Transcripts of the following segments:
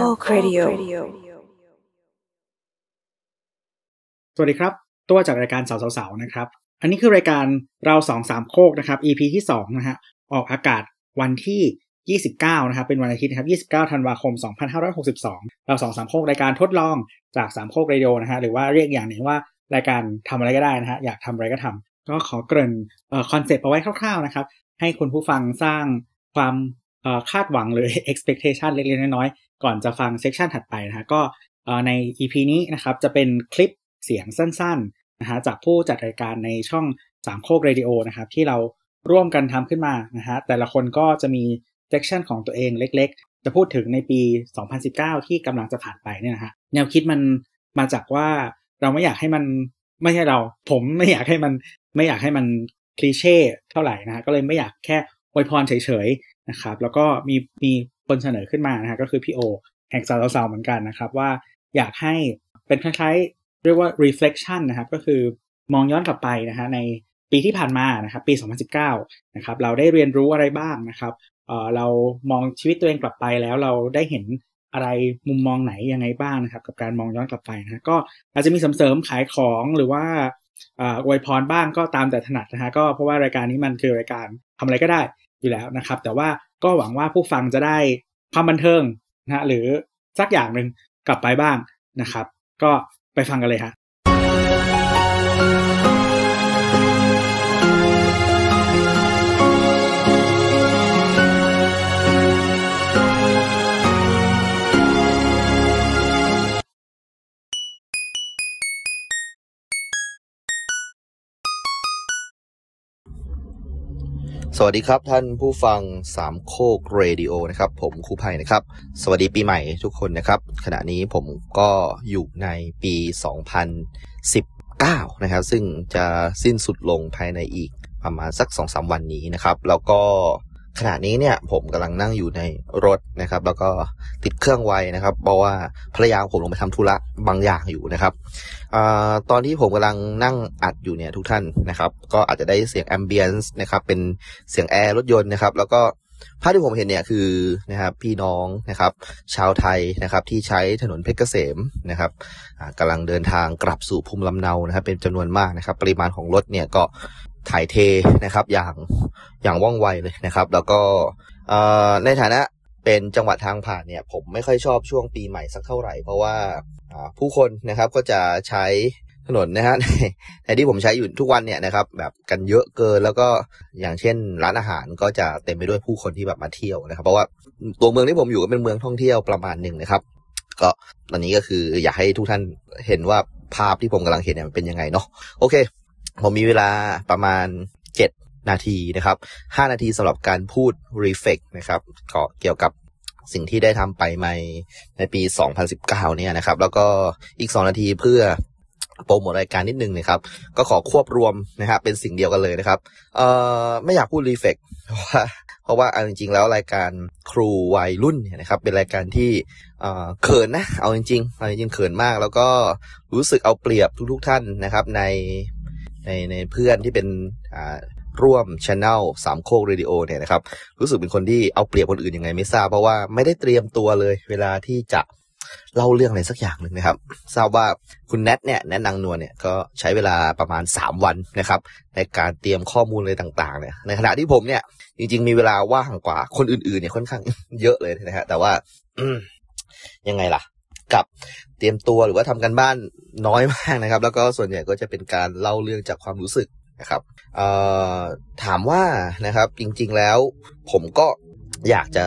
Talk Radio สวัสดีครับตัวจากรายการสาวๆนะครับอันนี้คือรายการเรา2 3โคกนะครับ EP ที่2นะฮะออกอากาศวันที่29นะครับเป็นวันอาทิตย์นะครับ29ธันวาคม2562เรา2 3โคกรายการทดลองจาก3โคกเรดิโอนะฮะหรือว่าเรียกอย่างหนึ่งว่ารายการทำอะไรก็ได้นะฮะอยากทำอะไรก็ทำก็ขอเกริ่นคอนเซ็ปต์เอาไว้คร่าวๆนะครับให้คุณผู้ฟังสร้างความคาดหวังหรือ expectation เล็กๆน้อยๆก่อนจะฟังเซสชันถัดไปนะฮะก็ใน EP นี้นะครับจะเป็นคลิปเสียงสั้นๆนะฮะจากผู้จัดรายการในช่องสามโคกเรดิโอนะครับที่เราร่วมกันทำขึ้นมานะฮะแต่ละคนก็จะมีเซสชันของตัวเองเล็กๆจะพูดถึงในปี2019ที่กำลังจะผ่านไปเนี่ยนะฮะแนวคิดมันมาจากว่าเราไม่อยากให้มันไม่ใช่เราผมไม่อยากให้มันคลีเช่เท่าไหร่นะฮะก็เลยไม่อยากแค่อวยพรเฉยๆนะครับแล้วก็มีคนเสนอขึ้นมานะฮะก็คือพี่โอแห่งสาวสาวเหมือนกันนะครับว่าอยากให้เป็นคล้ายๆเรียกว่า reflection นะครับก็คือมองย้อนกลับไปนะฮะในปีที่ผ่านมานะครับปี2019นะครับเราได้เรียนรู้อะไรบ้างนะครับเรามองชีวิตตัวเองกลับไปแล้วเราได้เห็นอะไรมุมมองไหนยังไงบ้างนะครับกับการมองย้อนกลับไปนะฮะก็อาจจะมีเสริมขายของหรือว่าอวยพรบ้างก็ตามแต่ถนัดนะฮะก็เพราะว่ารายการนี้มันคือรายการทำอะไรก็ได้อยู่แล้วนะครับแต่ว่าก็หวังว่าผู้ฟังจะได้ความบันเทิงนะหรือสักอย่างนึงกลับไปบ้างนะครับก็ไปฟังกันเลยฮะสวัสดีครับท่านผู้ฟังสามโคกเรดิโอนะครับผมครูไผ่นะครับสวัสดีปีใหม่ทุกคนนะครับขณะนี้ผมก็อยู่ในปี2019นะครับซึ่งจะสิ้นสุดลงภายในอีกประมาณสัก 2-3 วันนี้นะครับแล้วก็ขณะนี้เนี่ยผมกำลังนั่งอยู่ในรถนะครับแล้วก็ติดเครื่องไว้นะครับเพราะว่าภรรยาผมลงไปทำธุระบางอย่างอยู่นะครับตอนที่ผมกำลังนั่งอัดอยู่เนี่ยทุกท่านนะครับก็อาจจะได้เสียงแอมเบียนซ์นะครับเป็นเสียงแอร์รถยนต์นะครับแล้วก็ภาพที่ผมเห็นเนี่ยคือนะครับพี่น้องนะครับชาวไทยนะครับที่ใช้ถนนเพชรเกษมนะครับกำลังเดินทางกลับสู่ภูมิลำเนานะครับเป็นจำนวนมากนะครับปริมาณของรถเนี่ยก็ถ่ายเทนะครับอย่างว่องไวเลยนะครับแล้วก็ในฐานะเป็นจังหวัดทางผ่านเนี่ยผมไม่ค่อยชอบช่วงปีใหม่สักเท่าไหร่เพราะว่าผู้คนนะครับก็จะใช้ถนนนะฮะในที่ผมใช้อยู่ทุกวันเนี่ยนะครับแบบกันเยอะเกินแล้วก็อย่างเช่นร้านอาหารก็จะเต็มไปด้วยผู้คนที่แบบมาเที่ยวนะครับเพราะว่าตัวเมืองที่ผมอยู่ก็เป็นเมืองท่องเที่ยวประมาณนึงนะครับก็ตอนนี้ก็คืออยากให้ทุกท่านเห็นว่าภาพที่ผมกำลังเห็นเนี่ยมันเป็นยังไงเนาะโอเคผมมีเวลาประมาณ7นาทีนะครับ5นาทีสำหรับการพูด reflect นะครับเกี่ยวกับสิ่งที่ได้ทำไปในปี2019เนี่ยนะครับแล้วก็อีก2นาทีเพื่อโปรโมทรายการนิดนึงนะครับก็ขอควบรวมนะฮะเป็นสิ่งเดียวกันเลยนะครับไม่อยากพูด reflect เพราะว่าจริงๆแล้วรายการครูวัยรุ่นเนี่ยนะครับเป็นรายการที่เขินนะเอาจริงเขินมากแล้วก็รู้สึกเอาเปรียบทุกๆท่านนะครับในเพื่อนที่เป็นร่วม channel สามโคกเรดิโอเนี่ยนะครับรู้สึกเป็นคนที่เอาเปรียบคนอื่นยังไงไม่ทราบเพราะว่าไม่ได้เตรียมตัวเลยเวลาที่จะเล่าเรื่องอะไรสักอย่างหนึ่งนะครับทราบว่าคุณแนทเนี่ยแนทนางนวลเนี่ยก็ใช้เวลาประมาณ3วันนะครับในการเตรียมข้อมูลอะไรต่างๆเนี่ยในขณะที่ผมเนี่ยจริงๆมีเวลาว่างกว่าคนอื่นๆเนี่ยค่อนข้างเยอะเลยนะฮะแต่ว่ายังไงล่ะกับเตรียมตัวหรือว่าทำกันบ้านน้อยมากนะครับแล้วก็ส่วนใหญ่ก็จะเป็นการเล่าเรื่องจากความรู้สึกนะครับถามว่านะครับจริงๆแล้วผมก็อยากจะ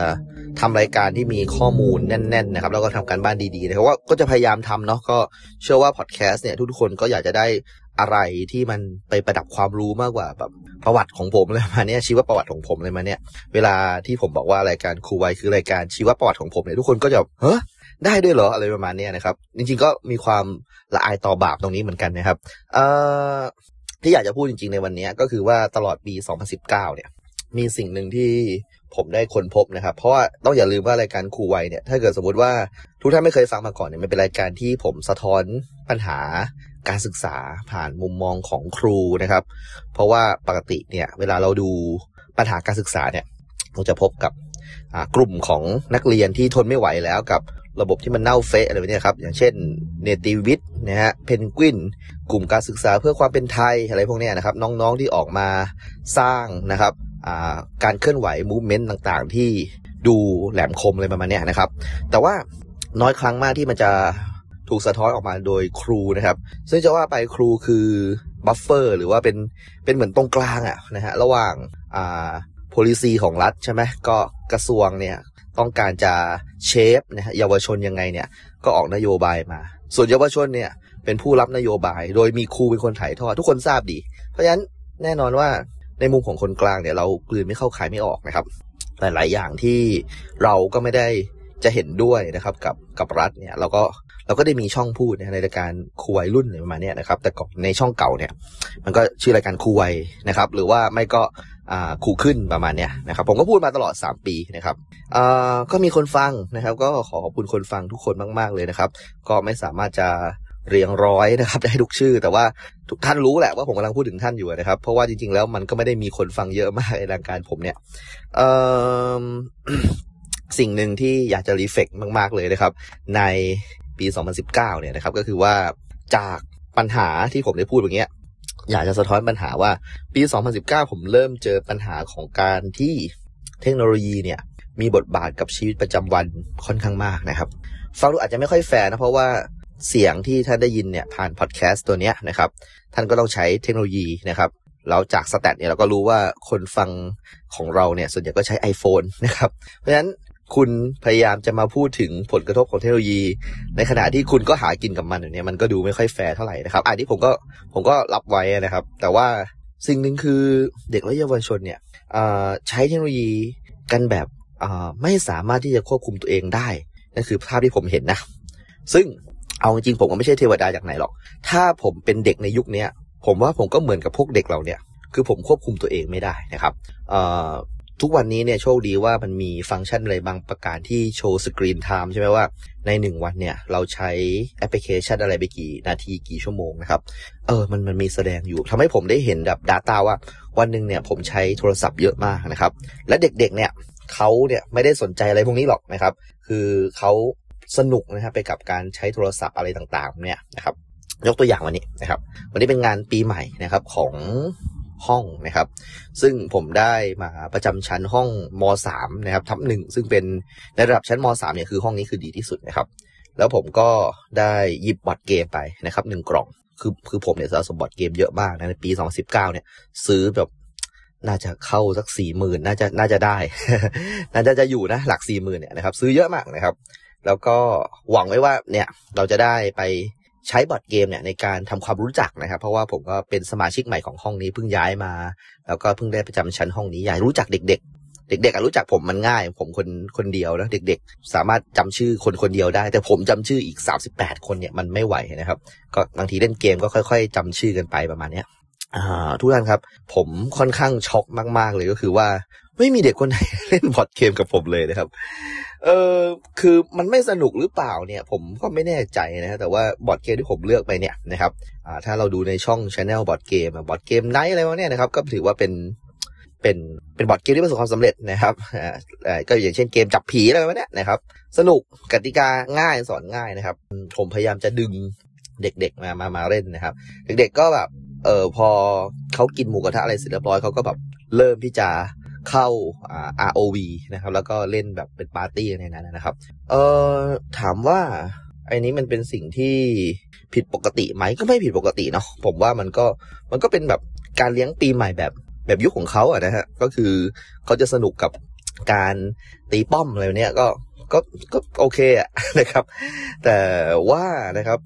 ทำรายการที่มีข้อมูลแน่นๆนะครับแล้วก็ทำการบ้านดีๆนะครับว่าก็จะพยายามทำเนาะก็เชื่อว่าพอดแคสต์เนี่ยทุกๆคนก็อยากจะได้อะไรที่มันไปประดับความรู้มากกว่าแบบประวัติของผมเลยมาเนี่ยชีวประวัติของผมเลยมาเนี่ยเวลาที่ผมบอกว่ารายการครูไวคือรายการชีวประวัติของผมเนี่ยทุกคนก็จะเฮ้ได้ด้วยเหรออะไรประมาณนี้นะครับจริงๆก็มีความละอายต่อบาปตรงนี้เหมือนกันนะครับที่อยากจะพูดจริงๆในวันนี้ก็คือว่าตลอดปี2019เนี่ยมีสิ่งหนึ่งที่ผมได้ค้นพบนะครับเพราะว่าต้องอย่าลืมว่ารายการครูไวเนี่ยถ้าเกิดสมมติว่าทุกท่านไม่เคยฟังมาก่อนเนี่ยมันเป็นรายการที่ผมสะท้อนปัญหาการศึกษาผ่านมุมมองของครูนะครับเพราะว่าปกติเนี่ยเวลาเราดูปัญหาการศึกษาเนี่ยเราจะพบกับกลุ่มของนักเรียนที่ทนไม่ไหวแล้วกับ ระบบที่มันเน่าเฟะอะไรแบบนี้ครับอย่างเช่นเนติวิทย์นะฮะเพนกวินกลุ่มการศึกษาเพื่อความเป็นไทยอะไรพวกนี้นะครับน้องๆที่ออกมาสร้างนะครับการเคลื่อนไหวมูฟเมนต์ต่างๆที่ดูแหลมคมอะไรประมาณนี้นะครับแต่ว่าน้อยครั้งมากที่มันจะถูกสะท้อนออกมาโดยครูนะครับซึ่งจะว่าไปครูคือบัฟเฟอร์หรือว่าเป็นเหมือนตรงกลางอะนะฮะระหว่างpolicy ของรัฐใช่ไหมก็กระทรวงเนี่ยต้องการจะเชฟนะฮะเยาวชนยังไงเนี่ยก็ออกนโยบายมาส่วนเยาวชนเนี่ยเป็นผู้รับนโยบายโดยมีครูเป็นคนถ่ายทอดทุกคนทราบดีเพราะฉะนั้นแน่นอนว่าในมุมของคนกลางเนี่ยเรากลืนไม่เข้าขายไม่ออกนะครับหลายๆอย่างที่เราก็ไม่ได้จะเห็นด้วยนะครับกับรัฐเนี่ยเราก็ได้มีช่องพูดในรายการครูวัยรุ่นอะไรประมาณนี้นะครับแต่ก่อนในช่องเก่าเนี่ยมันก็ชื่อรายการครูวัยนะครับหรือว่าไม่ก็ครูขึ้นประมาณนี้นะครับผมก็พูดมาตลอด3ปีนะครับก็มีคนฟังนะครับก็ขอขอบคุณคนฟังทุกคนมากๆเลยนะครับก็ไม่สามารถจะเรียงร้อยนะครับได้ทุกชื่อแต่ว่าทุกท่านรู้แหละว่าผมกำลังพูดถึงท่านอยู่นะครับเพราะว่าจริงๆแล้วมันก็ไม่ได้มีคนฟังเยอะมากในรายการผมเนี่ยสิ่งหนึ่งที่อยากจะรีเฟกต์มากๆเลยนะครับในปี2019เนี่ยนะครับก็คือว่าจากปัญหาที่ผมได้พูดอย่างเงี้ยอยากจะสะท้อนปัญหาว่าปี2019ผมเริ่มเจอปัญหาของการที่เทคโนโลยีเนี่ยมีบทบาทกับชีวิตประจำวันค่อนข้างมากนะครับฟังดูอาจจะไม่ค่อยแฟร์นะเพราะว่าเสียงที่ท่านได้ยินเนี่ยผ่านพอดแคสต์ตัวเนี้ยนะครับท่านก็ต้องใช้เทคโนโลยีนะครับแล้วจากสแตทเนี่ยเราก็รู้ว่าคนฟังของเราเนี่ยส่วนใหญ่ก็ใช้ iPhone นะครับเพราะฉะนั้นคุณพยายามจะมาพูดถึงผลกระทบของเทคโนโลยีในขณะที่คุณก็หากินกับมันเนี่ยมันก็ดูไม่ค่อยแฟร์เท่าไหร่นะครับอันนี้ผมก็รับไว้นะครับแต่ว่าสิ่งหนึ่งคือเด็กและเยาวชนเนี่ยใช้เทคโนโลยีกันแบบไม่สามารถที่จะควบคุมตัวเองได้นั่นคือภาพที่ผมเห็นนะซึ่งเอาจริงผมก็ไม่ใช่เทวดาจากไหนหรอกถ้าผมเป็นเด็กในยุคนี้ผมว่าผมก็เหมือนกับพวกเด็กเราเนี่ยคือผมควบคุมตัวเองไม่ได้นะครับทุกวันนี้เนี่ยโชคดีว่ามันมีฟังก์ชันอะไรบางประการที่โชว์สกรีนไทม์ใช่ไหมว่าใน1วันเนี่ยเราใช้แอปพลิเคชันอะไรไปกี่นาทีกี่ชั่วโมงนะครับมันมีแสดงอยู่ทำให้ผมได้เห็นแบบ Data ว่าวันนึงเนี่ยผมใช้โทรศัพท์เยอะมากนะครับและเด็กๆเนี่ยเขาเนี่ยไม่ได้สนใจอะไรพวกนี้หรอกนะครับคือเขาสนุกนะครับไปกับการใช้โทรศัพท์อะไรต่างๆเนี่ยนะครับยกตัวอย่างวันนี้นะครับวันนี้เป็นงานปีใหม่นะครับของห้องนะครับซึ่งผมได้มาประจำชั้นห้องม.3 นะครับทับหนึ่งซึ่งเป็นในระดับชั้นม.3 เนี่ยคือห้องนี้คือดีที่สุดนะครับแล้วผมก็ได้หยิบบอร์ดเกมไปนะครับ1กล่องคือผมเนี่ยสะสมบอร์ดเกมเยอะมากนะในปี2019เนี่ยซื้อแบบน่าจะเข้าสัก 40,000 น่าจะได้ น่าจะอยู่นะหลัก 40,000 เนี่ยนะครับซื้อเยอะมากนะครับแล้วก็หวังไว้ว่าเนี่ยเราจะได้ไปใช้บอร์ดเกมเนี่ยในการทำความรู้จักนะครับเพราะว่าผมก็เป็นสมาชิกใหม่ของห้องนี้เพิ่งย้ายมาแล้วก็เพิ่งได้ประจำชั้นห้องนี้อยากรู้จักเด็กๆรู้จักผมมันง่ายผมคนเดียวนะเด็กๆสามารถจำชื่อคนเดียวได้แต่ผมจำชื่ออีก38คนเนี่ยมันไม่ไหวนะครับก็บางทีเล่นเกมก็ค่อยๆจำชื่อกันไปประมาณนี้ทุกท่านครับผมค่อนข้างช็อกมากๆเลยก็คือว่าไม่มีเด็กคนไหนเล่นบอร์ดเกมกับผมเลยนะครับคือมันไม่สนุกหรือเปล่าเนี่ยผมก็ไม่แน่ใจนะแต่ว่าบอร์ดเกมที่ผมเลือกไปเนี่ยนะครับถ้าเราดูในช่อง Channel บอร์ดเกมบอร์ดเกมไนท์อะไรพวกนี้นะครับก็ถือว่าเป็นบอร์ดเกมที่ประสบความสำเร็จนะครับก็อย่างเช่นเกมจับผีอะไรพวกนี้นะครับสนุกกติกาง่ายสอนง่ายนะครับผมพยายามจะดึงเด็กๆมาเล่นนะครับเด็กๆก็แบบพอเขากินหมูกระทะอะไรเสร็จเรียบร้อยเขาก็แบบเริ่มที่จะเข้า ROV นะครับแล้วก็เล่นแบบเป็นปาร์ตี้ในนั้นนะครับถามว่าไอ้นี้มันเป็นสิ่งที่ผิดปกติไหมก็ไม่ผิดปกติเนาะผมว่ามันก็เป็นแบบการเลี้ยงปีใหม่แบบยุคของเขาอะนะฮะก็คือเขาจะสนุกกับการตีป้อมอะไรเนี้ยก็โอเคอะนะครับแต่ว่านะครับ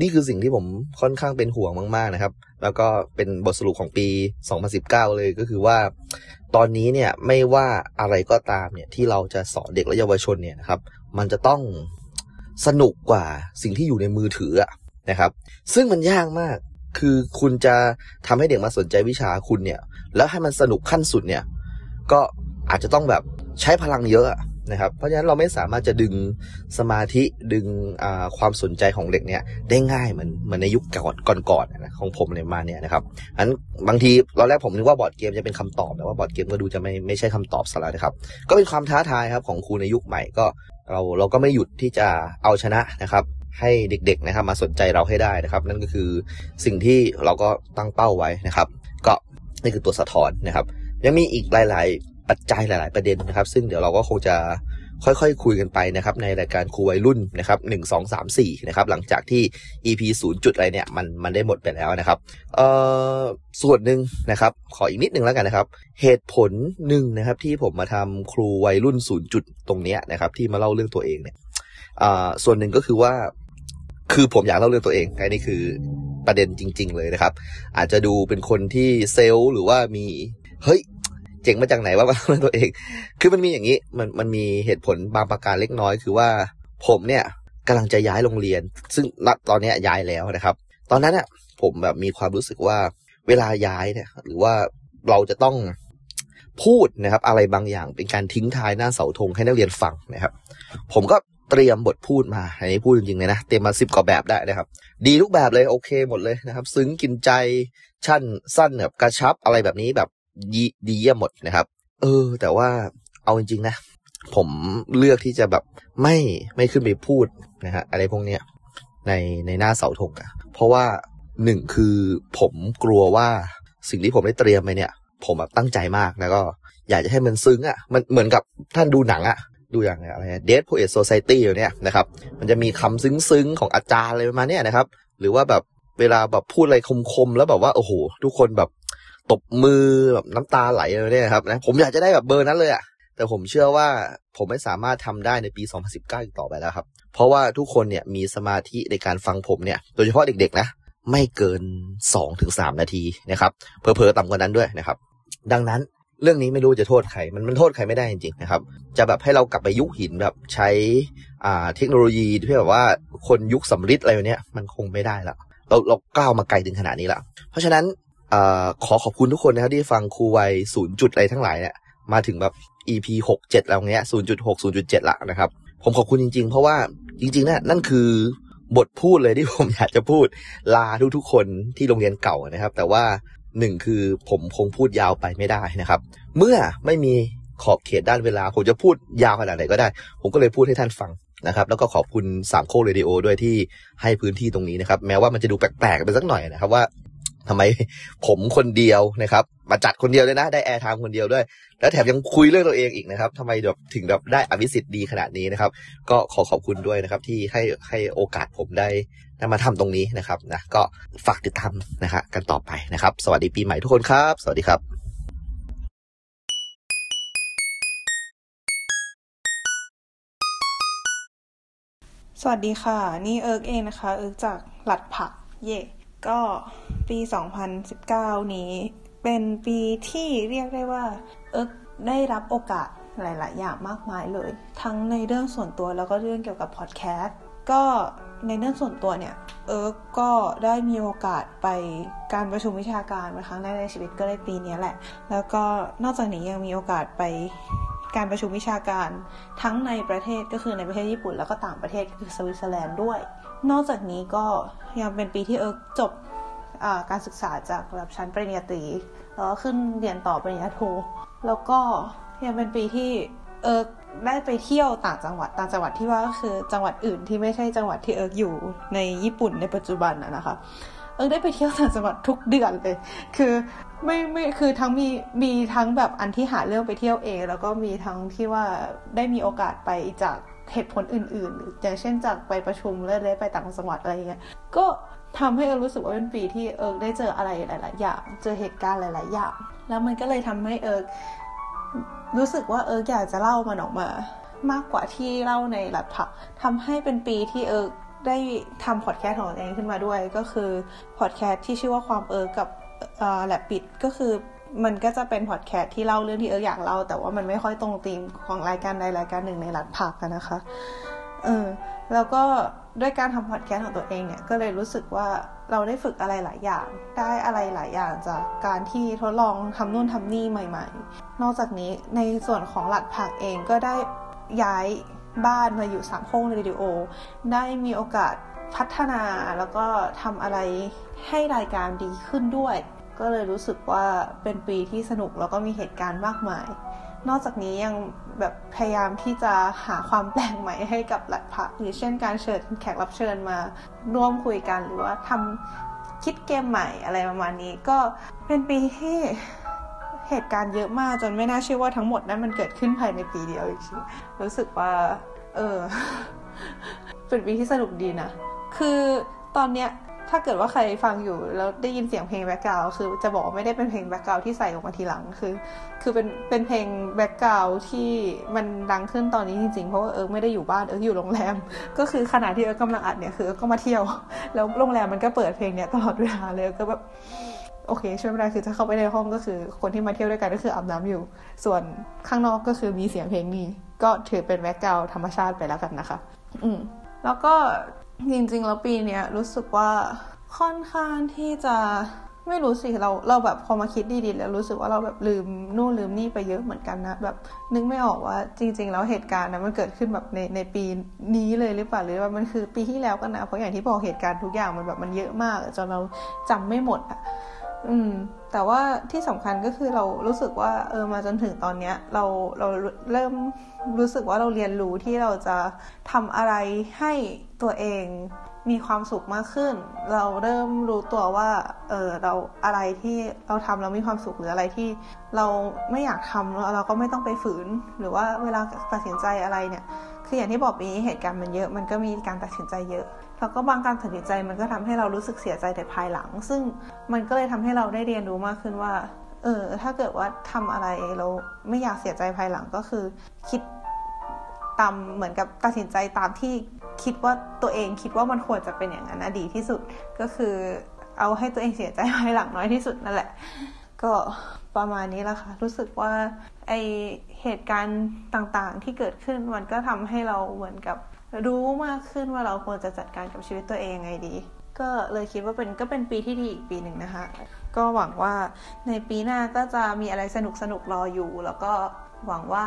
นี่คือสิ่งที่ผมค่อนข้างเป็นห่วงมากๆนะครับแล้วก็เป็นบทสรุปของปี2019เลยก็คือว่าตอนนี้เนี่ยไม่ว่าอะไรก็ตามเนี่ยที่เราจะสอนเด็กและเยาวชนเนี่ยนะครับมันจะต้องสนุกกว่าสิ่งที่อยู่ในมือถือนะครับซึ่งมันยากมากคือคุณจะทำให้เด็กมาสนใจวิชาคุณเนี่ยแล้วให้มันสนุกขั้นสุดเนี่ยก็อาจจะต้องแบบใช้พลังเยอะนะครับเพราะฉะนั้นเราไม่สามารถจะดึงสมาธิดึงความสนใจของเด็กเนี่ยได้ง่ายเหมือนในยุคก่อนนะของผมเลยมาเนี่ยนะครับอันบางทีตอนแรกผมนึกว่าบอร์ดเกมจะเป็นคำตอบแต่ว่าบอร์ดเกมก็ดูจะไม่ใช่คำตอบซะแล้วนะครับก็เป็นความท้าทายครับของครูในยุคใหม่ก็ เราก็ไม่หยุดที่จะเอาชนะนะครับให้เด็กๆนะครับมาสนใจเราให้ได้นะครับนั่นก็คือสิ่งที่เราก็ตั้งเป้าไว้นะครับก็นี่คือตัวสะท้อนนะครับยังมีอีกหลายๆปัจจัยหลายๆประเด็นนะครับซึ่งเดี๋ยวเราก็คงจะค่อยๆคุยกันไปนะครับในรายการครูวัยรุ่นนะครับ1 2 3 4นะครับหลังจากที่ EP 0จุดอะไรเนี่ยมันได้หมดไปแล้วนะครับส่วนหนึ่งนะครับขออีกนิดนึงแล้วกันนะครับเหตุผลหนึ่งนะครับที่ผมมาทำครูวัยรุ่น0จุดตรงเนี้ยนะครับที่มาเล่าเรื่องตัวเองเนี่ยส่วนหนึ่งก็คือว่าคือผมอยากเล่าเรื่องตัวเองไงนี่คือประเด็นจริงๆเลยนะครับอาจจะดูเป็นคนที่เซลล์หรือว่ามีเฮ้ยเจ๋งมาจากไหนว่ามาเล่าเรื่องตัวเองคือมันมีอย่างนี้มันมีเหตุผลบางประการเล็กน้อยคือว่าผมเนี่ยกำลังจะย้ายโรงเรียนซึ่งตอนนี้ย้ายแล้วนะครับตอนนั้นเนี่ยผมแบบมีความรู้สึกว่าเวลาย้ายเนี่ยหรือว่าเราจะต้องพูดนะครับอะไรบางอย่างเป็นการทิ้งท้ายหน้าเสาธงให้นักเรียนฟังนะครับผมก็เตรียมบทพูดมาอันนี้พูดจริงๆเลยนะเตรียมมา10กว่าแบบได้นะครับดีทุกแบบเลยโอเคหมดเลยนะครับซึ้งกินใจชั่นสั้นแบบกระชับอะไรแบบนี้แบบดีเยี่ยมหมดนะครับแต่ว่าเอาจริงๆนะผมเลือกที่จะแบบไม่ขึ้นไปพูดนะฮะอะไรพวกเนี้ยในหน้าเสาธงอ่ะเพราะว่า1คือผมกลัวว่าสิ่งที่ผมได้เตรียมไปเนี่ยผมแบบตั้งใจมากแล้วก็อยากจะให้มันซึ้งอ่ะมันเหมือนกับท่านดูหนังอ่ะดูอย่างอะไรเดทโพเอทโซไซตี้อยู่เนี่ยนะครับมันจะมีคำซึ้งๆของอาจารย์อะไรประมาณนี้นะครับหรือว่าแบบเวลาแบบพูดอะไรคมๆแล้วแบบว่าโอ้โหทุกคนแบบตบมือแบบน้ำตาไหลอะไรเนี่ยครับนะผมอยากจะได้แบบเบอร์นั้นเลยอะแต่ผมเชื่อว่าผมไม่สามารถทำได้ในปี 2019 อีกต่อไปแล้วครับเพราะว่าทุกคนเนี่ยมีสมาธิในการฟังผมเนี่ยโดยเฉพาะเด็กๆนะไม่เกิน 2-3 นาทีนะครับเผลอๆต่ำกว่านั้นด้วยนะครับดังนั้นเรื่องนี้ไม่รู้จะโทษใครมันโทษใครไม่ได้จริงๆนะครับจะแบบให้เรากลับไปยุคหินแบบใช้เทคโนโลยีที่แบบว่าคนยุคสำริดอะไรอย่างเนี้ยมันคงไม่ได้ละเราก้าวมาไกลถึงขนาดนี้ละเพราะฉะนั้นขอบคุณทุกคนนะครับที่ฟังครูวัย0จุดอะไรทั้งหลายเนี่ยมาถึงแบบ EP 6-7แล้วเงี้ย 0.6 0.7 ละนะครับผมขอบคุณจริงๆเพราะว่าจริงๆนั่นคือบทพูดเลยที่ผมอยากจะพูดลาทุกๆคนที่โรงเรียนเก่านะครับแต่ว่า1คือผมคงพูดยาวไปไม่ได้นะครับเมื่อไม่มีขอบเขตด้านเวลาผมจะพูดยาวขนาดไหนก็ได้ผมก็เลยพูดให้ท่านฟังนะครับแล้วก็ขอบคุณ3โคเรดิโอด้วยที่ให้พื้นที่ตรงนี้นะครับแม้ว่ามันจะดูแปลกๆไปสักหน่อยนะครับว่าทำไมผมคนเดียวนะครับมาจัดคนเดียวเลยนะได้แอร์ไทม์คนเดียวด้วยแล้วแถมยังคุยเรื่องตัวเองอีกนะครับทำไมถึงได้อภิสิทธิ์ดีขนาดนี้นะครับก็ขอบคุณด้วยนะครับที่ให้โอกาสผมได้มาทำตรงนี้นะครับนะก็ฝากติดตามนะครับกันต่อไปนะครับสวัสดีปีใหม่ทุกคนครับสวัสดีครับสวัสดีค่ะนี่เอิร์กเองนะคะเอิร์กจากหลัดผักเย่ก็ปี2019นี้เป็นปีที่เรียกได้ว่าได้รับโอกาสหลายๆอย่างมากมายเลยทั้งในเรื่องส่วนตัวแล้วก็เรื่องเกี่ยวกับพอดแคสต์ก็ในเรื่องส่วนตัวเนี่ยก็ได้มีโอกาสไปการประชุมวิชาการเป็นครั้งแรกในชีวิตก็ได้ปีนี้แหละแล้วก็นอกจากนี้ยังมีโอกาสไปการประชุมวิชาการทั้งในประเทศก็คือในประเทศญี่ปุ่นแล้วก็ต่างประเทศก็คือสวิตเซอร์แลนด์ด้วยนอกจากนี้ก็ยังเป็นปีที่จบการศึกษาจากระดับชั้นปริญญาตรีแล้วก็ขึ้นเรียนต่อปริญญาโทแล้วก็ยังเป็นปีที่ได้ไปเที่ยวต่างจังหวัดที่ว่าก็คือจังหวัดอื่นที่ไม่ใช่จังหวัดที่อยู่ในญี่ปุ่นในปัจจุบันนะคะได้ไปเที่ยวต่างจังหวัดทุกเดือนเลยคือไม่คือทั้งมีทั้งแบบอันที่หาเรื่องไปเที่ยวเองแล้วก็มีทั้งที่ว่าได้มีโอกาสไปจากเหตุผลอื่นๆอย่างเช่นจากไปประชุมเรื่อยๆไปต่างจังหวัดอะไรอย่างเงี้ยก็ทำให้รู้สึกว่าเป็นปีที่ได้เจออะไรหลายๆอย่างเจอเหตุการณ์หลายๆอย่างแล้วมันก็เลยทำให้รู้สึกว่าอยากจะเล่ามันออกมามากกว่าที่เล่าในหลัดผักทำให้เป็นปีที่ได้ทำพอดแคสต์ของตัวเองขึ้นมาด้วยก็คือพอดแคสต์ที่ชื่อว่าความกับแลบปิดก็คือมันก็จะเป็นพอดแคสต์ที่เล่าเรื่องที่อยากเล่าแต่ว่ามันไม่ค่อยตรงธีมของรายการใดรายการหนึ่งในหลัดผักกันนะคะแล้วก็ด้วยการทำพอดแคสต์ของตัวเองเนี่ยก็เลยรู้สึกว่าเราได้ฝึกอะไรหลายอย่างได้อะไรหลายอย่างจากการที่ทดลองทำนู่นทำนี่ใหม่ๆนอกจากนี้ในส่วนของหลัดผักเองก็ได้ย้ายบ้านมาอยู่สามโค้งเรดิโอได้มีโอกาสพัฒนาแล้วก็ทำอะไรให้รายการดีขึ้นด้วยก็เลยรู้สึกว่าเป็นปีที่สนุกแล้วก็มีเหตุการณ์มากมาย นอกจากนี้ยังแบบพยายามที่จะหาความแปลกใหม่ให้กับหลักพระอย่างเช่นการเชิญแขกรับเชิญมาร่วมคุยกันหรือว่าทำคิดเกมใหม่อะไรประมาณนี้ก็เป็นปีที่เหตุการณ์เยอะมากจนไม่น่าเชื่อว่าทั้งหมดนั้นมันเกิดขึ้นภายในปีเดียวจริงๆรู้สึกว่าเป็นปีที่สนุกดีนะคือตอนเนี้ยถ้าเกิดว่าใครฟังอยู่แล้วได้ยินเสียงเพลงแบ็คกราวด์คือจะบอกว่าไม่ได้เป็นเพลงแบ็คกราวด์ที่ใส่ออกมาทีหลังคือเป็นเพลงแบ็คกราวด์ที่มันดังขึ้นตอนนี้จริงๆเพราะว่าไม่ได้อยู่บ้านอยู่โรงแรมก็คือขณะที่กำลังอัดเนี่ยคือก็มาเที่ยวแล้วโรงแรมมันก็เปิดเพลงเนี่ยตลอดเวลาเลยก็แบบโอเคช่วยไม่ได้คือถ้าเข้าไปในห้องก็คือคนที่มาเที่ยวด้วยกันก็คืออาบน้ำอยู่ส่วนข้างนอกก็คือมีเสียงเพลงนี้ก็ถือเป็นแบ็คกราวด์ธรรมชาติไปแล้วกันนะคะแล้วก็จริงๆแล้วปีเนี้ยรู้สึกว่าค่อนข้างที่จะไม่รู้สิเราแบบพอมาคิดดีๆแล้วรู้สึกว่าเราแบบลืมนู่นลืมนี่ไปเยอะเหมือนกันนะแบบนึกไม่ออกว่าจริงๆแล้วเหตุการณ์นะมันเกิดขึ้นแบบในปีนี้เลยหรือเปล่าหรือว่ามันคือปีที่แล้วกันนะเพราะอย่างที่บอกเหตุการณ์ทุกอย่างมันแบบมันเยอะมากจนเราจำไม่หมดอะแต่ว่าที่สำคัญก็คือเรารู้สึกว่ามาจนถึงตอนเนี้ยเราเริ่มรู้สึกว่าเราเรียนรู้ที่เราจะทำอะไรให้ตัวเองมีความสุขมากขึ้นเราเริ่มรู้ตัวว่าเราอะไรที่เราทำแล้วมีความสุขหรืออะไรที่เราไม่อยากทำเราก็ไม่ต้องไปฝืนหรือว่าเวลาตัดสินใจอะไรเนี่ยคืออย่างที่บอกปีนี้เหตุการณ์มันเยอะมันก็มีการตัดสินใจเยอะแล้วก็บางการตัดสินใจมันก็ทำให้เรารู้สึกเสียใจแต่ภายหลังซึ่งมันก็เลยทำให้เราได้เรียนรู้มากขึ้นว่าถ้าเกิดว่าทำอะไรเราไม่อยากเสียใจภายหลังก็คือคิดตามเหมือนกับตัดสินใจตามที่คิดว่าตัวเองคิดว่ามันควรจะเป็นอย่างนั้นดีที่สุดก็คือเอาให้ตัวเองเสียใจภายหลังน้อยที่สุดนั่นแหละก็ประมาณนี้ละค่ะรู้สึกว่าไอเหตุการณ์ต่างๆที่เกิดขึ้นมันก็ทำให้เราเหมือนกับรู้มากขึ้นว่าเราควรจะจัดการกับชีวิตตัวเองไงดีก็เลยคิดว่าก็เป็นปีที่ดีอีกปีหนึ่งนะคะก็หวังว่าในปีหน้าก็จะมีอะไรสนุกๆรออยู่แล้วก็หวังว่า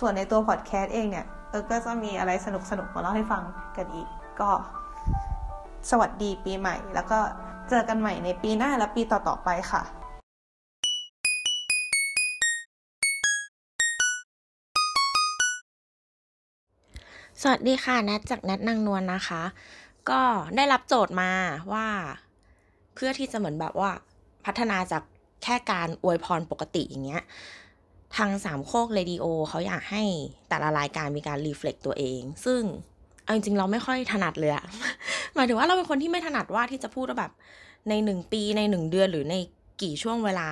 ส่วนในตัวพอดแคสต์เองเนี่ยก็จะมีอะไรสนุกๆมาเล่าให้ฟังกันอีกก็สวัสดีปีใหม่แล้วก็เจอกันใหม่ในปีหน้าและปีต่อๆไปค่ะสวัสดีค่ะนัดจากนัดนางนวล นะคะก็ได้รับโจทย์มาว่าเพื่อที่จะเหมือนแบบว่าพัฒนาจากแค่การอวยพรปกติอย่างเงี้ยทางสามโคกเรดิโอเขาอยากให้แต่ละรายการมีการรีเฟล็กตัวเองซึ่งเอาจริงๆเราไม่ค่อยถนัดเลยอะ หมายถึงว่าเราเป็นคนที่ไม่ถนัดว่าที่จะพูดว่าแบบใน1ปีใน1เดือนหรือในกี่ช่วงเวลา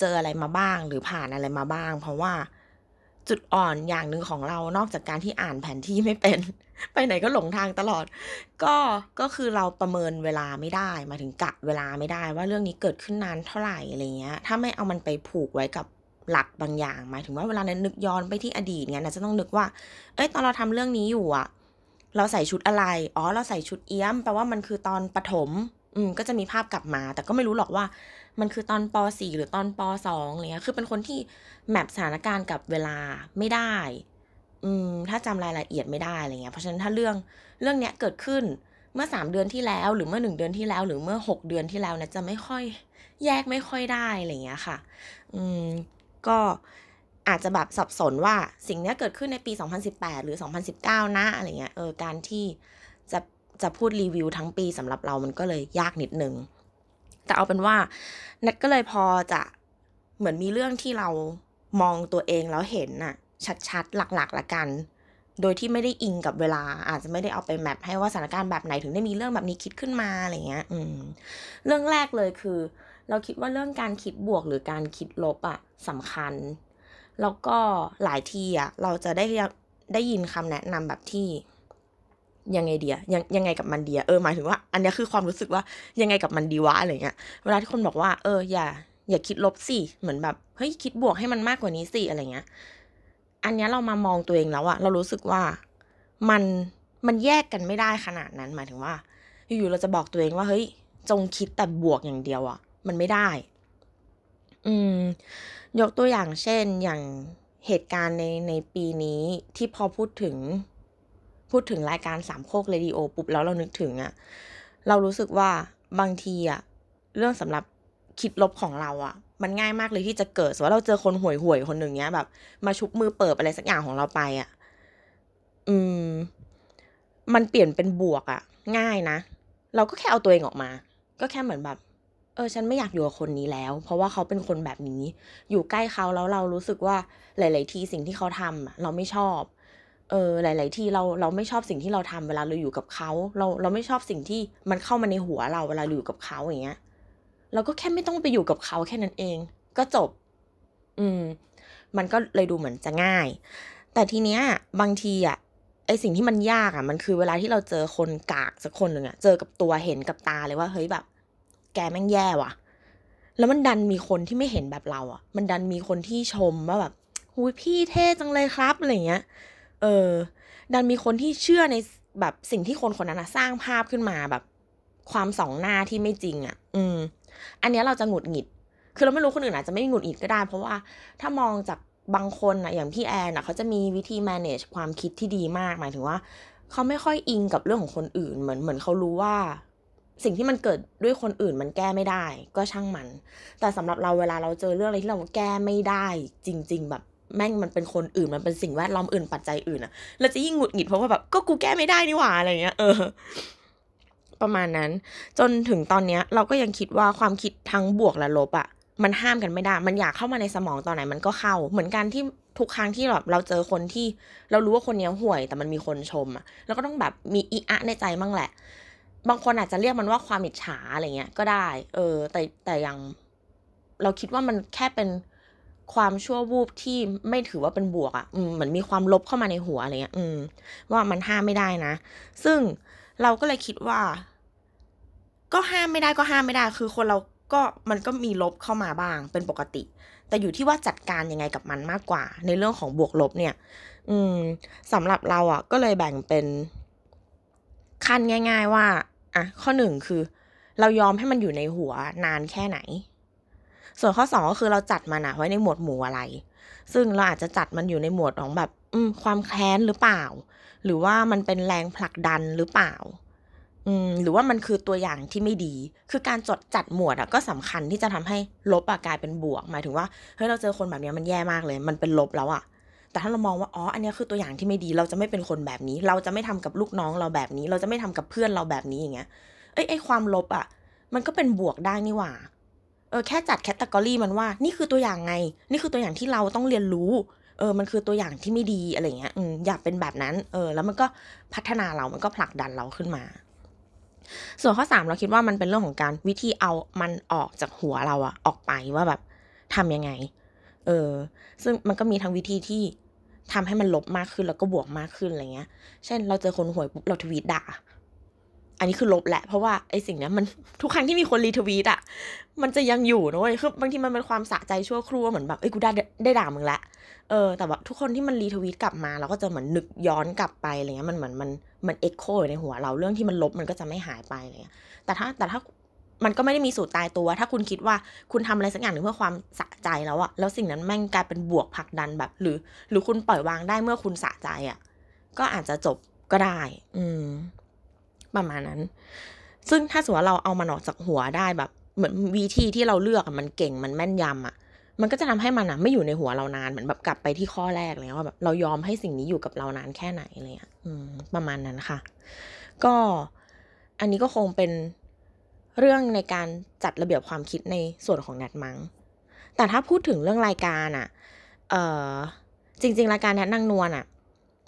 เจออะไรมาบ้างหรือผ่านอะไรมาบ้างเพราะว่าจุดอ่อนอย่างหนึ่งของเรานอกจากการที่อ่านแผนที่ไม่เป็น ไปไหนก็หลงทางตลอดก็คือเราประเมินเวลาไม่ได้มาถึงกะเวลาไม่ได้ว่าเรื่องนี้เกิดขึ้นนานเท่าไหร่อะไรเงี้ยถ้าไม่เอามันไปผูกไว้กับหลักบางอย่างหมายถึงว่าเวลานั้นนึกย้อนไปที่อดีตเนี่ยนะจะต้องนึกว่าตอนเราทำเรื่องนี้อยู่อ่ะเราใส่ชุดอะไรอ๋อเราใส่ชุดเอี้ยมแปลว่ามันคือตอนประถมก็จะมีภาพกลับมาแต่ก็ไม่รู้หรอกว่ามันคือตอนป.4 หรือตอนป.2 อะไรเงี้ยคือเป็นคนที่แมปสถานการณ์กับเวลาไม่ได้ถ้าจำรายละเอียดไม่ได้อะไรเงี้ยเพราะฉะนั้นถ้าเรื่องเนี้ยเกิดขึ้นเมื่อ3เดือนที่แล้วหรือเมื่อ1เดือนที่แล้วหรือเมื่อ6เดือนที่แล้วนะจะไม่ค่อยแยกไม่ค่อยได้อะไรเงี้ยค่ะก็อาจจะแบบสับสนว่าสิ่งนี้เกิดขึ้นในปี2018หรือ2019นะอะไรเงี้ยการที่จะพูดรีวิวทั้งปีสำหรับเรามันก็เลยยากนิดนึงแต่เอาเป็นว่านัดก็เลยพอจะเหมือนมีเรื่องที่เรามองตัวเองแล้วเห็นน่ะชัดๆหลักๆละกันโดยที่ไม่ได้อิงกับเวลาอาจจะไม่ได้เอาไปแมปให้ว่าสถานการณ์แบบไหนถึงได้มีเรื่องแบบนี้คิดขึ้นมาอะไรเงี้ยเรื่องแรกเลยคือเราคิดว่าเรื่องการคิดบวกหรือการคิดลบอ่ะสำคัญแล้วก็หลายทีอ่ะเราจะได้ยินคำแนะนำแบบที่ยังไงเดียยังไงกับมันเดียหมายถึงว่าอันนี้คือความรู้สึกว่ายังไงกับมันดีวะอะไรเงี้ยเวลาที่คนบอกว่าอย่าคิดลบสิเหมือนแบบเฮ้ยคิดบวกให้มันมากกว่านี้สิอะไรเงี้ยอันนี้เรามามองตัวเองแล้วอ่ะเรารู้สึกว่ามันแยกกันไม่ได้ขนาดนั้นหมายถึงว่าอยู่ๆเราจะบอกตัวเองว่าเฮ้ยจงคิดแต่บวกอย่างเดียวอ่ะมันไม่ได้ยกตัวอย่างเช่นอย่างเหตุการณ์ในปีนี้ที่พอพูดถึงรายการสามโคกเรดิโอปุ๊บแล้วเรานึกถึงอะเรารู้สึกว่าบางทีอะเรื่องสำหรับคิดลบของเราอะ มันง่ายมากเลยที่จะเกิดสมมุติว่าเราเจอคนห่วยคนหนึ่งเนี้ยแบบมาชุบมือเปิบอะไรสักอย่างของเราไปอ่ะมันเปลี่ยนเป็นบวกอ่ะง่ายนะเราก็แค่เอาตัวเองออกมาก็แค่เหมือนแบบฉันไม่อยากอยู่กับคนนี้แล้วเพราะว่าเขาเป็นคนแบบนี้อยู่ใกล้เขาแล้วเรารู้สึกว่าหลายๆทีสิ่งที่เขาทำเราไม่ชอบหลายๆทีเราไม่ชอบสิ่งที่เราทำเวลาเราอยู่กับเขาเราไม่ชอบสิ่งที่มันเข้ามาในหัวเราเวลาอยู่กับเขาอย่างเงี้ยเราก็แค่ไม่ต้องไปอยู่กับเขาแค่นั้นเองก็จบมันก็เลยดูเหมือนจะง่ายแต่ทีเนี้ยบางทีอ่ะไอสิ่งที่มันยากอ่ะมันคือเวลาที่เราเจอคนกากสักคนหนึ่งอ่ะเจอกับตัวเห็นกับตาเลยว่าเฮ้ยแบบแกแม่งแย่ว่ะแล้วมันดันมีคนที่ไม่เห็นแบบเราอ่ะมันดันมีคนที่ชมว่าแบบหูยพี่เท่จังเลยครับอะไรเงี้ยดันมีคนที่เชื่อในแบบสิ่งที่คนคนนั้นสร้างภาพขึ้นมาแบบความสองหน้าที่ไม่จริงอ่ะอันนี้เราจะหงุดหงิดคือเราไม่รู้คนอื่นอาจจะไม่หงุดหงิดก็ได้เพราะว่าถ้ามองจากบางคนนะอย่างพี่แอนนะเขาจะมีวิธี manage ความคิดที่ดีมากหมายถึงว่าเขาไม่ค่อยอิงกับเรื่องของคนอื่นเหมือนเขารู้ว่าสิ่งที่มันเกิดด้วยคนอื่นมันแก้ไม่ได้ก็ช่างมันแต่สำหรับเราเวลาเราเจอเรื่องอะไรที่เราแก้ไม่ได้จริงๆแบบแม่งมันเป็นคนอื่นมันเป็นสิ่งแวดล้อมอื่นปัจจัยอื่นอ่ะเราจะยิ่งหงุดหงิดเพราะว่าแบบก็กูแก้ไม่ได้นี่หว่าอะไรเงี้ยประมาณนั้นจนถึงตอนเนี้ยเราก็ยังคิดว่าความคิดทั้งบวกและลบอ่ะมันห้ามกันไม่ได้มันอยากเข้ามาในสมองตอนไหนมันก็เข้าเหมือนกันที่ทุกครั้งที่แบบเราเจอคนที่เรารู้ว่าคนนี้ห่วยแต่มันมีคนชมอ่ะเราก็ต้องแบบมีอีอะในใจมั่งแหละบางคนอาจจะเรียกมันว่าความอิจฉาอะไรเงี้ยก็ได้แต่ยังเราคิดว่ามันแค่เป็นความชั่ววูบที่ไม่ถือว่าเป็นบวกอ่ะเหมือนมีความลบเข้ามาในหัวอะไรเงี้ยว่ามันห้ามไม่ได้นะซึ่งเราก็เลยคิดว่าก็ห้ามไม่ได้ก็ห้ามไม่ได้คือคนเราก็มันก็มีลบเข้ามาบ้างเป็นปกติแต่อยู่ที่ว่าจัดการยังไงกับมันมากกว่าในเรื่องของบวกลบเนี่ยสำหรับเราอ่ะก็เลยแบ่งเป็นขั้นง่ายๆว่าอ่ะข้อหนึ่งคือเรายอมให้มันอยู่ในหัวนานแค่ไหนส่วนข้อสองก็คือเราจัดมันไว้ในหมวดหมู่อะไรซึ่งเราอาจจะจัดมันอยู่ในหมวดของแบบความแค้นหรือเปล่าหรือว่ามันเป็นแรงผลักดันหรือเปล่าหรือว่ามันคือตัวอย่างที่ไม่ดีคือการจัดหมวดก็สำคัญที่จะทำให้ลบกลายเป็นบวกหมายถึงว่าเฮ้ยเราเจอคนแบบนี้มันแย่มากเลยมันเป็นลบแล้วอ่ะแต่ถ้าเรามองว่าอ๋ออันนี้คือตัวอย่างที่ไม่ดีเราจะไม่เป็นคนแบบนี้เราจะไม่ทำกับลูกน้องเราแบบนี้เราจะไม่ทำกับเพื่อนเราแบบนี้อย่างเงี้ยไอ้ความลบมันก็เป็นบวกได้นี่หว่าแค่จัดแคตตากรีมันว่านี่คือตัวอย่างไงนี่คือตัวอย่างที่เราต้องเรียนรู้มันคือตัวอย่างที่ไม่ดีอะไรเงี้ยอย่าเป็นแบบนั้นแล้วมันก็พัฒนาเรามันก็ผลักดันเราขึ้นมาส่วนข้อ3เราคิดว่ามันเป็นเรื่องของการวิธีเอามันออกจากหัวเราออกไปว่าแบบทำยังไงซึ่งมันก็มีทั้งวิธีที่ทำให้มันลบมากขึ้นแล้วก็บวกมากขึ้นอะไรเงี้ยเช่นเราเจอคนห่วยปุ๊บเราทวีตด่าอันนี้คือลบแหละเพราะว่าไอ้สิ่งนี้มันทุกครั้งที่มีคนรีทวีตมันจะยังอยู่นะเว้ยคือบางทีมันเป็นความสะใจชั่วครู่เหมือนแบบเอ้ยกูได้ด่ามึงละแต่ว่าทุกคนที่มันรีทวีตกลับมาเราก็จะเหมือนนึกย้อนกลับไปอะไรเงี้ยมันเหมือนมันเอ็กโคอยู่ในหัวเราเรื่องที่มันลบมันก็จะไม่หายไปอะไรเงี้ยแต่ถ้ามันก็ไม่ได้มีสูตรตายตัวถ้าคุณคิดว่าคุณทำอะไรสักอย่างหนึ่งเพื่อความสะใจแล้วแล้วสิ่งนั้นแม่งกลายเป็นบวกผลักดันแบบหรือคุณปล่อยวางได้เมื่อคุณสะใจก็อาจจะจบก็ได้ประมาณนั้นซึ่งถ้าสมมติเราเอามันออกจากหัวได้แบบเหมือนวิธีที่เราเลือกมันเก่งมันแม่นยำมันก็จะทำให้มันไม่อยู่ในหัวเรานานเหมือนแบบกลับไปที่ข้อแรกเลยว่าแบบเรายอมให้สิ่งนี้อยู่กับเรานานแค่ไหนอะไรอย่างเงี้ยประมาณนั้นค่ะก็อันนี้ก็คงเป็นเรื่องในการจัดระเบียบความคิดในส่วนของนัดมังแต่ถ้าพูดถึงเรื่องรายการจริงๆรายการนัดนางนวล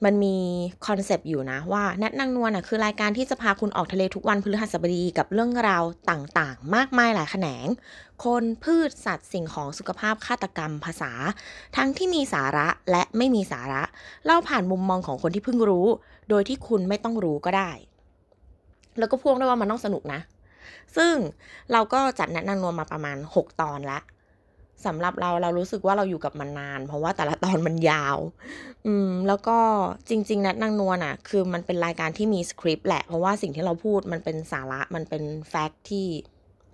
มันมีคอนเซปต์อยู่นะว่านัดนางนวลคือรายการที่จะพาคุณออกทะเลทุกวันพฤหัสบดีกับเรื่องราวต่างๆมากมายหลายแขนงคนพืชสัตว์สิ่งของสุขภาพฆาตกรรมภาษาทั้งที่มีสาระและไม่มีสาระเล่าผ่านมุมมองของคนที่เพิ่งรู้โดยที่คุณไม่ต้องรู้ก็ได้แล้วก็พ่วงด้วยว่ามันต้องสนุกนะซึ่งเราก็จัดนัดนางนวลมาประมาณ6ตอนละสำหรับเรารู้สึกว่าเราอยู่กับมันนานเพราะว่าแต่ละตอนมันยาวแล้วก็จริงๆนัดนางนวลคือมันเป็นรายการที่มีสคริปต์แหละเพราะว่าสิ่งที่เราพูดมันเป็นสาระมันเป็นแฟกต์ที่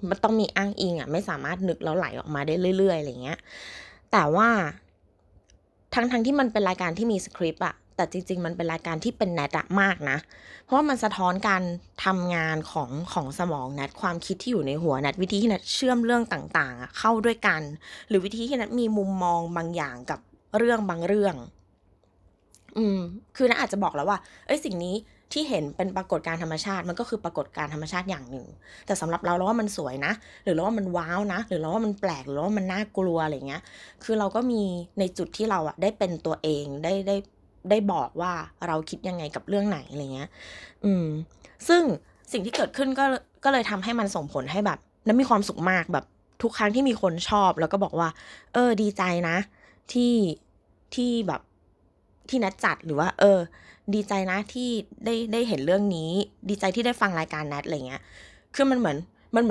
มันต้องมีอ้างอิงไม่สามารถนึกแล้วไหลออกมาได้เรื่อยๆอะไรเงี้ยแต่ว่าทั้งๆที่มันเป็นรายการที่มีสคริปต์ แต่จริงๆมันเป็นรายการที่เป็นแนทมากนะเพราะว่ามันสะท้อนการทำงานของสมองแนทความคิดที่อยู่ในหัวแนทวิธีที่แนทเชื่อมเรื่องต่างๆเข้าด้วยกันหรือวิธีที่แนทมีมุมมองบางอย่างกับเรื่องบางเรื่องคือแนทอาจจะบอกแล้วว่าสิ่งนี้ที่เห็นเป็นปรากฏการธรรมชาติมันก็คือปรากฏการธรรมชาติอย่างหนึ่งแต่สำหรับเราว่ามันสวยนะหรือเราว่ามันว้าวนะหรือเราว่ามันแปลกหรือว่ามันน่ากลัวอะไรเงี้ยคือเราก็มีในจุดที่เราอะได้เป็นตัวเองได้บอกว่าเราคิดยังไงกับเรื่องไหนอะไรเงี้ยซึ่งสิ่งที่เกิดขึ้นก็เลยทำให้มันส่งผลให้แบบนั้นมีความสุขมากแบบทุกครั้งที่มีคนชอบแล้วก็บอกว่าดีใจนะที่แบบที่นัดจัดหรือว่าดีใจนะที่ได้เห็นเรื่องนี้ดีใจที่ได้ฟังรายการนัดอะไรเงี้ยคือมันเหมือ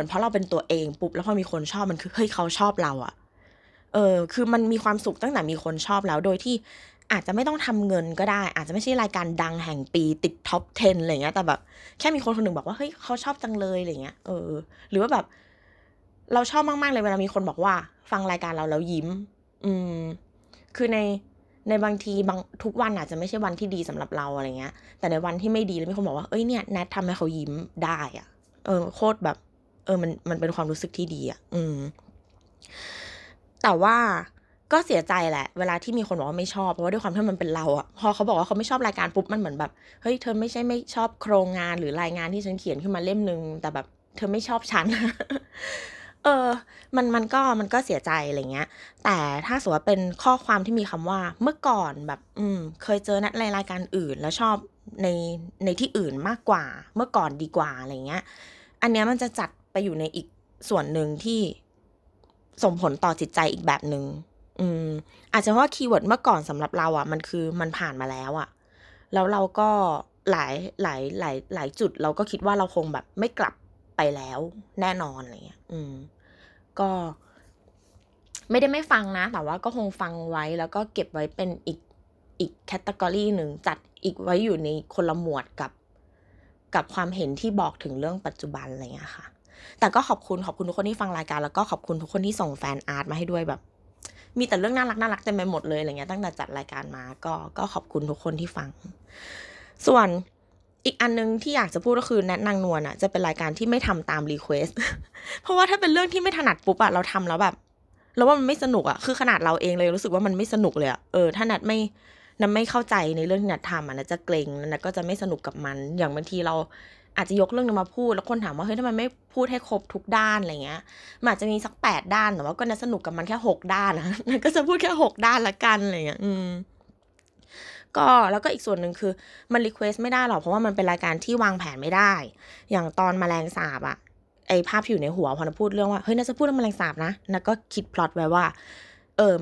นเพราะเราเป็นตัวเองปุ๊บแล้วพอมีคนชอบมันคือเฮ้ยเขาชอบเราอะคือมันมีความสุขตั้งแต่มีคนชอบแล้วโดยที่อาจจะไม่ต้องทำเงินก็ได้อาจจะไม่ใช่รายการดังแห่งปีติดท็อป 10อะไรเงี้ยแต่แบบแค่มีคนหนึ่งบอกว่าเฮ้ยเขาชอบจังเลยอะไรเงี้ยหรือว่าแบบเราชอบมากๆเลยเวลามีคนบอกว่าฟังรายการเราแล้วยิ้มคือในบางทีทุกวันอาจจะไม่ใช่วันที่ดีสำหรับเราอะไรเงี้ยแต่ในวันที่ไม่ดีแล้วมีคนบอกว่าเนี่ยแนททำให้เขายิ้มได้อะโคตรแบบมันเป็นความรู้สึกที่ดีอะแต่ว่าก็เสียใจแหละเวลาที่มีคนบอกว่าไม่ชอบเพราะว่าด้วยความที่มันเป็นเราอะพอเขาบอกว่าเขาไม่ชอบรายการปุ๊บมันเหมือนแบบเฮ้ยเธอไม่ใช่ไม่ชอบโครงงานหรือรายงานที่ฉันเขียนขึ้นมาเล่มนึงแต่แบบเธอไม่ชอบฉัน มันก็เสียใจอะไรเงี้ยแต่ถ้าสมมติว่าเป็นข้อความที่มีคำว่าเมื่อก่อนแบบเคยเจอนัดรายการอื่นแล้วชอบในที่อื่นมากกว่าเมื่อก่อนดีกว่าอะไรเงี้ยอันเนี้ยมันจะจัดไปอยู่ในอีกส่วนหนึ่งที่ส่งผลต่อจิตใจอีกแบบนึงอาจจะว่าคีย์เวิร์ดเมื่อก่อนสำหรับเราอ่ะมันคือมันผ่านมาแล้วอ่ะแล้วเราก็หลายจุดเราก็คิดว่าเราคงแบบไม่กลับไปแล้วแน่นอนอะไรเงี้ยก็ไม่ได้ไม่ฟังนะแต่ว่าก็คงฟังไว้แล้วก็เก็บไว้เป็นอีกแคตตากรีหนึ่งจัดอีกไว้อยู่ในคนละหมวดกับความเห็นที่บอกถึงเรื่องปัจจุบันอะไรเงี้ยค่ะแต่ก็ขอบคุณทุกคนที่ฟังรายการแล้วก็ขอบคุณทุกคนที่ส่งแฟนอาร์ตมาให้ด้วยแบบมีแต่เรื่องน่ารักน่ารักเต็มไปหมดเลยอะไรเงี้ยตั้งแต่จัดรายการมาก็ขอบคุณทุกคนที่ฟังส่วนอีกอันนึงที่อยากจะพูดก็คือแนทนางนวลอ่ะจะเป็นรายการที่ไม่ทำตามรีเควสเพราะว่าถ้าเป็นเรื่องที่ไม่ถนัดปุ๊บอ่ะเราทำแล้วแบบเราว่ามันไม่สนุกอ่ะคือขนาดเราเองเลยรู้สึกว่ามันไม่สนุกเลยอ่ะถ้าแนทไม่เข้าใจในเรื่องที่แนททำอ่ะแนทจะเกรงแนทก็จะไม่สนุกกับมันอย่างบางทีเราอาจจะยกเรื่องนึงมาพูดแล้วคนถามว่าเฮ้ยทำไมไม่พูดให้ครบทุกด้านอะไรเงี้ยมันอาจจะมีสัก8ด้านแต่ว่าก็แนทสนุกกับมันแค่6ด้านนะแนทก็จะพูดแค่6ด้านละกันอะไรเงี้ยก็แล้วก็อีกส่วนหนึ่งคือมันรีเควสไม่ได้หรอกเพราะว่ามันเป็นรายการที่วางแผนไม่ได้อย่างตอนแมลงสาบอะไอภาพอยู่ในหัวพอพูดเรื่องว่าเฮ้ยน่าจะพูดเรื่องแมลงสาบนะแล้วก็คิดพล็อตไว้ว่า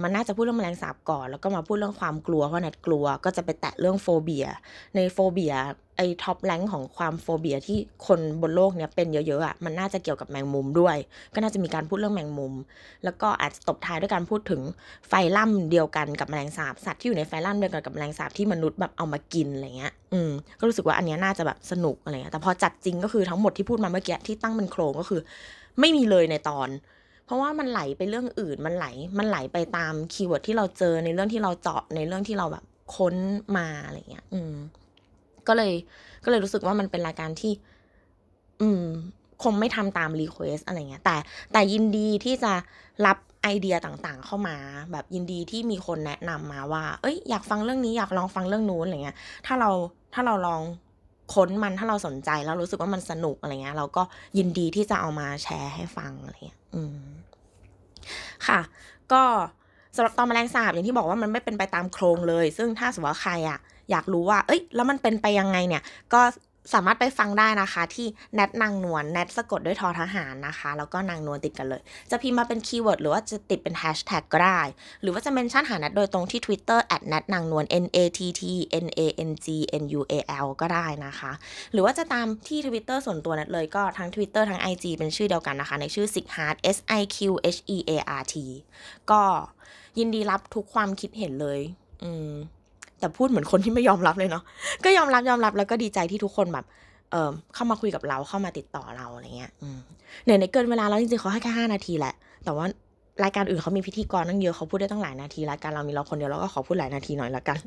มันน่าจะพูดเรื่องแมลงสาบก่อนแล้วก็มาพูดเรื่องความกลัวเพราะแนทกลัวก็จะไปแตะเรื่องโฟเบียในโฟเบียไอท็อปแรงค์ของความโฟเบียที่คนบนโลกเนี้ยเป็นเยอะๆอ่ะมันน่าจะเกี่ยวกับแมงมุมด้วยก็น่าจะมีการพูดเรื่องแมงมุมแล้วก็อาจจะตบท้ายด้วยการพูดถึงไฟลัมเดียวกันกับแมลงสาบสัตว์ที่อยู่ในไฟลัมเดียวกันกับแมลงสาบที่มนุษย์แบบเอามากินอะไรเงี้ยก็รู้สึกว่าอันเนี้ยน่าจะแบบสนุกอะไรเงี้ยแต่พอจัดจริงก็คือทั้งหมดที่พูดมาเมื่อกี้ที่ตั้งเป็นโครงก็คือไม่มีเลยในตอนเพราะว่ามันไหลไปเรื่องอื่นมันไหลไปตามคีย์เวิร์ดที่เราเจอในเรื่องที่เราเจาะในเรื่องที่เราแบบค้นมาอะไรเงี้ยก็เลยรู้สึกว่ามันเป็นรายการที่คงไม่ทำตามรีเควสอะไรเงี้ยแต่ยินดีที่จะรับไอเดียต่างๆเข้ามาแบบยินดีที่มีคนแนะนำมาว่าอยากฟังเรื่องนี้อยากลองฟังเรื่องนู้นอะไรเงี้ยถ้าเราลองค้นมันถ้าเราสนใจแล้วรู้สึกว่ามันสนุกอะไรเงี้ยเราก็ยินดีที่จะเอามาแชร์ให้ฟังอะไรเงี้ยค่ะก็สำหรับตอนแมลงสาบอย่างที่บอกว่ามันไม่เป็นไปตามโครงเลยซึ่งถ้าสมมติว่าใครอ่ะอยากรู้ว่าแล้วมันเป็นไปยังไงเนี่ยก็สามารถไปฟังได้นะคะที่แนทนางนวลแนทสะกดด้วยทอทหารนะคะแล้วก็นางนวลติดกันเลยจะพิมพ์มาเป็นคีย์เวิร์ดหรือว่าจะติดเป็นแฮชแท็กก็ได้หรือว่าจะเมนชั่นหาแนทโดยตรงที่ Twitter @natnangnul NATTNANGNUAL ก็ได้นะคะหรือว่าจะตามที่ Twitter ส่วนตัวแนทเลยก็ทั้ง Twitter ทั้ง IG เป็นชื่อเดียวกันนะคะในชื่อ Sikheart SIQHEART ก็ยินดีรับทุกความคิดเห็นเลยแต่พูดเหมือนคนที่ไม่ยอมรับเลยเนาะก็ยอมรับแล้วก็ดีใจที่ทุกคนแบบเข้ามาคุยกับเราเข้ามาติดต่อเราอะไรเงี้ยเนี่ยในเกินเวลาแล้วจริงๆเขาให้แค่5 นาทีแหละแต่ว่า รายการอื่นเขามีพิธีกรตั้งเยอะเขาพูดได้ตั้งหลายนาทีรายการเรามีเราคนเดียวเราก็ขอพูดหลายนาทีหน่อยละกัน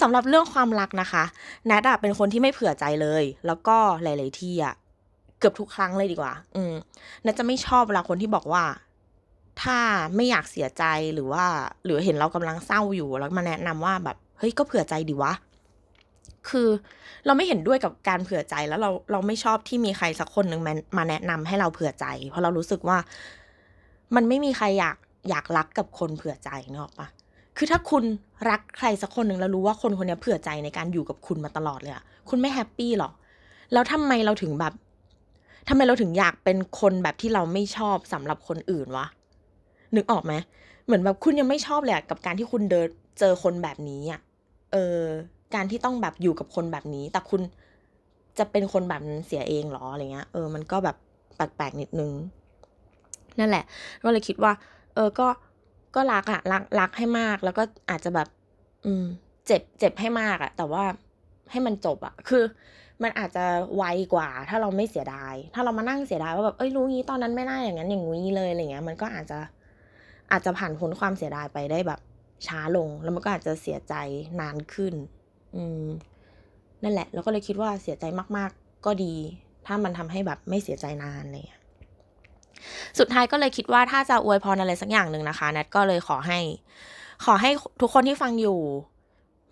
สำหรับเรื่องความรักนะคะแนทเป็นคนที่ไม่เผื่อใจเลยแล้วก็หลายๆที่อ่ะเกือบทุกครั้งเลยดีกว่าแนทจะไม่ชอบเวลาคนที่บอกว่าถ้าไม่อยากเสียใจหรือว่าหรือเห็นเรากำลังเศร้าอยู่แล้วมาแนะนำว่าแบบเฮ้ยก็เผื่อใจดีวะคือเราไม่เห็นด้วยกับการเผื่อใจแล้วเราไม่ชอบที่มีใครสักคนหนึ่งมาแนะนำให้เราเผื่อใจเพราะเรารู้สึกว่ามันไม่มีใครอยากรักกับคนเผื่อใจเนอะปะคือถ้าคุณรักใครสักคนหนึ่งแล้วรู้ว่าคนคนนี้เผื่อใจในการอยู่กับคุณมาตลอดเลยอะคุณไม่แฮปปี้หรอกแล้วทำไมเราถึงแบบทำไมเราถึงอยากเป็นคนแบบที่เราไม่ชอบสำหรับคนอื่นวะนึกออกไหมเหมือนแบบคุณยังไม่ชอบเลยอะกับการที่คุณเจอคนแบบนี้อะการที่ต้องแบบอยู่กับคนแบบนี้แต่คุณจะเป็นคนแบบนั้นเสียเองหรออะไรเงี้ยมันก็แบบแปลกๆนิดนึงนั่นแหละก็เลยคิดว่าก็รักอะรักให้มากแล้วก็อาจจะแบบเจ็บให้มากอะแต่ว่าให้มันจบอะคือมันอาจจะไวกว่าถ้าเราไม่เสียดายถ้าเรามานั่งเสียดายว่าแบบเอ้ยรู้งี้ตอนนั้นไม่น่าอย่างนั้นอย่างนี้เลยอะไรเงี้ยมันก็อาจจะผ่านพ้นความเสียดายไปได้แบบช้าลงแล้วมันก็อาจจะเสียใจนานขึ้นนั่นแหละแล้วก็เลยคิดว่าเสียใจมากๆก็ดีถ้ามันทำให้แบบไม่เสียใจนานเลยสุดท้ายก็เลยคิดว่าถ้าจะอวยพรอะไรสักอย่างหนึ่งนะคะแนทก็เลยขอให้ทุกคนที่ฟังอยู่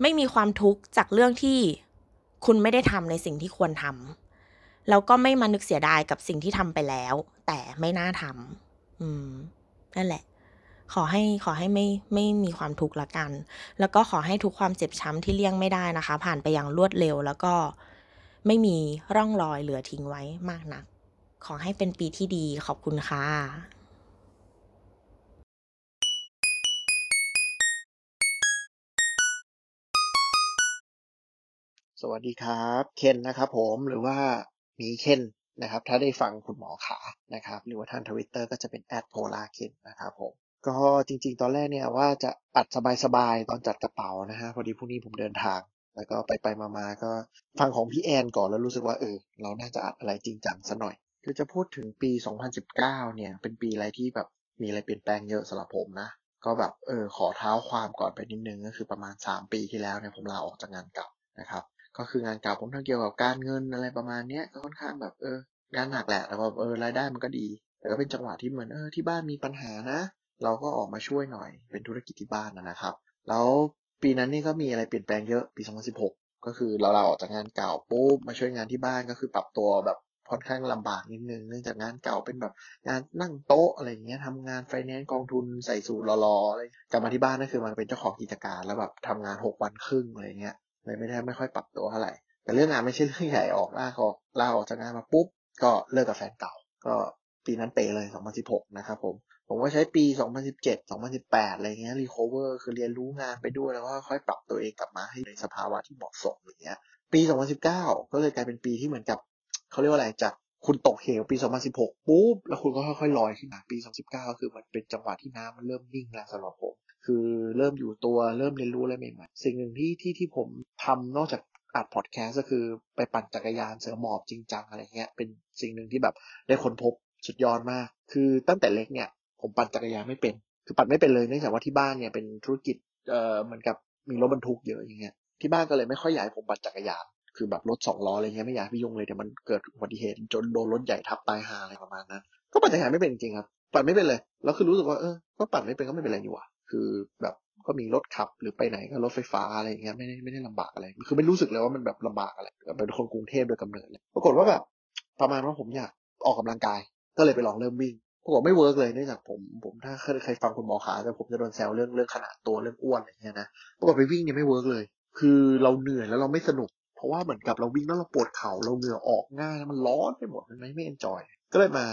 ไม่มีความทุกข์จากเรื่องที่คุณไม่ได้ทำในสิ่งที่ควรทำแล้วก็ไม่มานึกเสียดายกับสิ่งที่ทำไปแล้วแต่ไม่น่าทำนั่นแหละขอให้ไม่มีความทุกข์ละกันแล้วก็ขอให้ทุกความเจ็บช้ำที่เลี่ยงไม่ได้นะคะผ่านไปอย่างรวดเร็วแล้วก็ไม่มีร่องรอยเหลือทิ้งไว้มากนักขอให้เป็นปีที่ดีขอบคุณค่ะสวัสดีครับเคนนะครับผมหรือว่ามีเคนนะครับถ้าได้ฟังคุณหมอขานะครับหรือว่าทาง Twitter ก็จะเป็น Ad Polar Ken นะครับผมก็จริงๆตอนแรกเนี่ยว่าจะอัดสบายๆตอนจัดกระเป๋านะฮะพอดีพรุ่งนี้ผมเดินทางแล้วก็ไปๆมาๆก็ฟังของพี่แอนก่อนแล้วรู้สึกว่าเราน่าจะอัดอะไรจริงจังซะหน่อยคือจะพูดถึงปี2019เนี่ยเป็นปีอะไรที่แบบมีอะไรเปลี่ยนแปลงเยอะสำหรับผมนะก็แบบขอเท้าความก่อนไปนิดนึงก็คือประมาณ3ปีที่แล้วเนี่ยผมลาออกจากงานเก่านะครับก็คืองานเก่าผมทำเกี่ยวกับการเงินอะไรประมาณเนี้ยก็ค่อนข้างแบบงานหนักแหละแต่ว่ารายได้มันก็ดีแต่ก็เป็นจังหวะที่เหมือนที่บ้านมีปัญหานะเราก็ออกมาช่วยหน่อยเป็นธุรกิจที่บ้านนะครับแล้วปีนั้นนี่ก็มีอะไรเปลี่ยนแปลงเยอะปี2016ก็คือเราออกจากงานเก่าปุ๊บมาช่วยงานที่บ้านก็คือปรับตัวแบบค่อนข้างลำบากนิดนึงเนื่องจากงานเก่าเป็นแบบงานนั่งโต๊ะอะไรอย่างเงี้ยทำงานไฟแนนซ์กองทุนใส่สูทรอๆอะไรกลับมาที่บ้านนั่นคือมันเป็นเจ้าของกิจการแล้วแบบทำงาน6วันครึ่งอะไรเงี้ยเลยไม่ได้ไม่ค่อยปรับตัวเท่าไหร่แต่เรื่องงานไม่ใช่เรื่องใหญ่ลาออกจากงานมาปุ๊บก็เลิกกับแฟนเก่าก็ปีนั้นเตะเลย2016นะครับผมก็ใช้ปี2017 2018อะไรเงี้ยรีคอเวอร์คือเรียนรู้งานไปด้วยแล้วก็ค่อยปรับตัวเองกลับมาให้ในสภาวะที่เหมาะสมอย่างเงี้ยปี2019ก็เลยกลายเป็นปีที่เหมือนกับเขาเรียกว่าอะไรจากคุณตกเหวปี2016ปุ๊บแล้วคุณก็ค่อยๆลอยขึ้นมาปี2019คือมันเป็นจังหวะที่น้ำมันเริ่มนิ่งแล้วสำหรับผมคือเริ่มอยู่ตัวเริ่มเรียนรู้อะไรใหม่ๆสิ่งหนึ่งที่ผมทำนอกจากอัดพอดแคสต์ก็คือไปปั่นจักรยานเสือหมอบจริงจังอะไรเงี้ยเป็นสิ่งหนึ่งที่แบบได้ค้นพบสุดยอดมากคือตั้งแต่เล็กเนี่ยผมปั่นจักรยานไม่เป็นคือปั่นไม่เป็นเลยเนื่องจากว่าที่บ้านเนี่ยเป็นธุรกิจเหมือนกับมีรถบรรทุกเยอะอย่างเงี้ยที่บ้านก็เลยไม่ค่อยอยากให้ผมปั่นจักรยานคือแบบรถ2ล้ออะไรเงี้ยไม่อยากพี่ยงเลยแต่มันเกิดอุบัติเหตุจนโดนรถใหญ่ทับตายหาอะไรประมาณนั้นก็ปั่นจักรยานไม่เป็นจริงครับปั่นไม่เป็นเลยแล้วคือรู้สึกว่าก็ปั่นไม่เป็นก็ไม่เป็นไรอยู่อ่ะคือแบบก็มีรถขับหรือไปไหนก็รถไฟฟ้าอะไรเงี้ยไม่ได้ลำบากอะไรคือไม่รู้สึกเลยว่ามันแบบลำบากอะไรเป็นคนกรุงเทพโดยกำเนิดเลยปรากฏว่าแบบประมาณว่าผมอยากออกกำลังกายก็เลยไปลองเริ่มวิ่งผมบอกไม่เวิร์กเลยเนื่องจากผมถ้าเคยฟังคุณหมอขาแต่ผมจะโดนแซวเรื่องขนาดตัวเรื่องอ้วนอะไรเงี้ยนะบอกไปวิ่งเนี่ยไม่เวิร์กเลยคือเราเหนื่อยแล้วเราไม่สนุกเพราะว่าเหมือนกับเราวิ่งแล้วเราปวดเข่าเราเหงื่อออกง่ายแล้วมันร้อนไปหมดมันไม่เอนจอยก็เลยมา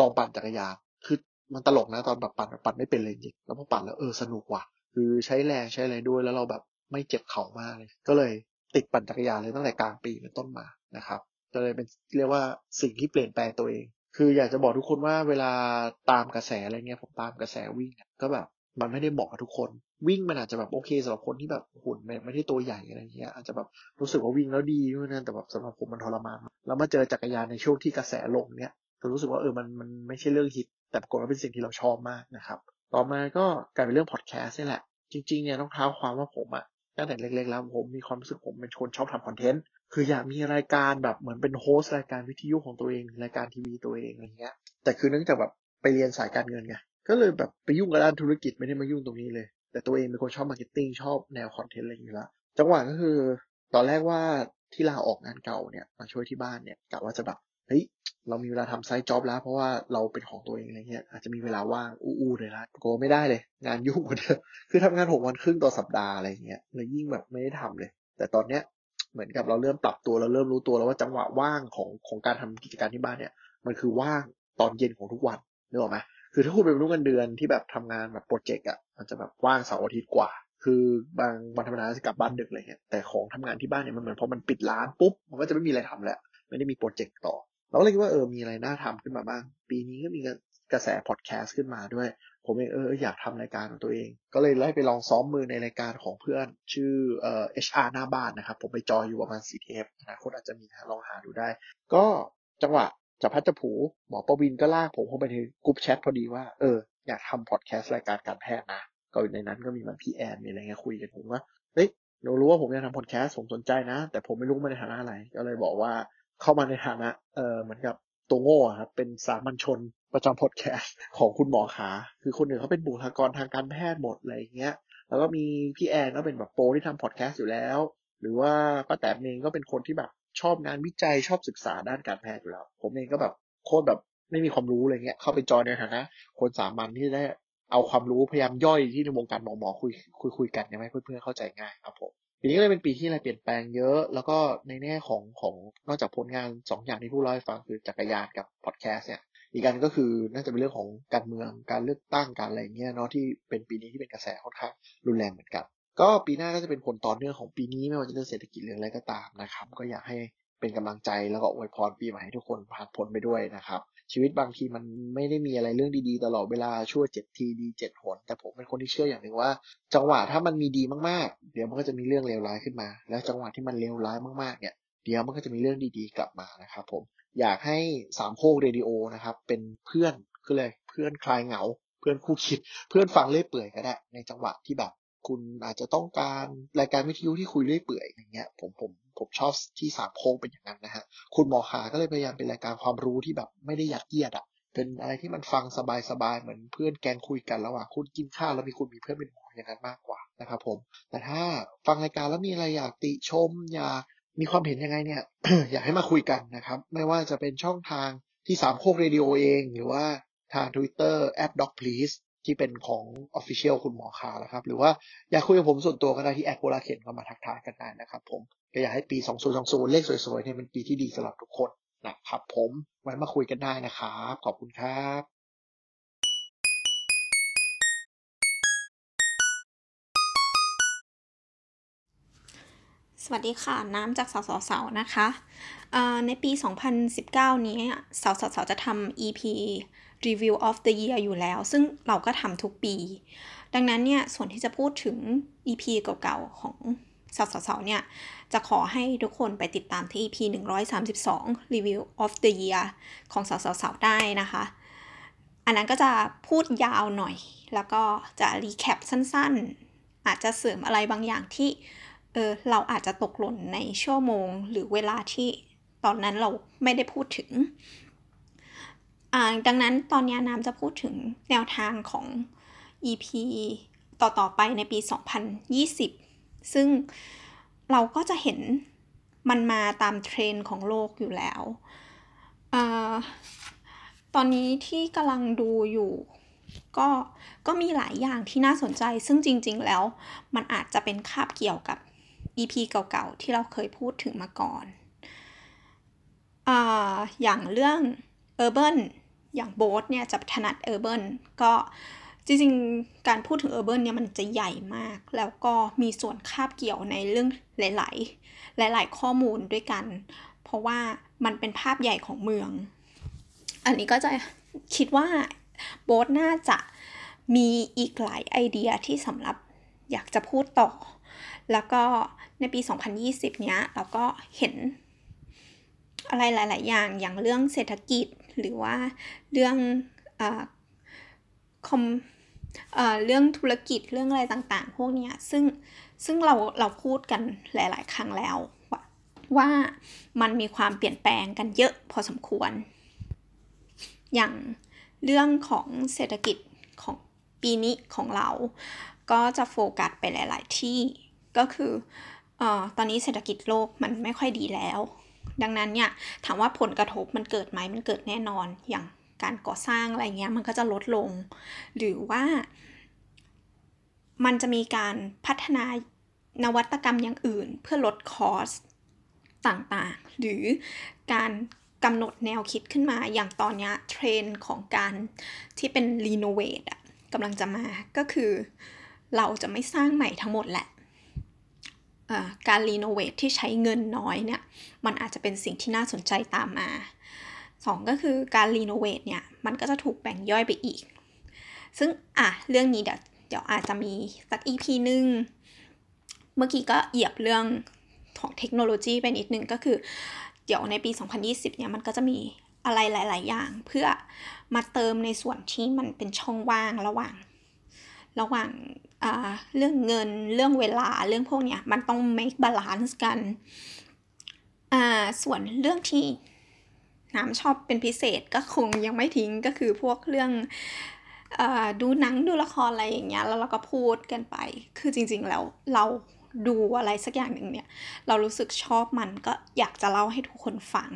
ลองปั่นจักรยานคือมันตลกนะตอนแบบปั่นไม่เป็นเลยจริงแล้วพอปั่นแล้วสนุกว่ะคือใช้แรงใช้อะไรด้วยแล้วเราแบบไม่เจ็บเข่ามากเลยก็เลยติดปั่นจักรยานเลยตั้งแต่กลางปีเป็นต้นมานะครับก็เลยเป็นเรียกว่าสิ่งที่เปลี่ยนแปลงตัวเองคืออยากจะบอกทุกคนว่าเวลาตามกระแสอะไรเงี้ยผมตามกระแสวิ่งก็แบบมันไม่ได้เหมาะกับทุกคนวิ่งมันอาจจะแบบโอเคสำหรับคนที่แบบหุ่นไม่ได้ตัวใหญ่อะไรเงี้ยอาจจะแบบรู้สึกว่าวิ่งแล้วดีด้วยนะแต่แบบสำหรับผมมันทรมานแล้วมาเจอจักรยานในช่วงที่กระแสลงเนี้ยก็รู้สึกว่ามันไม่ใช่เรื่องฮิตแต่ปรากฏว่าเป็นสิ่งที่เราชอบมากนะครับ ต่อมาก็กลายเป็นเรื่องพอดแคสต์นี่แหละจริงๆเนี่ยต้องเท้าความว่าผมอะตั้งแต่เล็กๆแล้วผมมีความรู้สึกผมเป็นคนชอบทำคอนเทนต์คืออยากมีรายการแบบเหมือนเป็นโฮสต์รายการวิทยุของตัวเองรายการทีวีตัวเองอะไรเงี้ยแต่คือเนื่องจากแบบไปเรียนสายการเงินไงก็เลยแบบไปยุ่งกับด้านธุรกิจไม่ได้มายุ่งตรงนี้เลยแต่ตัวเองเป็นคนชอบมาร์เก็ตติ้งชอบแนวคอนเทนต์อะไรอยู่แล้วจังหวะก็คือตอนแรกว่าที่ลาออกงานเก่าเนี่ยมาช่วยที่บ้านเนี่ยกะว่าจะแบบเฮ้ยเรามีเวลาทำไซต์จ็อบแล้วเพราะว่าเราเป็นของตัวเองอะไรเงี้ยอาจจะมีเวลาว่างอู้ๆเลยละโกไม่ได้เลยงานยุ่งกว่าเดิมคือทำงาน6 วันครึ่งต่อสัปดาห์อะไรเงี้ยเลยยิ่งแบบไม่ได้ทำเลยแต่ตอนเนี้ยเหมือนกับเราเริ่มปรับตัวเราเริ่มรู้ตัวแล้วว่าจังหวะว่างของการทำกิจการที่บ้านเนี่ยมันคือว่างตอนเย็นของทุกวันนึกออกไหมคือถ้าคุณเป็นมนุษย์เงินเดือนที่แบบทำงานแบบโปรเจกต์อ่ะมันจะแบบว่างเสาร์อาทิตย์กว่าคือบางวันธรรมดาจะกลับบ้านดึกอะไรเงี้ยแต่ของทำงานที่บ้านเนี่ยมันเหมือนพอมันปิดร้านปุ๊บมันก็จะไม่มีอะไรทำแล้วไม่ได้มีโปรเจกต์ต่อเราเลยคิดว่ามีอะไรน่าทำขึ้นมาบ้างปีนี้ก็มีกระแสพอดแคสต์ขึ้นมาด้วยผมเองอยากทำรายการของตัวเองก็เลยได้ไปลองซ้อมมือในรายการของเพื่อนชื่อHR หน้าบ้านนะครับผมไปจอยอยู่ประมาณ4 เทปนะคนอาจจะมีลองหาดูได้ก็จังหวะจับพัดจับผูหมอประวินก็ลากผมเข้าไปในกลุ่มแชทพอดีว่าอยากทำพอดแคสต์รายการการแพทย์นะก็อยู่ในนั้นก็มีมันพี่แอนมีอะไรเงี้ยคุยกันผมว่าเฮ้ยเรารู้ว่าผมอยากทำพอดแคสต์ผมสนใจนะแต่ผมไม่รู้มาในฐานะอะไรก็เลยบอกว่าเข้ามาในฐานะเหมือนกับตัวโง่ครับเป็นสามัญชนประจำพอดแคสต์ของคุณหมอขาคือคนหนึ่งเขาเป็นบุคลากรทางการแพทย์หมดอะไรอย่างเงี้ยแล้วก็มีพี่แอนก็เป็นแบบโปรที่ทำพอดแคสต์อยู่แล้วหรือว่าป้าแต๋มเองก็เป็นคนที่แบบชอบงานวิจัยชอบศึกษาด้านการแพทย์อยู่แล้วผมเองก็แบบโคตรแบบไม่มีความรู้อะไรเงี้ยเข้าไปจอยในฐานะคนสามัญที่ได้เอาความรู้พยายามย่อยที่ในวงการหมอคุยกันใช่ไหมเพื่อนเข้าใจง่ายครับผมปีนี้ก็เลยเป็นปีที่อะไรเปลี่ยนแปลงเยอะแล้วก็ในแง่ของนอกจากผลงาน2 อย่างที่ผู้เล่าให้ฟังคือจักรยานกับพอดแคสต์เนี่ยอีกอันก็คือน่าจะเป็นเรื่องของการเมืองการเลือกตั้งการอะไรเงี้ยเนาะที่เป็นปีนี้ที่เป็นกระแสค่อนข้างรุนแรงเหมือนกันก็ปีหน้าก็จะเป็นผลต่อเนื่องของปีนี้ไม่ว่าจะเรื่องเศรษฐกิจเรื่องอะไรก็ตามนะครับก็อยากให้เป็นกำลังใจแล้วก็อวยพรปีใหม่ให้ทุกคนผ่านพ้นไปด้วยนะครับชีวิตบางทีมันไม่ได้มีอะไรเรื่องดีๆตลอดเวลาชั่ว7ทีดี7หนแต่ผมเป็นคนที่เชื่ออย่างนึงว่าจังหวะถ้ามันมีดีมากๆเดี๋ยวมันก็จะมีเรื่องเลวร้ายขึ้นมาแล้วจังหวะที่มันเลวร้ายมากๆเนี่ยเดี๋ยวมันก็จะมีเรื่องดีๆกลับมานะครับผมอยากให้3 โคกเรดิโอนะครับเป็นเพื่อนก็เลยเพื่อนคลายเหงาเพื่อนคู่คิดเพื่อนฟังเล่ยเปื่อยก็ได้ในจังหวะที่แบบคุณอาจจะต้องการรายการวิทยุที่คุยเรื่อยเปื่อยอย่างเงี้ยผมชอบที่3 โคกเป็นอย่างนั้นนะฮะคุณหมอขาก็เลยพยายามเป็นรายการความรู้ที่แบบไม่ได้ยัดเยียดอ่ะเป็นอะไรที่มันฟังสบายๆเหมือนเพื่อนแกงคุยกันระหว่างคุณกินข้าวแล้วมีเพื่อนเป็นหมออย่างนั้นมากกว่านะครับผมแต่ถ้าฟังรายการแล้วมีอะไรอยากติชมอยากมีความเห็นยังไงเนี่ย อยากให้มาคุยกันนะครับไม่ว่าจะเป็นช่องทางที่3 โคกเรดิโอเองหรือว่าทาง Twitter @docpleaseที่เป็นของ Official คุณหมอคานะครับหรือว่าอยากคุยกับผมส่วนตัวก็ได้ที่ Ad Polar Ken ก็มาทักทายกันได้นะครับผมก็อยากให้ปี 2020 เลขสวยๆเนี่ยเป็นปีที่ดีสำหรับทุกคนนะครับผมไว้มาคุยกันได้นะครับขอบคุณครับสวัสดีค่ะน้ำจากสสๆนะคะในปี2019นี้สสๆจะทำ EP Review of the Year อยู่แล้วซึ่งเราก็ทำทุกปีดังนั้นเนี่ยส่วนที่จะพูดถึง EP เก่าๆของสสๆเนี่ยจะขอให้ทุกคนไปติดตามที่ EP 132 Review of the Year ของสสๆได้นะคะอันนั้นก็จะพูดยาวหน่อยแล้วก็จะ recap สั้นๆอาจจะเสริมอะไรบางอย่างที่เราอาจจะตกหล่นในชั่วโมงหรือเวลาที่ตอนนั้นเราไม่ได้พูดถึงดังนั้นตอนนี้น้ำจะพูดถึงแนวทางของ EP ต่อๆไปในปี 2020 ซึ่งเราก็จะเห็นมันมาตามเทรนด์ของโลกอยู่แล้วตอนนี้ที่กำลังดูอยู่ก็มีหลายอย่างที่น่าสนใจซึ่งจริงๆแล้วมันอาจจะเป็นคาบเกี่ยวกับ EP เก่าๆที่เราเคยพูดถึงมาก่อนอย่างเรื่อง Urban อย่างโบ๊ทเนี่ยจะถนัด Urban ก็จริงๆการพูดถึง Urban เนี่ยมันจะใหญ่มากแล้วก็มีส่วนคาบเกี่ยวในเรื่องหลายข้อมูลด้วยกันเพราะว่ามันเป็นภาพใหญ่ของเมืองอันนี้ก็จะคิดว่าโบ๊ทน่าจะมีอีกหลายไอเดียที่สำหรับอยากจะพูดต่อแล้วก็ในปี 2020 เนี้ยเราก็เห็นอะไรหลายๆอย่างเรื่องเศรษฐกิจหรือว่าเรื่อง เรื่องธุรกิจเรื่องอะไรต่างๆพวกนี้ซึ่งเราพูดกันหลายๆครั้งแล้วว่ามันมีความเปลี่ยนแปลงกันเยอะพอสมควรอย่างเรื่องของเศรษฐกิจของปีนี้ของเราก็จะโฟกัสไปหลายๆที่ก็คือตอนนี้เศรษฐกิจโลกมันไม่ค่อยดีแล้วดังนั้นเนี่ยถามว่าผลกระทบมันเกิดไหมมันเกิดแน่นอนอย่างการก่อสร้างอะไรเงี้ยมันก็จะลดลงหรือว่ามันจะมีการพัฒนานวัตกรรมอย่างอื่นเพื่อลดคอสต่างๆหรือการกำหนดแนวคิดขึ้นมาอย่างตอนนี้เทรนด์ของการที่เป็นรีโนเวทอ่ะกำลังจะมาก็คือเราจะไม่สร้างใหม่ทั้งหมดแหละการรีโนเวทที่ใช้เงินน้อยเนี่ยมันอาจจะเป็นสิ่งที่น่าสนใจตามมา2ก็คือการรีโนเวทเนี่ยมันก็จะถูกแบ่งย่อยไปอีกซึ่งเรื่องนี้เดี๋ยวอาจจะมีสัก EP นึงเมื่อกี้ก็เหยียบเรื่องของเทคโนโลยีไปนิดนึงก็คือเดี๋ยวในปี2020เนี่ยมันก็จะมีอะไรหลายๆอย่างเพื่อมาเติมในส่วนที่มันเป็นช่องว่างระหว่างเรื่องเงินเรื่องเวลาเรื่องพวกเนี้ยมันต้อง make balance กันส่วนเรื่องที่น้ำชอบเป็นพิเศษก็คงยังไม่ทิ้งก็คือพวกเรื่องดูหนังดูละครอะไรอย่างเงี้ยแล้วเราก็พูดกันไปคือจริงๆแล้วเราดูอะไรสักอย่างหนึ่งเนี่ยเรารู้สึกชอบมันก็อยากจะเล่าให้ทุกคนฟัง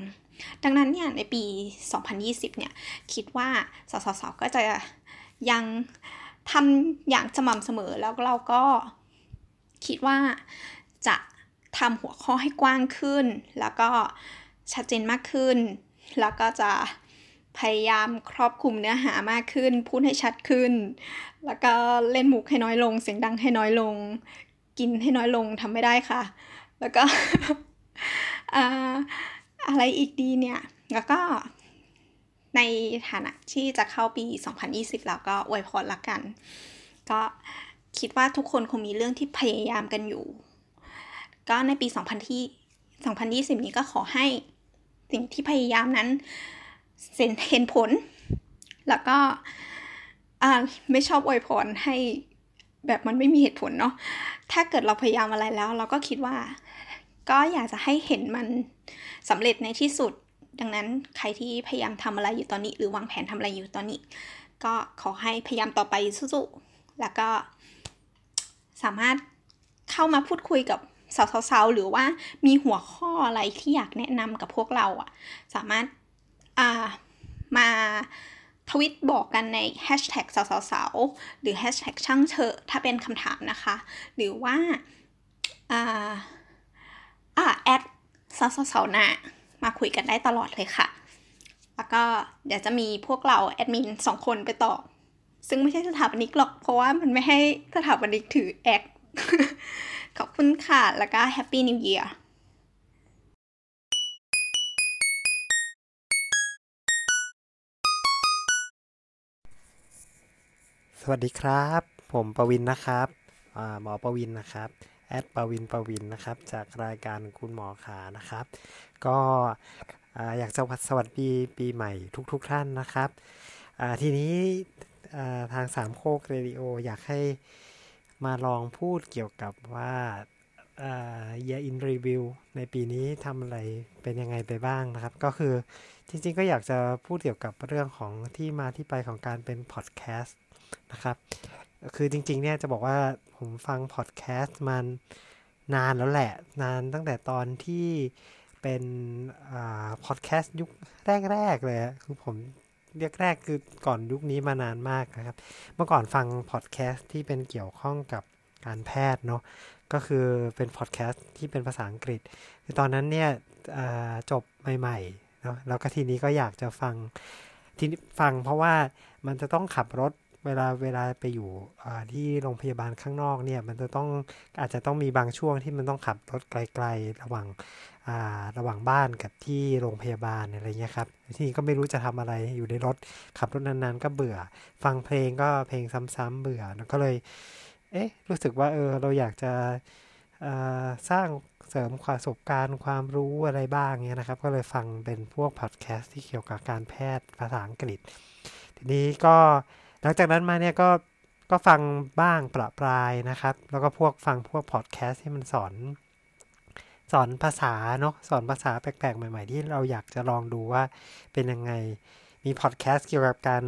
ดังนั้นเนี่ยในปี2020เนี่ยคิดว่าสาวๆก็จะยังทำอย่างสม่ำเสมอแล้วเราก็คิดว่าจะทำหัวข้อให้กว้างขึ้นแล้วก็ชัดเจนมากขึ้นแล้วก็จะพยายามครอบคลุมเนื้อหามากขึ้นพูดให้ชัดขึ้นแล้วก็เล่นมุกให้น้อยลงเสียงดังให้น้อยลงกินให้น้อยลงทำไม่ได้ค่ะแล้วก็ อะไรอีกดีเนี่ยแล้วก็ในฐานะที่จะเข้าปี2020แล้วก็อวยพรละกันก็คิดว่าทุกคนคงมีเรื่องที่พยายามกันอยู่ก็ในปี2020นี้ก็ขอให้สิ่งที่พยายามนั้นเห็นผลแล้วก็ไม่ชอบอวยพรให้แบบมันไม่มีเหตุผลเนาะถ้าเกิดเราพยายามอะไรแล้วเราก็คิดว่าก็อยากจะให้เห็นมันสำเร็จในที่สุดดังนั้นใครที่พยายามทำอะไรอยู่ตอนนี้หรือวางแผนทำอะไรอยู่ตอนนี้ก็ขอให้พยายามต่อไปสู้ๆแล้วก็สามารถเข้ามาพูดคุยกับสาวๆหรือว่ามีหัวข้ออะไรที่อยากแนะนำกับพวกเราอ่ะสามารถมาทวิตบอกกันในแฮชแท็กสาวๆหรือแฮชแท็กช่างเถอะถ้าเป็นคำถามนะคะหรือว่าแอดสาวๆนะมาคุยกันได้ตลอดเลยค่ะแล้วก็เดี๋ยวจะมีพวกเราแอดมิน2คนไปตอบซึ่งไม่ใช่สถาปนิกหรอกเพราะว่ามันไม่ให้สถาปนิกถือแอด ขอบคุณค่ะแล้วก็แฮปปี้นิวเยียร์สวัสดีครับผมปวินนะครับหมอปวินนะครับแอดปวินนะครับจากรายการคุณหมอขานะครับก็อยากจะสวัสดีปีใหม่ทุกท่านนะครับทีนี้ทางสามโคกเรดิโออยากให้มาลองพูดเกี่ยวกับว่าyear in review ในปีนี้ทำอะไรเป็นยังไงไปบ้างนะครับก็คือจริงๆก็อยากจะพูดเกี่ยวกับเรื่องของที่มาที่ไปของการเป็นพอดแคสต์นะครับคือจริงๆเนี่ยจะบอกว่าผมฟังพอดแคสต์มันนานแล้วแหละนานตั้งแต่ตอนที่เป็นพอดแคสต์ยุคแรกๆเลยคือผมเรียกแรกคือก่อนยุคนี้มานานมากนะครับเมื่อก่อนฟังพอดแคสต์ที่เป็นเกี่ยวข้องกับการแพทย์เนาะก็คือเป็นพอดแคสต์ที่เป็นภาษาอังกฤษคือตอนนั้นเนี่ยจบใหม่ๆเนาะแล้วก็ทีนี้ก็อยากจะฟังเพราะว่ามันจะต้องขับรถเวลาไปอยู่ที่โรงพยาบาลข้างนอกเนี่ยมันจะต้องอาจจะต้องมีบางช่วงที่มันต้องขับรถไกลๆระหว่างบ้านกับที่โรงพยาบาลอะไรเงี้ยครับที่ก็ไม่รู้จะทำอะไรอยู่ในรถขับรถนานๆก็เบื่อฟังเพลงก็เพลงซ้ำๆเบื่อแล้วก็เลยรู้สึกว่าเราอยากจะสร้างเสริมประสบการณ์ความรู้อะไรบ้างเนี่ยนะครับก็เลยฟังเป็นพวกพอดแคสต์ที่เกี่ยวกับการแพทย์ภาษาอังกฤษทีนี้ก็หลังจากนั้นมาเนี่ยก็ ก็ฟังบ้างประปรายนะครับแล้วก็ฟังพวกพอดแคสต์ที่มันสอนภาษาเนาะสอนภาษาแปลกๆใหม่ๆที่เราอยากจะลองดูว่าเป็นยังไงมีพอดแคสต์เกี่ยวกับการ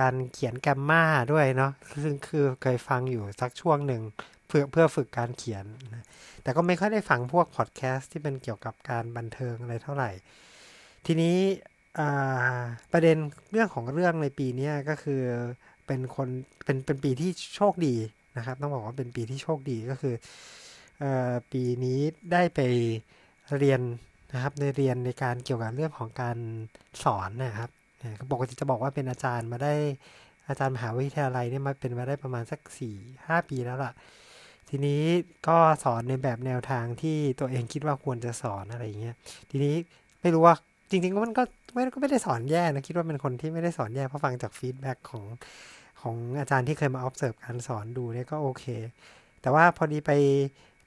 การเขียนแกรมมาด้วยเนาะซึ่งคือเคยฟังอยู่สักช่วงหนึ่งเพื่อฝึกการเขียนนะแต่ก็ไม่ค่อยได้ฟังพวกพอดแคสต์ที่เป็นเกี่ยวกับการบันเทิงอะไรเท่าไหร่ทีนี้ประเด็นเรื่องของเรื่องในปีนี้ก็คือเป็นปีที่โชคดีนะครับต้องบอกว่าเป็นปีที่โชคดีก็คือปีนี้ได้ไปเรียนนะครับในเรียนในการเกี่ยวกับเรื่องของการสอนนะครับปกติจะบอกว่าเป็นอาจารย์มาได้อาจารย์มหาวิทยาลัยเนี่ยมาเป็นมาได้ประมาณสัก 4-5 ปีแล้วล่ะทีนี้ก็สอนในแบบแนวทางที่ตัวเองคิดว่าควรจะสอนอะไรอย่างเงี้ยทีนี้ไม่รู้ว่าจริงๆก็มันก็ไม่ได้สอนแย่นะคิดว่าเป็นคนที่ไม่ได้สอนแย่เพราะฟังจากฟีดแบ็กของอาจารย์ที่เคยมา observe การสอนดูเนี่ยก็โอเคแต่ว่าพอดีไป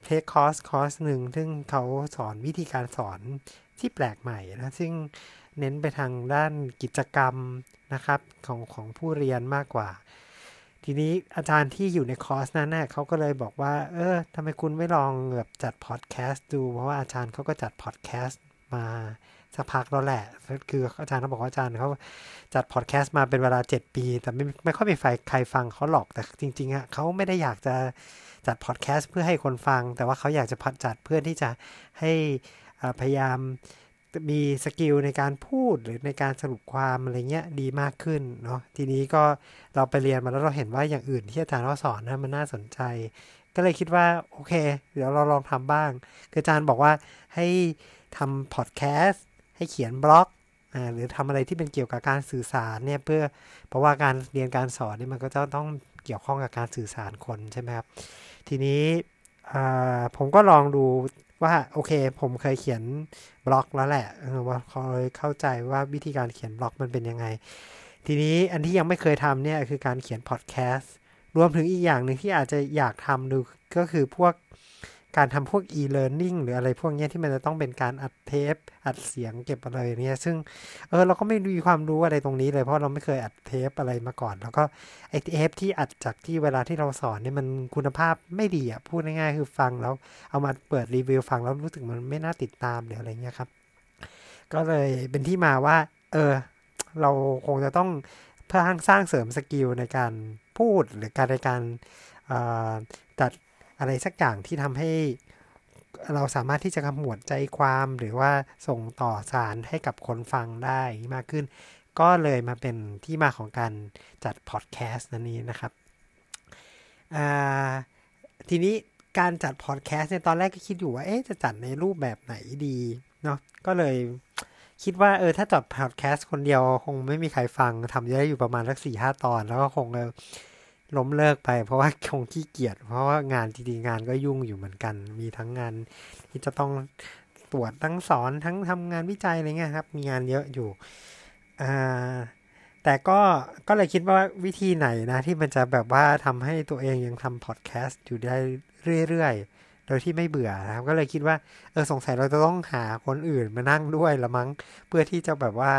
เทคคอร์สหนึ่งซึ่งเขาสอนวิธีการสอนที่แปลกใหม่นะซึ่งเน้นไปทางด้านกิจกรรมนะครับของผู้เรียนมากกว่าทีนี้อาจารย์ที่อยู่ในคอร์สนั้นเขาก็เลยบอกว่าทำไมคุณไม่ลองแบบจัดพอดแคสต์ดูเพราะว่าอาจารย์เขาก็จัดพอดแคสต์มาสักพักแล้วแหละคืออาจารย์เขาบอกว่าอาจารย์เขาจัดพอดแคสต์มาเป็นเวลา7 ปีแต่ไม่ค่อยมีใครฟังเขาหรอกแต่จริงๆอ่ะเขาไม่ได้อยากจะจัดพอดแคสต์เพื่อให้คนฟังแต่ว่าเขาอยากจะจัดเพื่อที่จะให้พยายามมีสกิลในการพูดหรือในการสรุปความอะไรเงี้ยดีมากขึ้นเนาะทีนี้ก็เราไปเรียนมาแล้วเราเห็นว่าอย่างอื่นที่อาจารย์เขาสอนนะมันน่าสนใจก็เลยคิดว่าโอเคเดี๋ยวเราลองทำบ้างคืออาจารย์บอกว่าให้ทำพอดแคสต์ให้เขียนบล็อกหรือทำอะไรที่เป็นเกี่ยวกับการสื่อสารเนี่ยเพราะว่าการเรียนการสอนนี่มันก็จะต้องเกี่ยวข้องกับการสื่อสารคนใช่ไหมครับทีนี้ผมก็ลองดูว่าโอเคผมเคยเขียนบล็อกแล้วแหละว่าเคยเข้าใจว่าวิธีการเขียนบล็อกมันเป็นยังไงทีนี้อันที่ยังไม่เคยทำเนี่ยคือการเขียนพอดแคสต์รวมถึงอีกอย่างหนึ่งที่อาจจะอยากทำดูก็คือพวกการทำพวก e-learning หรืออะไรพวกนี้ที่มันจะต้องเป็นการอัดเทปอัดเสียงเก็บอะไรเนี่ยซึ่งเราก็ไม่มีความรู้อะไรตรงนี้เลยเพราะเราไม่เคยอัดเทปอะไรมาก่อนแล้วก็ไอเทปที่อัดจากที่เวลาที่เราสอนเนี่ยมันคุณภาพไม่ดีอ่ะพูดง่ายๆคือฟังแล้วเอามาเปิดรีวิวฟังแล้วรู้สึกมันไม่น่าติดตามเดี๋ยวอะไรเงี้ยครับก็เลยเป็นที่มาว่าเราคงจะต้องเพื่อสร้างเสริมสกิลในการพูดหรือการในการจัดอะไรสักอย่างที่ทำให้เราสามารถที่จะขมวดใจความหรือว่าส่งต่อสารให้กับคนฟังได้มากขึ้นก็เลยมาเป็นที่มาของการจัดพอดแคสต์นั่นนี้นะครับทีนี้การจัดพอดแคสต์เนี่ยตอนแรกก็คิดอยู่ว่าจะจัดในรูปแบบไหนดีเนาะก็เลยคิดว่าถ้าจัดพอดแคสต์คนเดียวคงไม่มีใครฟังทำได้อยู่ประมาณสัก 4-5 ตอนแล้วก็คงล้มเลิกไปเพราะว่าคงขี้เกียจเพราะว่างานจริงๆงานก็ยุ่งอยู่เหมือนกันมีทั้งงานที่จะต้องตรวจทั้งสอนทั้งทำงานวิจัยอะไรเงี้ยครับมีงานเยอะอยู่แต่ก็เลยคิดว่าวิธีไหนนะที่มันจะแบบว่าทำให้ตัวเองยังทำพอดแคสต์อยู่ได้เรื่อยๆโดยที่ไม่เบื่อนะครับก็เลยคิดว่าสงสัยเราจะต้องหาคนอื่นมานั่งด้วยละมั้งเพื่อที่จะแบบว่า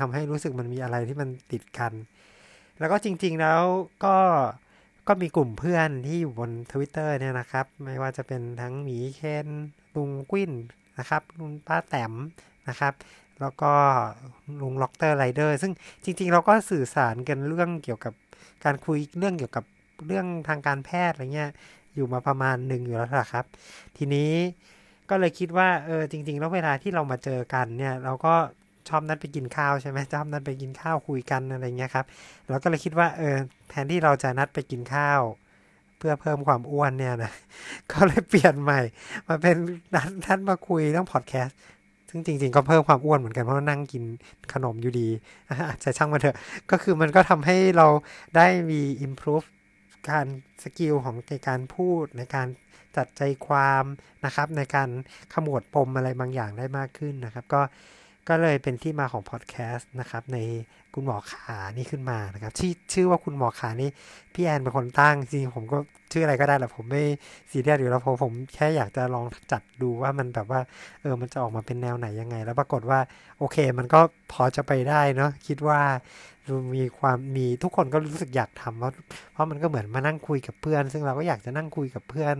ทำให้รู้สึกมันมีอะไรที่มันติดกันแล้วก็จริงๆแล้วก็มีกลุ่มเพื่อนที่อยู่บน Twitter เนี่ยนะครับไม่ว่าจะเป็นทั้งหมีเคนลุงกวิ้นนะครับลุงป้าแต้มนะครับแล้วก็ลุงล็อกเตอร์ไรเดอร์ซึ่งจริงๆเราก็สื่อสารกันเรื่องเกี่ยวกับการคุยเรื่องเกี่ยวกับเรื่องทางการแพทย์อะไรเงี้ยอยู่มาประมาณหนึ่งอยู่แล้วล่ะครับทีนี้ก็เลยคิดว่าจริงๆแล้วเวลาที่เรามาเจอกันเนี่ยเราก็ชอบนัดไปกินข้าวใช่ไหมชอบนัดไปกินข้าวคุยกันอะไรเงี้ยครับเราก็เลยคิดว่าแทนที่เราจะนัดไปกินข้าวเพื่อเพิ่มความอ้วนเนี่ยนะก็เลยเปลี่ยนใหม่มาเป็นนัดมาคุยเรื่องพอดแคสต์ซึ่งจริงๆก็เพิ่มความอ้วนเหมือนกันเพราะนั่งกินขนมอยู่ดีอาจจะช่างมาเถอะก็คือมันก็ทำให้เราได้มี improve การสกิลของในการพูดในการจัดใจความนะครับในการขมวดปมอะไรบางอย่างได้มากขึ้นนะครับก็เลยเป็นที่มาของพอดแคสต์นะครับในคุณหมอขานี่ขึ้นมานะครับชื่อว่าคุณหมอขานี่พี่แอนเป็นคนตั้งจริงผมก็ชื่ออะไรก็ได้แหละผมไม่ซีเรียสอยู่แล้วผมแค่อยากจะลองจัดดูว่ามันแบบว่ามันจะออกมาเป็นแนวไหนยังไงแล้วปรากฏว่าโอเคมันก็พอจะไปได้เนาะคิดว่า มีความมีทุกคนก็รู้สึกอยากทำเพราะมันก็เหมือนมานั่งคุยกับเพื่อนซึ่งเราก็อยากจะนั่งคุยกับเพื่อน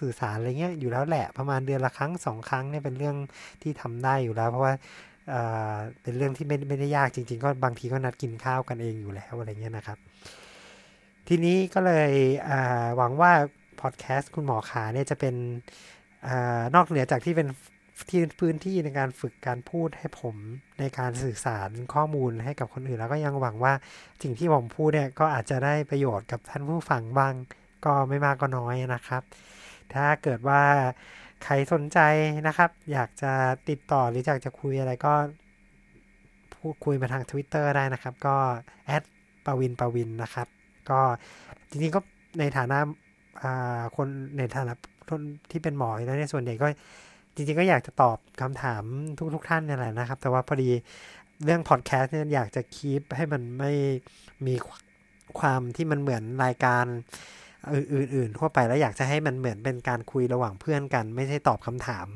สื่อสารอะไรเงี้ยอยู่แล้วแหละประมาณเดือนละครั้ง2ครั้งเนี่ยเป็นเรื่องที่ทำได้อยู่แล้วเพราะว่าเป็นเรื่องที่ไม่ได้ยากจริงๆก็บางทีก็นัดกินข้าวกันเองอยู่แล้วอะไรเงี้ยนะครับทีนี้ก็เลยหวังว่าพอดแคสต์คุณหมอขาเนี่ยจะเป็นนอกเหนือจากที่เป็นที่พื้นที่ในการฝึกการพูดให้ผมในการสื่อสารข้อมูลให้กับคนอื่นแล้วก็ยังหวังว่าสิ่งที่ผมพูดเนี่ยก็อาจจะได้ประโยชน์กับท่านผู้ฟังบ้างก็ไม่มากก็น้อยนะครับถ้าเกิดว่าใครสนใจนะครับอยากจะติดต่อหรืออยากจะคุยอะไรก็พูดคุยมาทาง Twitter ได้นะครับก็@pawin นะครับก็จริงๆก็ในฐานะคนในฐานะที่เป็นหมอแล้วในส่วนใหญ่ก็จริงๆก็อยากจะตอบคำถามทุกท่านนี่แหละนะครับแต่ว่าพอดีเรื่องพอดแคสต์เนี่ยอยากจะคีปให้มันไม่มีความที่มันเหมือนรายการอื่นๆทั่วไปแล้วอยากจะให้มันเหมือนเป็นการคุยระหว่างเพื่อนกันไม่ใช่ตอบคำถาม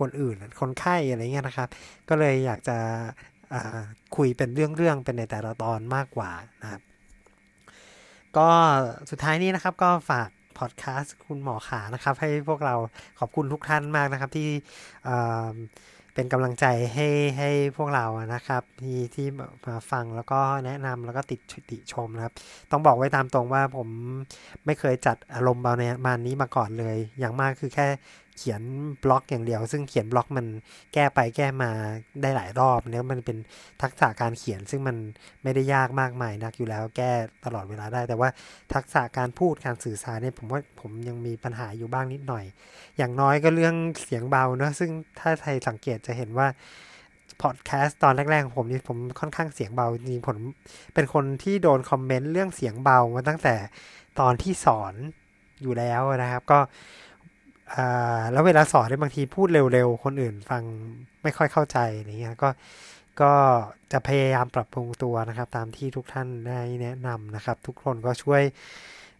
คนอื่นคนไข้อะไรเงี้ยนะครับก็เลยอยากจะคุยเป็นเรื่องๆเป็นในแต่ละตอนมากกว่านะครับก็สุดท้ายนี้นะครับก็ฝากพอดแคสต์คุณหมอขานะครับให้พวกเราขอบคุณทุกท่านมากนะครับที่เป็นกำลังใจให้พวกเรานะครับที่มาฟังแล้วก็แนะนำแล้วก็ติชมนะครับต้องบอกไว้ตามตรงว่าผมไม่เคยจัดอารมณ์ประมาณนี้มาก่อนเลยอย่างมากคือแค่เขียนบล็อกอย่างเดียวซึ่งเขียนบล็อกมันแก้ไปแก้มาได้หลายรอบเนี่ยมันเป็นทักษะการเขียนซึ่งมันไม่ได้ยากมากมายนักอยู่แล้วแก้ตลอดเวลาได้แต่ว่าทักษะการพูดการสื่อสารเนี่ยผมว่าผมยังมีปัญหาอยู่บ้างนิดหน่อยอย่างน้อยก็เรื่องเสียงเบาเนาะซึ่งถ้าใครสังเกตจะเห็นว่าพอดแคสต์ตอนแรกๆผมค่อนข้างเสียงเบาจริงผมเป็นคนที่โดนคอมเมนต์เรื่องเสียงเบามาตั้งแต่ตอนที่สอนอยู่แล้วนะครับก็แล้วเวลาสอนเนี่ยบางทีพูดเร็วๆคนอื่นฟังไม่ค่อยเข้าใจอย่างเงี้ยก็จะพยายามปรับปรุงตัวนะครับตามที่ทุกท่านได้แนะนำนะครับทุกคนก็ช่วย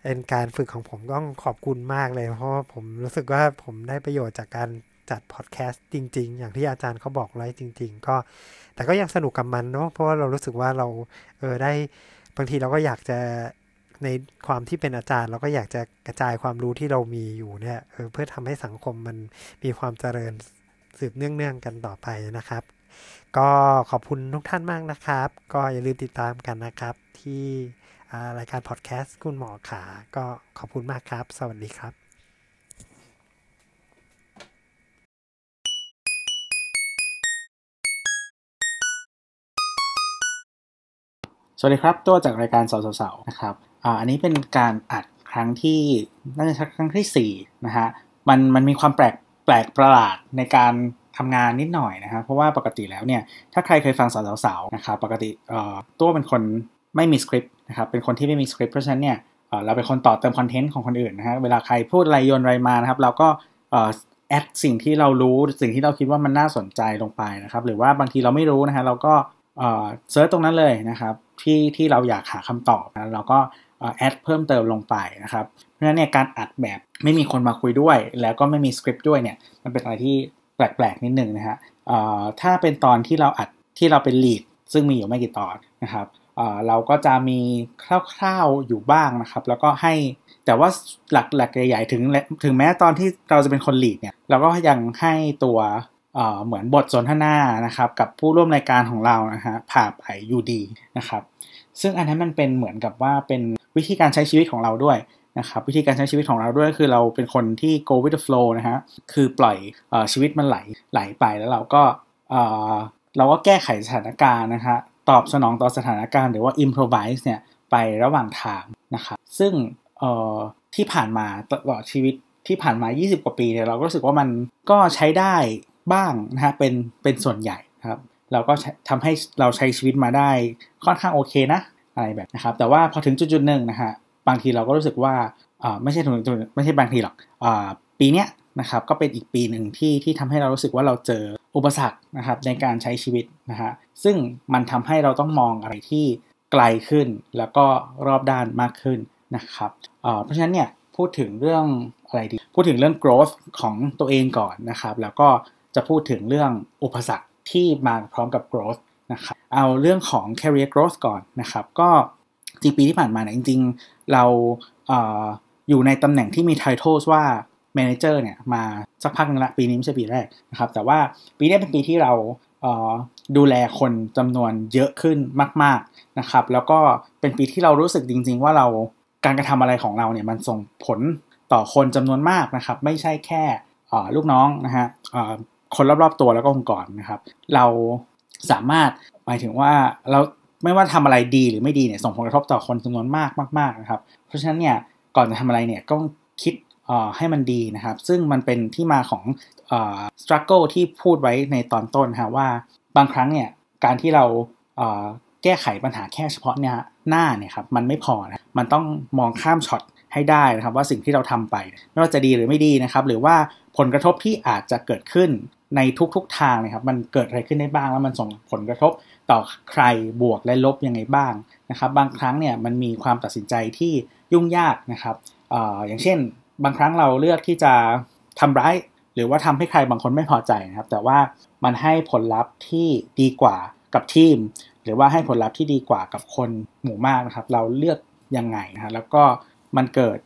เป็นการฝึกของผมต้องขอบคุณมากเลยเพราะว่าผมรู้สึกว่าผมได้ประโยชน์จากการจัดพอดแคสต์จริงๆอย่างที่อาจารย์เขาบอกไว้จริงๆก็แต่ก็ยังสนุกกับมันเนาะเพราะว่าเรารู้สึกว่าเราได้บางทีเราก็อยากจะในความที่เป็นอาจารย์เราก็อยากจะกระจายความรู้ที่เรามีอยู่เนี่ยเพื่อทำให้สังคมมันมีความเจริญสืบเนื่องๆกันต่อไปนะครับก็ขอบคุณทุกท่านมากนะครับก็อย่าลืมติดตามกันนะครับที่รายการพอดแคสต์คุณหมอขาก็ขอบคุณมากครับสวัสดีครับสวัสดีครับตัวจากรายการสาวๆนะครับอันนี้เป็นการอัดครั้งที่น่าจะครั้งที่4นะฮะมันมีความแปลกประหลาดในการทำงานนิดหน่อยนะครับเพราะว่าปกติแล้วเนี่ยถ้าใครเคยฟังสาวๆนะครับปกติตัวเป็นคนไม่มีสคริปต์นะครับเป็นคนที่ไม่มีสคริปต์เพราะฉะนั้นเนี่ยเราเป็นคนต่อเติมคอนเทนต์ของคนอื่นนะฮะเวลาใครพูดอะไรโยนอะไรมานะครับเราก็แอดสิ่งที่เรารู้สิ่งที่เราคิดว่ามันน่าสนใจลงไปนะครับหรือว่าบางทีเราไม่รู้นะฮะเราก็เซิร์ชตรงนั้นเลยนะครับที่เราอยากหาคำตอบนะเราก็แอดเพิ่มเติมลงไปนะครับเพราะฉะนั้นเนี่ยการอัดแบบไม่มีคนมาคุยด้วยแล้วก็ไม่มีสคริปต์ด้วยเนี่ยมันเป็นอะไรที่แปลกๆนิดนึงนะฮะถ้าเป็นตอนที่เราอัดที่เราเป็นลีดซึ่งมีอยู่ไม่กี่ตอนนะครับเราก็จะมีคร่าวๆอยู่บ้างนะครับแล้วก็ให้แต่ว่าหลักใหญ่ๆถึงแม้ตอนที่เราจะเป็นคนลีดเนี่ยเราก็ยังให้ตัวเหมือนบทสนทนานะครับกับผู้ร่วมรายการของเรานะฮะผ่าไปอยู่ดีนะครับซึ่งอันนั้นมันเป็นเหมือนกับว่าเป็นวิธีการใช้ชีวิตของเราด้วยนะครับวิธีการใช้ชีวิตของเราด้วยคือเราเป็นคนที่ go with the flow นะฮะคือปล่อยชีวิตมันไหลไปแล้วเราก็แก้ไขสถานการณ์นะฮะตอบสนองต่อสถานการณ์หรือว่า improvise เนี่ยไประหว่างทางนะครับซึ่งที่ผ่านมาตลอดชีวิตที่ผ่านมา20กว่าปีเนี่ยเราก็รู้สึกว่ามันก็ใช้ได้บ้างนะฮะเป็นส่วนใหญ่ครับเราก็ทำให้เราใช้ชีวิตมาได้ค่อนข้างโอเคนะอะไรแบบนะครับแต่ว่าพอถึงจุดหนึ่งนะฮะบางทีเราก็รู้สึกว่าไม่ใช่บางทีหรอกปีเนี้ยนะครับก็เป็นอีกปีหนึ่งที่ทำให้เรารู้สึกว่าเราเจออุปสรรคนะครับในการใช้ชีวิตนะฮะซึ่งมันทำให้เราต้องมองอะไรที่ไกลขึ้นแล้วก็รอบด้านมากขึ้นนะครับเพราะฉะนั้นเนี่ยพูดถึงเรื่องอะไรดีพูดถึงเรื่อง growth ของตัวเองก่อนนะครับแล้วก็จะพูดถึงเรื่องอุปสรรคที่มาพร้อมกับ growth นะครับเอาเรื่องของ career growth ก่อนนะครับก็จริงปีที่ผ่านมาเนี่ยจริงๆเราอยู่ในตำแหน่งที่มี title ว่า manager เนี่ยมาสักพักนึงละปีนี้ไม่ใช่ปีแรกนะครับแต่ว่าปีนี้เป็นปีที่เราดูแลคนจำนวนเยอะขึ้นมากๆนะครับแล้วก็เป็นปีที่เรารู้สึกจริงๆว่าเราการกระทำอะไรของเราเนี่ยมันส่งผลต่อคนจำนวนมากนะครับไม่ใช่แค่ลูกน้องนะฮะคนรอบๆตัวแล้วก็องค์กรนะครับเราสามารถหมายถึงว่าเราไม่ว่าทำอะไรดีหรือไม่ดีเนี่ยส่งผลกระทบต่อคนจำนวนมากมากๆนะครับเพราะฉะนั้นเนี่ยก่อนจะทำอะไรเนี่ยก็คิดให้มันดีนะครับซึ่งมันเป็นที่มาของstruggle ที่พูดไว้ในตอนต้นฮะว่าบางครั้งเนี่ยการที่เราแก้ไขปัญหาแค่เฉพาะเนี่ยหน้าเนี่ยครับมันไม่พอนะมันต้องมองข้ามช็อตให้ได้นะครับว่าสิ่งที่เราทำไปไม่ว่าจะดีหรือไม่ดีนะครับหรือว่าผลกระทบที่อาจจะเกิดขึ้นในทุกๆทางนะครับมันเกิดอะไรขึ้นได้บ้างแล้วมันส่งผลกระทบต่อใครบวกและลบยังไงบ้างนะครับบางครั้งเนี่ยมันมีความตัดสินใจที่ยุ่งยากนะครับอย่างเช่นบางครั้งเราเลือกที่จะทำร้ายหรือว่าทำให้ใครบางคนไม่พอใจนะครับแต่ว่ามันให้ผลลัพธ์ที่ดีกว่ากับทีมหรือว่าให้ผลลัพธ์ที่ดีกว่ากับคนหมู่มากนะครับเราเลือกยังไงนะฮะแล้วก็มันเกิด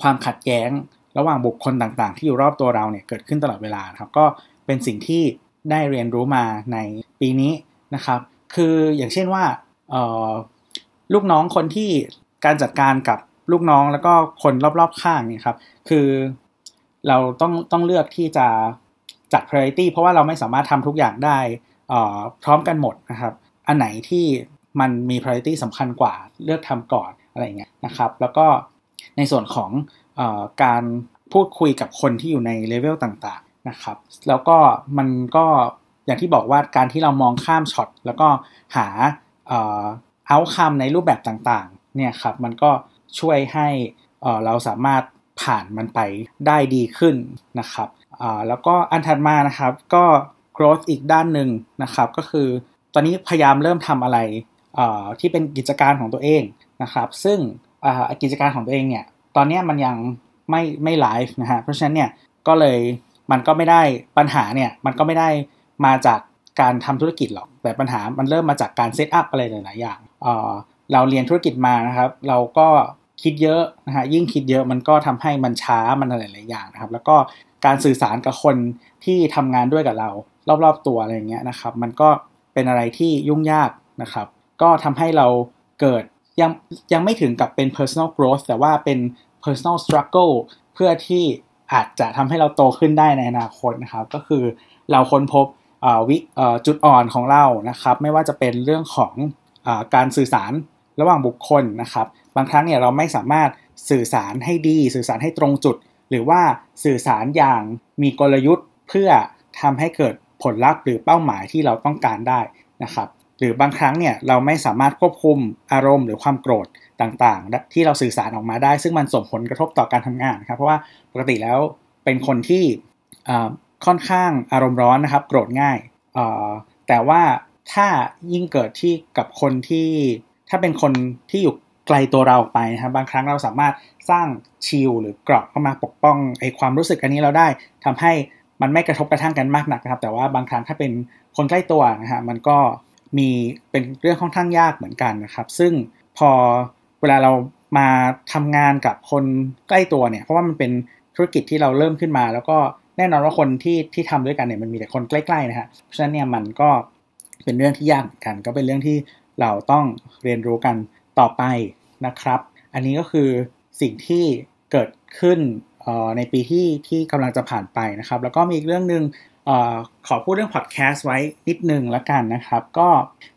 ความขัดแย้งระหว่างบุคคลต่างๆที่อยู่รอบตัวเราเนี่ยเกิดขึ้นตลอดเวลาครับก็เป็นสิ่งที่ได้เรียนรู้มาในปีนี้นะครับคืออย่างเช่นว่าลูกน้องคนที่การจัดการกับลูกน้องแล้วก็คนรอบๆข้างเนี่ยครับคือเราต้องเลือกที่จะจัด priority เพราะว่าเราไม่สามารถทำทุกอย่างได้พร้อมกันหมดนะครับอันไหนที่มันมี priority สำคัญกว่าเลือกทำก่อนอะไรเงี้ยนะครับแล้วก็ในส่วนของการพูดคุยกับคนที่อยู่ในเลเวลต่างๆนะครับแล้วก็มันก็อย่างที่บอกว่าการที่เรามองข้ามช็อตแล้วก็หาoutcome ในรูปแบบต่างๆเนี่ยครับมันก็ช่วยให้เราสามารถผ่านมันไปได้ดีขึ้นนะครับแล้วก็อันถัดมานะครับก็ growth อีกด้านหนึ่งนะครับก็คือตอนนี้พยายามเริ่มทำอะไรที่เป็นกิจการของตัวเองนะครับซึ่งกิจการของตัวเองเนี่ยตอนนี้มันยังไม่ไลฟ์นะฮะเพราะฉะนั้นเนี่ยก็เลยมันก็ไม่ได้ปัญหาเนี่ยมันก็ไม่ได้มาจากการทำธุรกิจหรอกแต่ปัญหามันเริ่มมาจากการเซตอัพอะไรหลายๆอย่างเราเรียนธุรกิจมานะครับเราก็คิดเยอะนะฮะยิ่งคิดเยอะมันก็ทำให้มันช้ามันหลายๆอย่างนะครับแล้วก็การสื่อสารกับคนที่ทำงานด้วยกับเรารอบๆตัวอะไรอย่างเงี้ยนะครับมันก็เป็นอะไรที่ยุ่งยากนะครับก็ทำให้เราเกิดยังไม่ถึงกับเป็น personal growth แต่ว่าเป็น personal struggle เพื่อที่อาจจะทำให้เราโตขึ้นได้ในอนาคตนะครับก็คือเราค้นพบจุดอ่อนของเรานะครับไม่ว่าจะเป็นเรื่องของการสื่อสารระหว่างบุคคลนะครับบางครั้งเนี่ยเราไม่สามารถสื่อสารให้ดีสื่อสารให้ตรงจุดหรือว่าสื่อสารอย่างมีกลยุทธ์เพื่อทำให้เกิดผลลัพธ์หรือเป้าหมายที่เราต้องการได้นะครับหรือบางครั้งเนี่ยเราไม่สามารถควบคุมอารมณ์หรือความโกรธต่างๆที่เราสื่อสารออกมาได้ซึ่งมันส่งผลกระทบต่อการทำงานนะครับเพราะว่าปกติแล้วเป็นคนที่ค่อนข้างอารมณ์ร้อนนะครับโกรธง่ายแต่ว่าถ้ายิ่งเกิดที่กับคนที่ถ้าเป็นคนที่อยู่ไกลตัวเราไปนะครับบางครั้งเราสามารถสร้างชิลหรือเกราะเข้ามาปกป้องไอ้ความรู้สึกอันนี้เราได้ทำให้มันไม่กระทบกระทั่งกันมากนักนะครับแต่ว่าบางครั้งถ้าเป็นคนใกล้ตัวนะฮะมันก็มีเป็นเรื่องค่อนข้างยากเหมือนกันนะครับซึ่งพอเวลาเรามาทำงานกับคนใกล้ตัวเนี่ยเพราะว่ามันเป็นธุรกิจที่เราเริ่มขึ้นมาแล้วก็แน่นอนว่าคนที่ทำด้วยกันเนี่ยมันมีแต่คนใกล้ๆนะฮะเพราะฉะนั้นเนี่ยมันก็เป็นเรื่องที่ยากเหมือนกันก็เป็นเรื่องที่เราต้องเรียนรู้กันต่อไปนะครับอันนี้ก็คือสิ่งที่เกิดขึ้นในปีที่กำลังจะผ่านไปนะครับแล้วก็มีอีกเรื่องนึงขอพูดเรื่องพอดแคสต์ไว้นิดนึงละกันนะครับก็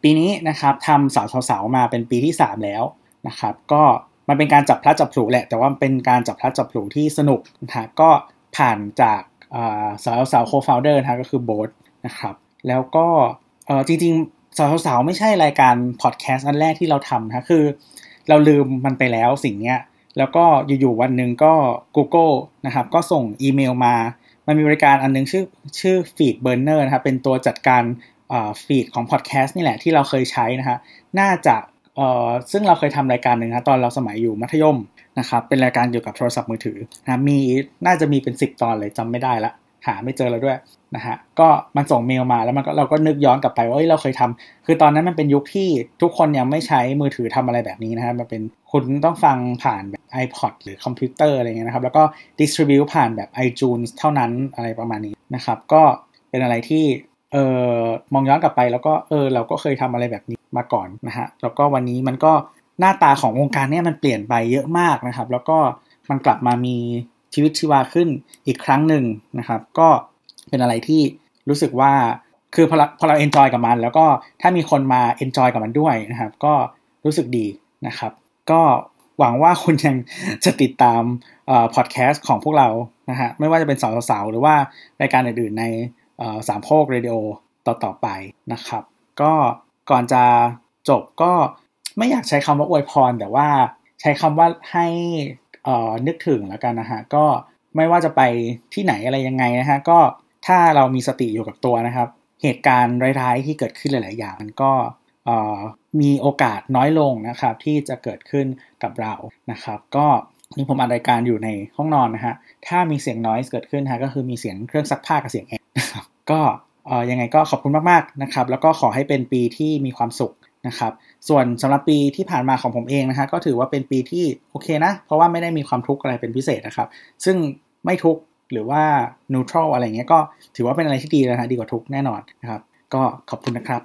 ปีนี้นะครับทำสาวมาเป็นปีที่3แล้วนะครับก็มันเป็นการจับพลัดจับผลูแหละแต่ว่าเป็นการจับพลัดจับผลูที่สนุกนะฮะก็ผ่านจากสาวโคฟาวเดอร์นะก็คือโบ๊ทนะครับแล้วก็จริงๆสาวไม่ใช่รายการพอดแคสต์อันแรกที่เราทำนะคือเราลืมมันไปแล้วสิ่งเนี้ยแล้วก็อยู่ๆวันนึงก็ Google นะครับก็ส่งอีเมลมามันมีบริการอันนึงชื่อ Feedburner นะครับเป็นตัวจัดการฟีดของพอดแคสต์นี่แหละที่เราเคยใช้นะฮะน่าจะซึ่งเราเคยทำรายการนึงนะตอนเราสมัยอยู่มัธยมนะครับเป็นรายการเกี่ยวกับโทรศัพท์มือถือนะมีน่าจะมีเป็น10 ตอนเลยจำไม่ได้ละ หาไม่เจอแล้วด้วยนะฮะก็มันส่งเมลมาแล้วมันก็เราก็นึกย้อนกลับไปว่าเราเคยทำคือตอนนั้นมันเป็นยุคที่ทุกคนยังไม่ใช้มือถือทำอะไรแบบนี้นะฮะมันเป็นคุณต้องฟังผ่านแบบ iPod หรือคอมพิวเตอร์อะไรเงี้ยนะครับแล้วก็ดิสทริบิวผ่านแบบ iTunes เท่านั้นอะไรประมาณนี้นะครับก็เป็นอะไรที่มองย้อนกลับไปแล้วก็เราก็เคยทำอะไรแบบนี้มาก่อนนะฮะแล้วก็วันนี้มันก็หน้าตาของวงการเนี่ยมันเปลี่ยนไปเยอะมากนะครับแล้วก็มันกลับมามีชีวิตชีวาขึ้นอีกครั้งหนึ่งนะครับก็เป็นอะไรที่รู้สึกว่าคือพอเราเอนจอยกับมันแล้วก็ถ้ามีคนมาเอนจอยกับมันด้วยนะครับก็รู้สึกดีนะครับก็หวังว่าคุณยังจะติดตามพอดแคสต์ของพวกเรานะฮะไม่ว่าจะเป็นสาวๆหรือว่ารายการอื่นๆในสามโคกเรดิโอต่อๆไปนะครับก็ก่อนจะจบก็ไม่อยากใช้คำว่าอวยพรแต่ว่าใช้คำว่าให้นึกถึงแล้วกันนะฮะก็ไม่ว่าจะไปที่ไหนอะไรยังไงนะฮะก็ถ้าเรามีสติอยู่กับตัวนะครับเหตุการณ์ร้ายๆที่เกิดขึ้นหลายๆอย่างมันก็มีโอกาสน้อยลงนะครับที่จะเกิดขึ้นกับเรานะครับก็นี่ผมอัดรายการอยู่ในห้องนอนนะฮะถ้ามีเสียงนอยส์เกิดขึ้นฮะก็คือมีเสียงเครื่องซักผ้ากับเสียงแอร์นะครับก็ยังไงก็ขอบคุณมากๆนะครับแล้วก็ขอให้เป็นปีที่มีความสุขนะครับส่วนสำหรับปีที่ผ่านมาของผมเองนะฮะก็ถือว่าเป็นปีที่โอเคนะเพราะว่าไม่ได้มีความทุกข์อะไรเป็นพิเศษนะครับซึ่งไม่ทุกข์หรือว่า neutral อะไรเงี้ยก็ถือว่าเป็นอะไรที่ดีนะฮะดีกว่าทุกข์แน่นอนนะครับก็ขอบคุณนะครับ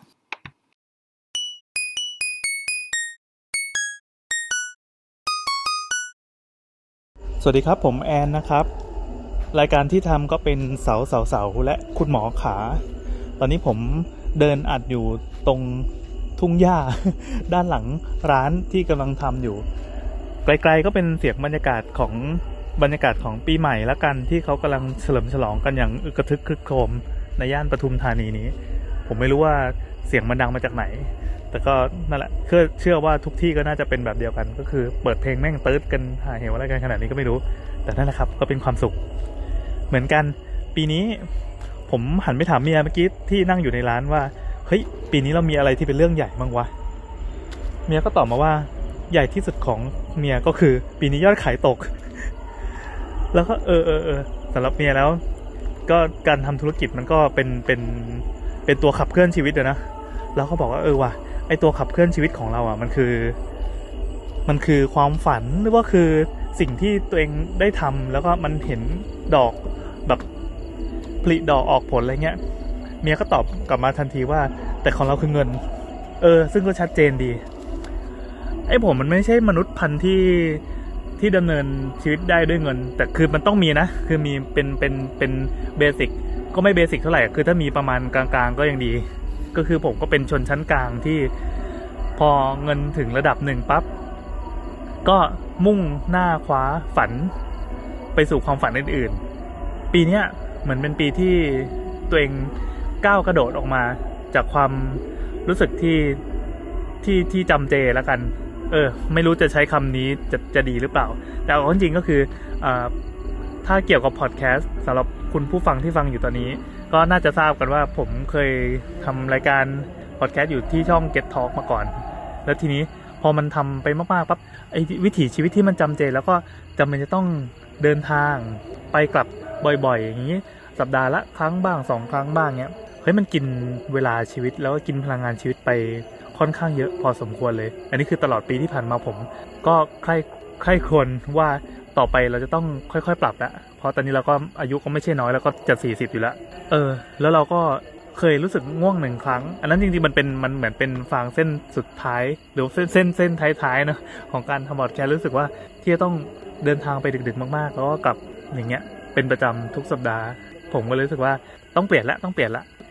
สวัสดีครับผมแอนนะครับรายการที่ทำก็เป็นเสาและคุณหมอขาตอนนี้ผมเดินอัดอยู่ตรงทุ่งหญ้าด้านหลังร้านที่กำลังทำอยู่ไกลๆก็เป็นเสียงบรรยากาศของปีใหม่ละกันที่เขากำลังเฉลิมฉลองกันอย่างอึกกระทึกครึกโครมในย่านปทุมธานีนี้ผมไม่รู้ว่าเสียงมันดังมาจากไหนแต่ก็นั่นแหละเชื่อว่าทุกที่ก็น่าจะเป็นแบบเดียวกันก็คือเปิดเพลงแม่งเติร์ดกันหาเหวอะไรกันขนาดนี้ก็ไม่รู้แต่นั่นแหละครับก็เป็นความสุขเหมือนกันปีนี้ผมหันไปถามเมียเมื่อกี้ที่นั่งอยู่ในร้านว่าเฮ้ยปีนี้เรามีอะไรที่เป็นเรื่องใหญ่บ้างวะเมียก็ตอบมาว่าใหญ่ที่สุดของเมียก็คือปีนี้ยอดขายตกแล้วก็สำหรับเมียแล้วก็การทำธุรกิจมันก็เป็นตัวขับเคลื่อนชีวิตนะแล้วเขาบอกว่าว่ะไอตัวขับเคลื่อนชีวิตของเราอ่ะมันคือความฝันหรือว่าคือสิ่งที่ตัวเองได้ทำแล้วก็มันเห็นดอกแบบผลิดอกออกผลอะไรเงี้ยเมียก็ตอบกลับมาทันทีว่าแต่ของเราคือเงินซึ่งก็ชัดเจนดีไอ้ผมมันไม่ใช่มนุษย์พันธุ์ที่ดำเนินชีวิตได้ด้วยเงินแต่คือมันต้องมีนะคือมีเป็นเบสิกก็ไม่เบสิกเท่าไหร่คือถ้ามีประมาณกลางๆก็ยังดีก็คือผมก็เป็นชนชั้นกลางที่พอเงินถึงระดับหนึ่งปั๊บก็มุ่งหน้าคว้าฝันไปสู่ความฝันอื่นๆปีนี้เหมือนเป็นปีที่ตัวเองก้าวกระโดดออกมาจากความรู้สึกที่จำเจแล้วกันไม่รู้จะใช้คำนี้จะดีหรือเปล่าแต่เอาจริงก็คือถ้าเกี่ยวกับพอดแคสต์สำหรับคุณผู้ฟังที่ฟังอยู่ตอนนี้ก็น่าจะทราบกันว่าผมเคยทำรายการพอดแคสต์อยู่ที่ช่อง Get Talk มาก่อนแล้วทีนี้พอมันทำไปมากๆปั๊บไอ้วิถีชีวิตที่มันจำเจแล้วก็จำเป็นจะต้องเดินทางไปกลับบ่อยๆอย่างนี้สัปดาห์ละครั้งบ้าง2ครั้งบ้างเงี้ยเฮ้ยมันกินเวลาชีวิตแล้วก็กินพลังงานชีวิตไปค่อนข้างเยอะพอสมควรเลยอันนี้คือตลอดปีที่ผ่านมาผมก็ใคร่ควรว่าต่อไปเราจะต้องค่อยๆปรับละเพราะตอนนี้เราก็อายุก็ไม่ใช่น้อยแล้วก็จะ40อยู่ละแล้วเราก็เคยรู้สึกง่วง1ครั้งอันนั้นจริงๆมันเหมือนเป็นฟางเส้นสุดท้ายหรือเส้นท้ายๆนะของการทำบอดแคสต์รู้สึกว่าที่จะต้องเดินทางไปดึกๆมากๆแล้วก็กลับอย่างเงี้ยเป็นประจำทุกสัปดาห์ผมก็เลยรู้สึกว่าต้องเปลี่ยนละ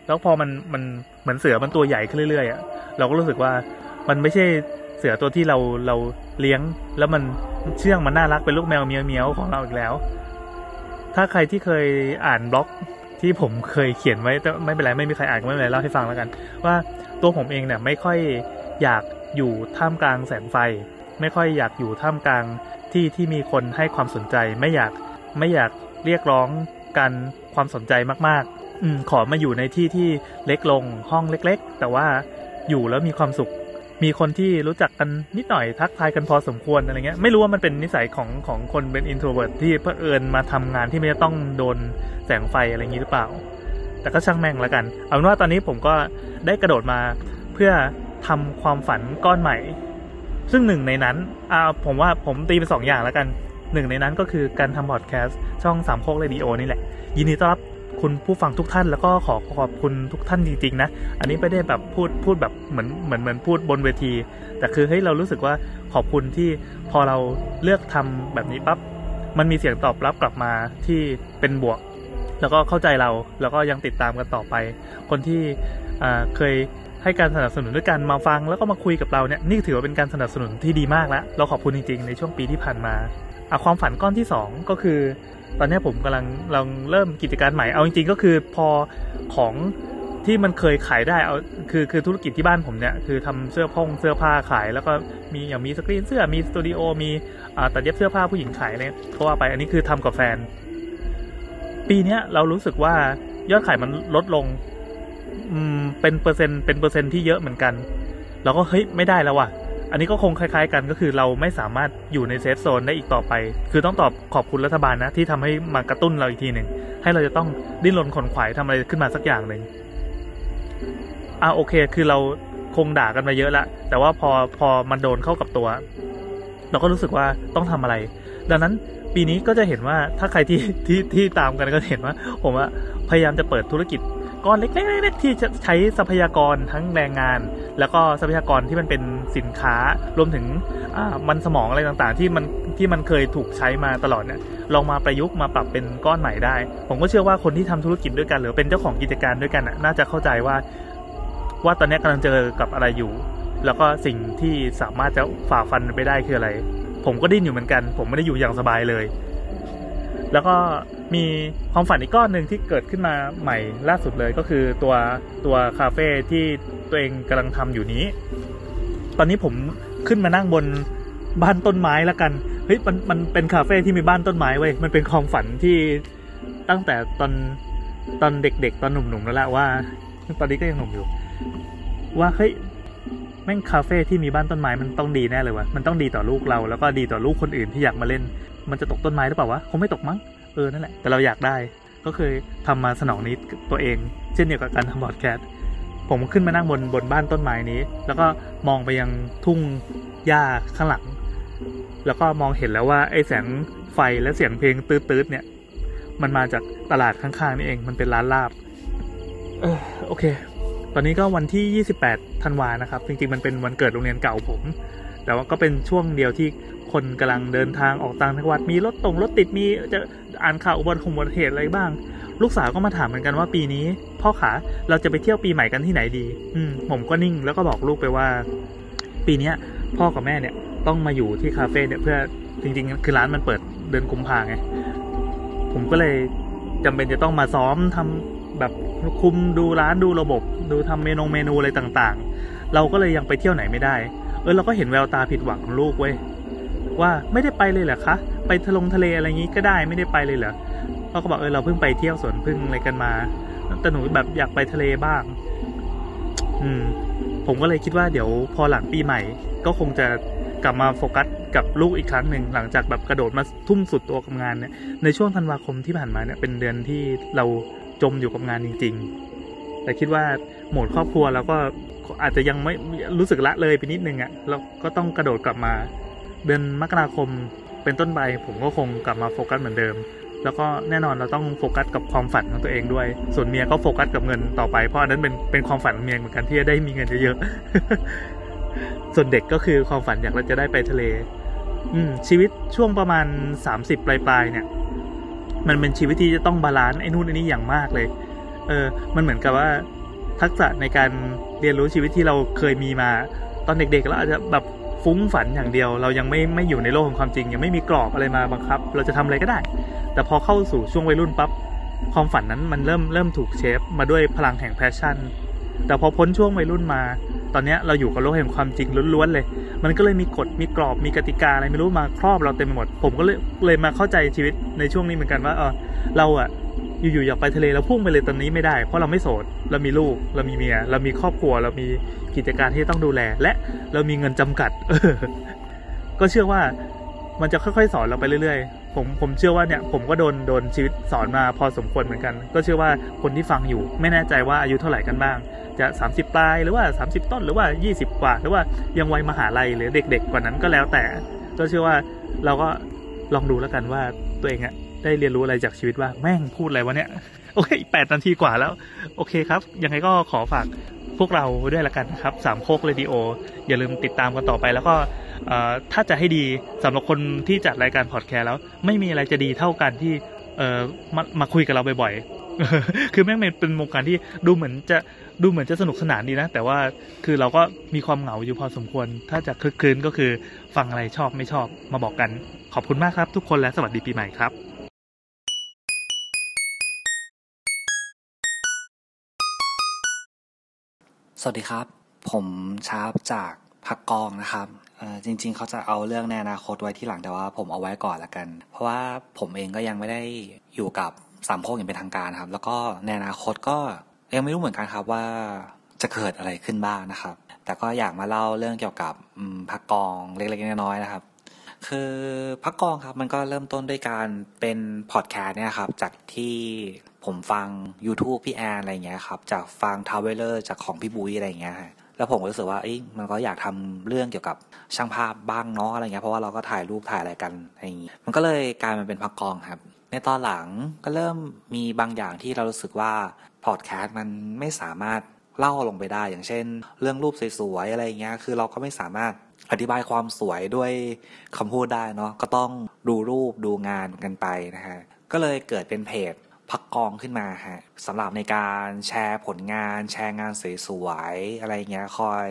แล้วพอมันเหมือนเสือมันตัวใหญ่ขึ้นเรื่อยๆอ่ะเราก็รู้สึกว่ามันไม่ใช่เสือตัวที่เราเลี้ยงแล้วมันเชื่องมันน่ารักเป็นลูกแมวเมียวๆของเราอีกแล้วถ้าใครที่เคยอ่านบล็อกที่ผมเคยเขียนไว้แต่ไม่เป็นไรไม่มีใครอ่านก็ไม่เป็นไรเล่าให้ฟังแล้วกันว่าตัวผมเองเนี่ยไม่ค่อยอยากอยู่ท่ามกลางแสงไฟไม่ค่อยอยากอยู่ท่ามกลางที่มีคนให้ความสนใจไม่อยากเรียกร้องการความสนใจมากๆขอมาอยู่ในที่ที่เล็กลงห้องเล็กๆแต่ว่าอยู่แล้วมีความสุข มีคนที่รู้จักกันนิดหน่อยทักทายกันพอสมควรอะไรเงี้ยไม่รู้ว่ามันเป็นนิสัยของคนเป็น introvert ที่เผอิญมาทำงานที่ไม่ต้องโดนแสงไฟอะไรอย่างนี้หรือเปล่าแต่ก็ช่างแม่งละกันเอาเป็นว่าตอนนี้ผมก็ได้กระโดดมาเพื่อทำความฝันก้อนใหม่ซึ่งหนึ่งในนั้นผมว่าผมตีเป็น2 อย่างละกันหนึ่งในนั้นก็คือการทำพอดแคสต์ช่อง3 โคกเรดิโอนี่แหละยินดีต้อนรับคุณผู้ฟังทุกท่านแล้วก็ขอขอบคุณทุกท่านจริงๆนะอันนี้ไม่ได้แบบพูดแบบเหมือนพูดบนเวทีแต่คือเฮ้ยเรารู้สึกว่าขอบคุณที่พอเราเลือกทำแบบนี้ปั๊บมันมีเสียงตอบรับกลับมาที่เป็นบวกแล้วก็เข้าใจเราแล้วก็ยังติดตามกันต่อไปคนที่เคยให้การสนับสนุนด้วยกันมาฟังแล้วก็มาคุยกับเราเนี่ยนี่ถือว่าเป็นการสนับสนุนที่ดีมากแล้วเราขอบคุณจริงๆในช่วงปีที่ผ่านมาความฝันก้อนที่2ก็คือตอนนี้ผมกำลังเริ่มกิจการใหม่เอาจริงๆก็คือพอของที่มันเคยขายได้เอาคือธุรกิจที่บ้านผมเนี่ยคือทำเสื้อผ้าขายแล้วก็มีอย่างมีสกรีนเสื้อมีสตูดิโอมีตัดเย็บเสื้อผ้าผู้หญิงขายเนี่ยก็ว่าไปอันนี้คือทำกับแฟนปีนี้เรารู้สึกว่ายอดขายมันลดลงเป็นเปอร์เซ็นต์ที่เยอะเหมือนกันเราก็เฮ้ยไม่ได้แล้วว่ะอันนี้ก็คงคล้ายๆกันก็คือเราไม่สามารถอยู่ในเซฟโซนได้อีกต่อไปคือต้องตอบขอบคุณรัฐบาลนะที่ทำให้มากระตุ้นเราอีกทีหนึ่งให้เราจะต้องดิ้นรนขนขวายทำอะไรขึ้นมาสักอย่างหนึ่งโอเคคือเราคงด่ากันมาเยอะละแต่ว่าพอมันโดนเข้ากับตัวเราก็รู้สึกว่าต้องทำอะไรดังนั้นปีนี้ก็จะเห็นว่าถ้าใครที่ตามกันก็เห็นว่าผมว่าพยายามจะเปิดธุรกิจก้อนเล็กๆที่ใช้ทรัพยากรทั้งแรงงานแล้วก็ทรัพยากรที่มันเป็นสินค้ารวมถึงมันสมองอะไรต่างๆที่มันเคยถูกใช้มาตลอดเนี่ยลองมาประยุกต์มาปรับเป็นก้อนใหม่ได้ผมก็เชื่อว่าคนที่ทำธุรกิจด้วยกันหรือเป็นเจ้าของกิจการด้วยกันน่าจะเข้าใจว่าตอนนี้กำลังเจอกับอะไรอยู่แล้วก็สิ่งที่สามารถจะฝ่าฟันไปได้คืออะไรผมก็ดิ้นอยู่เหมือนกันผมไม่ได้อยู่อย่างสบายเลยแล้วก็มีความฝันอีกก้อนหนึ่งที่เกิดขึ้นมาใหม่ล่าสุดเลยก็คือตัวคาเฟ่ที่ตัวเองกำลังทำอยู่นี้ตอนนี้ผมขึ้นมานั่งบนบ้านต้นไม้แล้วกันเฮ้ยมันเป็นคาเฟ่ที่มีบ้านต้นไม้เว้ยมันเป็นความฝันที่ตั้งแต่ตอนเด็กๆตอนหนุ่มๆแล้วแหละว่าตอนนี้ก็ยังหนุ่มอยู่ว่าเฮ้ยแม่งคาเฟ่ที่มีบ้านต้นไม้มันต้องดีแน่เลยวะมันต้องดีต่อลูกเราแล้วก็ดีต่อลูกคนอื่นที่อยากมาเล่นมันจะตกต้นไม้หรือเปล่าวะคงไม่ตกมั้งนั่นแหละแต่เราอยากได้ก็เคยทำมาสนองนี้ตัวเองเช่นเดียวกับการทำพอดแคสต์ผมขึ้นมานั่งบนบ้านต้นไม้นี้แล้วก็มองไปยังทุ่งหญ้าข้างหลังแล้วก็มองเห็นแล้วว่าไอ้แสงไฟและเสียงเพลงตืดๆเนี่ยมันมาจากตลาดข้างๆนี่เองมันเป็นร้านลาบโอเคตอนนี้ก็วันที่28 ธันวานะครับจริงๆมันเป็นวันเกิดโรงเรียนเก่าผมแต่ว่าก็เป็นช่วงเดียวที่คนกำลังเดินทางออกต่างจังหวัดมีรถติดมีจะอ่านข่าวอุบัติเหตุอะไรบ้างลูกสาวก็มาถามเหมือนกันว่าปีนี้พ่อขาเราจะไปเที่ยวปีใหม่กันที่ไหนดีผมก็นิ่งแล้วก็บอกลูกไปว่าปีนี้พ่อกับแม่เนี่ยต้องมาอยู่ที่คาเฟ่เนี่ยเพื่อจริงๆคือร้านมันเปิดเดือนกุมภาพันธ์ไงผมก็เลยจำเป็นจะต้องมาซ้อมทำแบบคุมดูร้านดูระบบดูทำเมนูอะไรต่างๆเราก็เลยยังไปเที่ยวไหนไม่ได้เราก็เห็นแววตาผิดหวังของลูกเว้ยว่าไม่ได้ไปเลยเหรอคะไปทะเลอะไรงี้ก็ได้ไม่ได้ไปเลยเหรอเขาก็บอกเราเพิ่งไปเที่ยวสวนพึ่งอะไรกันมาแต่หนูแบบอยากไปทะเลบ้างผมก็เลยคิดว่าเดี๋ยวพอหลังปีใหม่ก็คงจะกลับมาโฟกัสกับลูกอีกครั้งหนึ่งหลังจากแบบกระโดดมาทุ่มสุดตัวกับงานเนี่ยในช่วงธันวาคมที่ผ่านมาเนี่ยเป็นเดือนที่เราจมอยู่กับงานจริงๆแต่คิดว่าโหมดครอบครัวเราก็อาจจะยังไม่รู้สึกละเลยไปนิดนึงเราก็ต้องกระโดดกลับมาเดือนมกราคมเป็นต้นไปผมก็คงกลับมาโฟกัสเหมือนเดิมแล้วก็แน่นอนเราต้องโฟกัสกับความฝันของตัวเองด้วยส่วนเมียก็โฟกัสกับเงินต่อไปเพราะอันนั้นเป็นความฝันของเมียเหมือนกันที่จะได้มีเงินเยอะๆส่วนเด็กก็คือความฝันอยากเราจะได้ไปทะเลชีวิตช่วงประมาณ30ปลายๆเนี่ยมันเป็นชีวิตที่จะต้องบาลานซ์ไอ้นู่นไอ้นี่อย่างมากเลยมันเหมือนกับว่าทักษะในการเรียนรู้ชีวิตที่เราเคยมีมาตอนเด็กๆเราอาจจะแบบฟุ้งฝันอย่างเดียวเรายังไม่อยู่ในโลกของความจริงยังไม่มีกรอบอะไรมาบังคับเราจะทำอะไรก็ได้แต่พอเข้าสู่ช่วงวัยรุ่นปั๊บความฝันนั้นมันเริ่มถูกเชฟมาด้วยพลังแห่งแพชชั่นแต่พอพ้นช่วงวัยรุ่นมาตอนนี้เราอยู่กับโลกแห่งความจริงล้วนๆเลยมันก็เลยมีกฎมีกรอบมีกติกาอะไรไม่รู้มาครอบเราเต็มไปหมดผมก็เลยมาเข้าใจชีวิตในช่วงนี้เหมือนกันว่าเรา อยู่ๆอยากไปทะเลเราพุ่งไปเลยตอนนี้ไม่ได้เพราะเราไม่โสดเรามีลูกเรามีเมียเรามีครอบครัวเรามีกิจการที่ต้องดูแลและเรามีเงินจำกัด ก็เชื่อว่ามันจะค่อยๆสอนเราไปเรื่อยๆผมเชื่อว่าเนี่ยผมก็โดนชีวิตสอนมาพอสมควรเหมือนกันก็เชื่อว่าคนที่ฟังอยู่ไม่แน่ใจว่าอายุเท่าไหร่กันบ้างจะ30ปลายหรือว่า30ต้นหรือว่า20กว่าหรือว่ายังวัยมหาลัยหรือเด็กๆกว่านั้นก็แล้วแต่ก็เชื่อว่าเราก็ลองดูแล้วกันว่าตัวเองอะได้เรียนรู้อะไรจากชีวิตว่าแม่งพูดอะไรวะเนี่ยโอเค8 นาทีกว่าแล้วโอเคครับยังไงก็ขอฝากพวกเราด้วยละกันนะครับสามโคกเรดิโออย่าลืมติดตามกันต่อไปแล้วก็ถ้าจะให้ดีสำหรับคนที่จัดรายการพอดแคสต์แล้วไม่มีอะไรจะดีเท่ากันที่มาคุยกับเราบ่อยๆคือแม่งเป็นวงการที่ดูเหมือนจะสนุกสนานดีนะแต่ว่าคือเราก็มีความเหงาอยู่พอสมควรถ้าจะคลึกคลื้นก็คือฟังอะไรชอบไม่ชอบมาบอกกันขอบคุณมากครับทุกคนและสวัสดีปีใหม่ครับสวัสดีครับผมชาร์ปจากพักกองนะครับจริงๆเขาจะเอาเรื่องในอนาคตไว้ที่หลังแต่ว่าผมเอาไว้ก่อนละกันเพราะว่าผมเองก็ยังไม่ได้อยู่กับสามโคกอย่างเป็นทางการครับแล้วก็ในอนาคตก็ยังไม่รู้เหมือนกันครับว่าจะเกิดอะไรขึ้นบ้างนะครับแต่ก็อยากมาเล่าเรื่องเกี่ยวกับพักกองเล็กๆน้อยๆนะครับคือพักกองครับมันก็เริ่มต้นด้วยการเป็นพอดแคสต์เนี่ยครับจากที่ผมฟัง YouTube พี่แอนอะไรเงี้ยครับจากฟังทาวเวลเลอร์จากของพี่บุ้ยอะไรเงี้ยแล้วผมก็รู้สึกว่ามันก็อยากทำเรื่องเกี่ยวกับช่างภาพบ้างเนาะอะไรเงี้ยเพราะว่าเราก็ถ่ายรูปถ่ายอะไรกันอะไรอย่างงี้มันก็เลยกลายมาเป็นพักกองครับในตอนหลังก็เริ่มมีบางอย่างที่เรารู้สึกว่าพอดแคสต์มันไม่สามารถเล่าลงไปได้อย่างเช่นเรื่องรูปสวยๆอะไรเงี้ยคือเราก็ไม่สามารถอธิบายความสวยด้วยคำพูดได้เนาะก็ต้องดูรูปดูงานกันไปนะฮะก็เลยเกิดเป็นเพจพักกองขึ้นมาฮะสำหรับในการแชร์ผลงานแชร์งานสวยๆอะไรเงี้ยคอย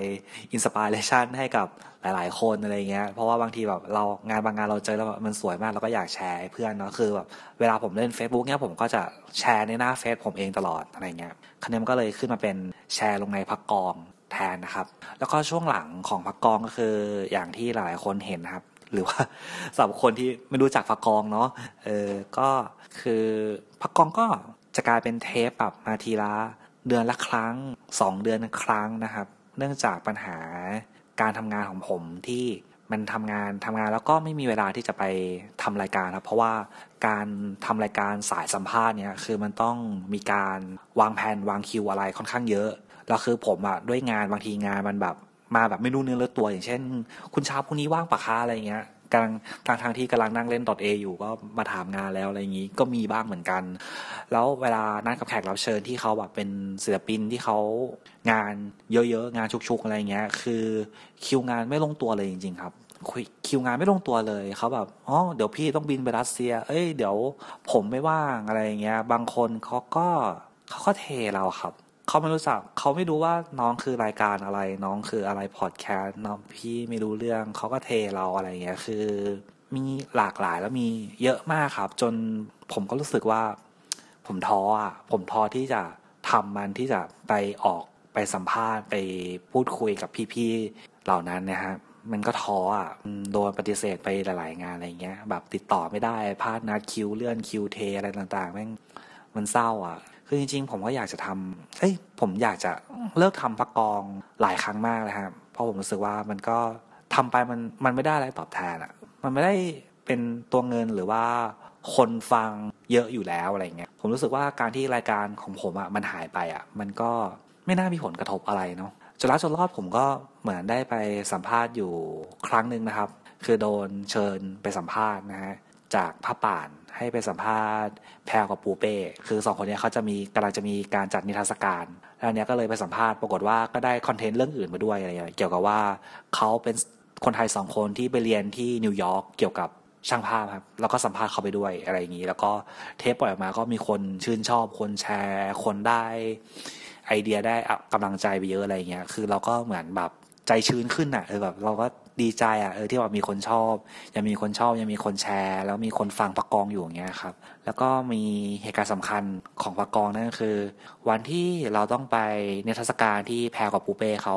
อินสปิเรชันให้กับหลายๆคนอะไรเงี้ยเพราะว่าบางทีแบบเราบางงานเราเจอแล้วมันสวยมากเราก็อยากแชร์เพื่อนเนาะคือแบบเวลาผมเล่น Facebook เนี้ยผมก็จะแชร์ในหน้าเฟซผมเองตลอดอะไรเงี้ยคะแนนก็เลยขึ้นมาเป็นแชร์ลงในพักกองแทนนะครับแล้วก็ช่วงหลังของพักกองก็คืออย่างที่หลายๆคนเห็นนะครับหรือว่าสำหรับคนที่ไม่รู้จักพักกองเนาะก็คือพักกองก็จะกลายเป็นเทปแบบมาทีละเดือนละครั้ง2 เดือนครั้งนะครับเนื่องจากปัญหาการทำงานของผมที่มันทำงานแล้วก็ไม่มีเวลาที่จะไปทำรายการครับเพราะว่าการทำรายการสายสัมภาษณ์เนี่ยคือมันต้องมีการวางแผนวางคิวอะไรค่อนข้างเยอะแล้วคือผมอะด้วยงานบางทีงานมันแบบมาแบบไม่รู้เนื้อรู้ตัวอย่างเช่นคุณชาพรุ่งนี้ว่างปะคะอะไรเงี้ยทางที่กำลังนั่งเล่น .a อยู่ก็มาถามงานแล้วอะไรอย่างนี้ก็มีบ้างเหมือนกันแล้วเวลานั่งกับแขกรับเชิญที่เขาแบบเป็นศิลปินที่เขางานเยอะๆงานชุกๆอะไรเงี้ยคือคิวงานไม่ลงตัวเลยจริงๆครับคิวงานไม่ลงตัวเลยเขาแบบอ๋อเดี๋ยวพี่ต้องบินไปรัสเซียเดี๋ยวผมไม่ว่างอะไรเงี้ยบางคนเขาก็เทเราครับเขาไม่รู้จักเขาไม่รู้ว่าน้องคือรายการอะไรน้องคืออะไรพอดแคสต์น้องพี่ไม่รู้เรื่องเขาก็เทเราอะไรเงี้ยคือมีหลากหลายแล้วมีเยอะมากครับจนผมก็รู้สึกว่าผมท้อที่จะทำมันที่จะไปออกไปสัมภาษณ์ไปพูดคุยกับพี่ๆเหล่านั้นนะฮะมันก็ท้อโดนปฏิเสธไปหลายๆงานอะไรเงี้ยแบบติดต่อไม่ได้พลาดนัดคิวเลื่อนคิวเทอะไรต่างๆแม่งมันเศร้าคือจริงๆผมก็อยากจะทำผมอยากจะเลิกทำพักกองหลายครั้งมากเลยครับเพราะผมรู้สึกว่ามันก็ทำไปมันไม่ได้อะไรตอบแทนมันไม่ได้เป็นตัวเงินหรือว่าคนฟังเยอะอยู่แล้วอะไรเงี้ยผมรู้สึกว่าการที่รายการของผมมันหายไปมันก็ไม่น่ามีผลกระทบอะไรเนาะจนรอดผมก็เหมือนได้ไปสัมภาษณ์อยู่ครั้งหนึ่งนะครับคือโดนเชิญไปสัมภาษณ์นะฮะจากผ้าป่านให้ไปสัมภาษณ์แพรกับปูเป้คือ2คนนี้เขาจะมีกำลังจะมีการจัดนิทรรศการแล้วเนี้ยก็เลยไปสัมภาษณ์ปรากฏว่าก็ได้คอนเทนต์เรื่องอื่นมาด้วยอะไรเกี่ยวกับว่าเขาเป็นคนไทย2คนที่ไปเรียนที่นิวยอร์กเกี่ยวกับช่างภาพครับแล้วก็สัมภาษณ์เขาไปด้วยอะไรอย่างนี้แล้วก็เทปปล่อยออกมาก็มีคนชื่นชอบคนแชร์คนได้ไอเดียได้กำลังใจไปเยอะอะไรเงี้ยคือเราก็เหมือนแบบใจชื้นขึ้นแบบเราก็ ดีใจอ่ะที่แบบมีคนชอบยังมีคนชอบยังมีคนแชร์แล้วมีคนฟังประกองอยู่อย่างเงี้ยครับแล้วก็มีเหตุการณ์สำคัญของประกองนั่นก็คือวันที่เราต้องไปนิทรรศการที่แพรกับปูเป้เขา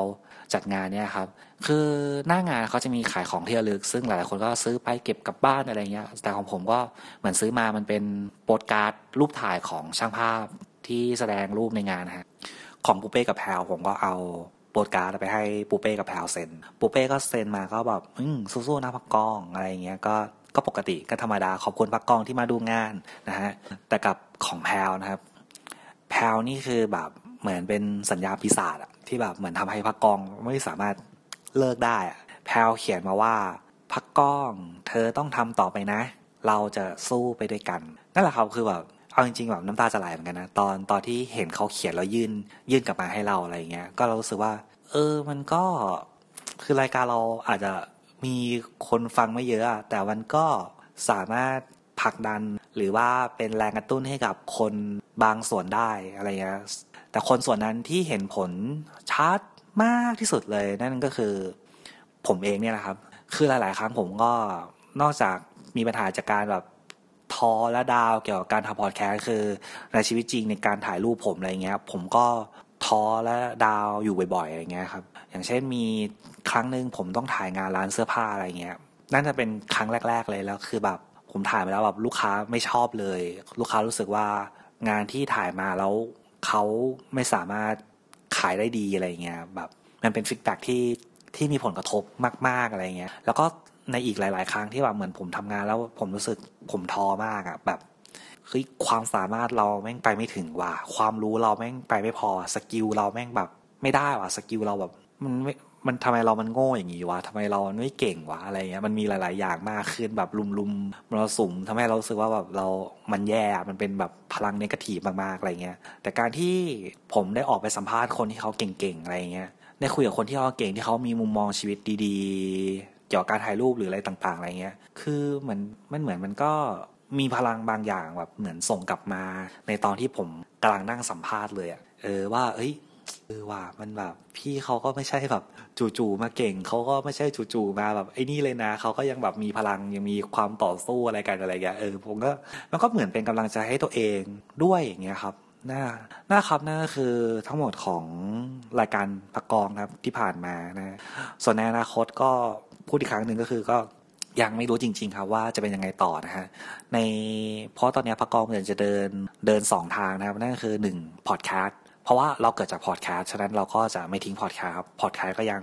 จัดงานเนี่ยครับคือหน้างานเขาจะมีขายของที่ระลึกซึ่งหลายคนก็ซื้อไปเก็บกลับบ้านอะไรเงี้ยแต่ของผมก็เหมือนซื้อมามันเป็นโปสการ์ดรูปถ่ายของช่างภาพที่แสดงรูปในงานนะฮะของปูเป้กับแพรผมก็เอาโปสการ์ดไปให้ปูเป้กับแพรเซ็นปูเป้ก็เซ็นมาก็แบบสู้ๆนะพักกองอะไรเงี้ยก็ปกติก็ธรรมดาขอบคุณพักกองที่มาดูงานนะฮะแต่กับของแพรนะครับแพรนี่คือแบบเหมือนเป็นสัญญาปีศาจอะที่แบบเหมือนทำให้พักกองไม่สามารถเลิกได้แพรเขียนมาว่าพักกองเธอต้องทำต่อไปนะเราจะสู้ไปด้วยกันนั่นแหละครับคือแบบเอาจริงๆแบบน้ำตาจะไหลเหมือนกันนะตอนที่เห็นเขาเขียนแล้วยื่นกลับมาให้เราอะไรเงี้ยก็เรารู้สึกว่ามันก็คือรายการเราอาจจะมีคนฟังไม่เยอะแต่มันก็สามารถผลักดันหรือว่าเป็นแรงกระตุ้นให้กับคนบางส่วนได้อะไรเงี้ยแต่คนส่วนนั้นที่เห็นผลชัดมากที่สุดเลยนั่นก็คือผมเองเนี่ยนะครับคือหลายๆครั้งผมก็นอกจากมีปัญหาจากการแบบท้อและดาวเกี่ยวกับการทำพอดแคสต์คือในชีวิตจริงในการถ่ายรูปผมอะไรเงี้ยผมก็ท้อและดาวอยู่บ่อยๆอะไรเงี้ยครับอย่างเช่นมีครั้งหนึ่งผมต้องถ่ายงานร้านเสื้อผ้าอะไรเงี้ยนั่นจะเป็นครั้งแรกๆเลยแล้วคือแบบผมถ่ายไปแล้วแบบลูกค้าไม่ชอบเลยลูกค้ารู้สึกว่างานที่ถ่ายมาแล้วเขาไม่สามารถขายได้ดีอะไรเงี้ยแบบมันเป็นฟีดแบ็กที่มีผลกระทบมากๆอะไรเงี้ยแล้วก็ในอีกหลายๆครั้งที่แบบเหมือนผมทำงานแล้วผมรู้สึกผมท้อมากแบบคือความสามารถเราแม่งไปไม่ถึงว่ะความรู้เราแม่งไปไม่พอสกิลเราแม่งแบบไม่ได้ว่ะสกิลเราแบบมันทำไมเรามันโง่อย่างงี้วะทำไมเราไม่เก่งวะอะไรเงี้ยมันมีหลายๆอย่างมากขึ้นแบบลุมๆเราสุ่มทำให้เรารู้สึกว่าแบบเรามันแย่มันเป็นแบบพลังเนกาทีฟมากๆอะไรเงี้ยแต่การที่ผมได้ออกไปสัมภาษณ์คนที่เขาเก่งๆอะไรเงี้ยได้คุยกับคนที่เขาเก่งที่เขามีมุมมองชีวิตดีๆเกี่ยวกับการถ่ายรูปหรืออะไรต่างๆอะไรเงี้ยคือมันเหมือนมันก็มีพลังบางอย่างแบบเหมือนส่งกลับมาในตอนที่ผมกำลังนั่งสัมภาษณ์เลยว่าว่ามันแบบพี่เขาก็ไม่ใช่แบบจู่ๆมาเก่งเขาก็ไม่ใช่จู่ๆมาแบบไอ้นี่เลยนะเขาก็ยังแบบมีพลังยังมีความต่อสู้อะไรกันอะไรอย่างเงี้ยผมก็มันก็เหมือนเป็นกำลังใจให้ตัวเองด้วยอย่างเงี้ยครับนะครับนั่นก็คือทั้งหมดของรายการประกองครับที่ผ่านมานะส่วนในอนาคตก็พูดอีกครั้งหนึ่งก็คือก็ยังไม่รู้จริงๆครับว่าจะเป็นยังไงต่อนะฮะเพราะตอนนี้ประกองเหมือนจะเดินสองทางนะครับนั่นก็คือ1พอดแคสต์เพราะว่าเราเกิดจากพอดแคสต์ฉะนั้นเราก็จะไม่ทิ้งพอดแคสต์ครับพอดแคสต์ก็ยัง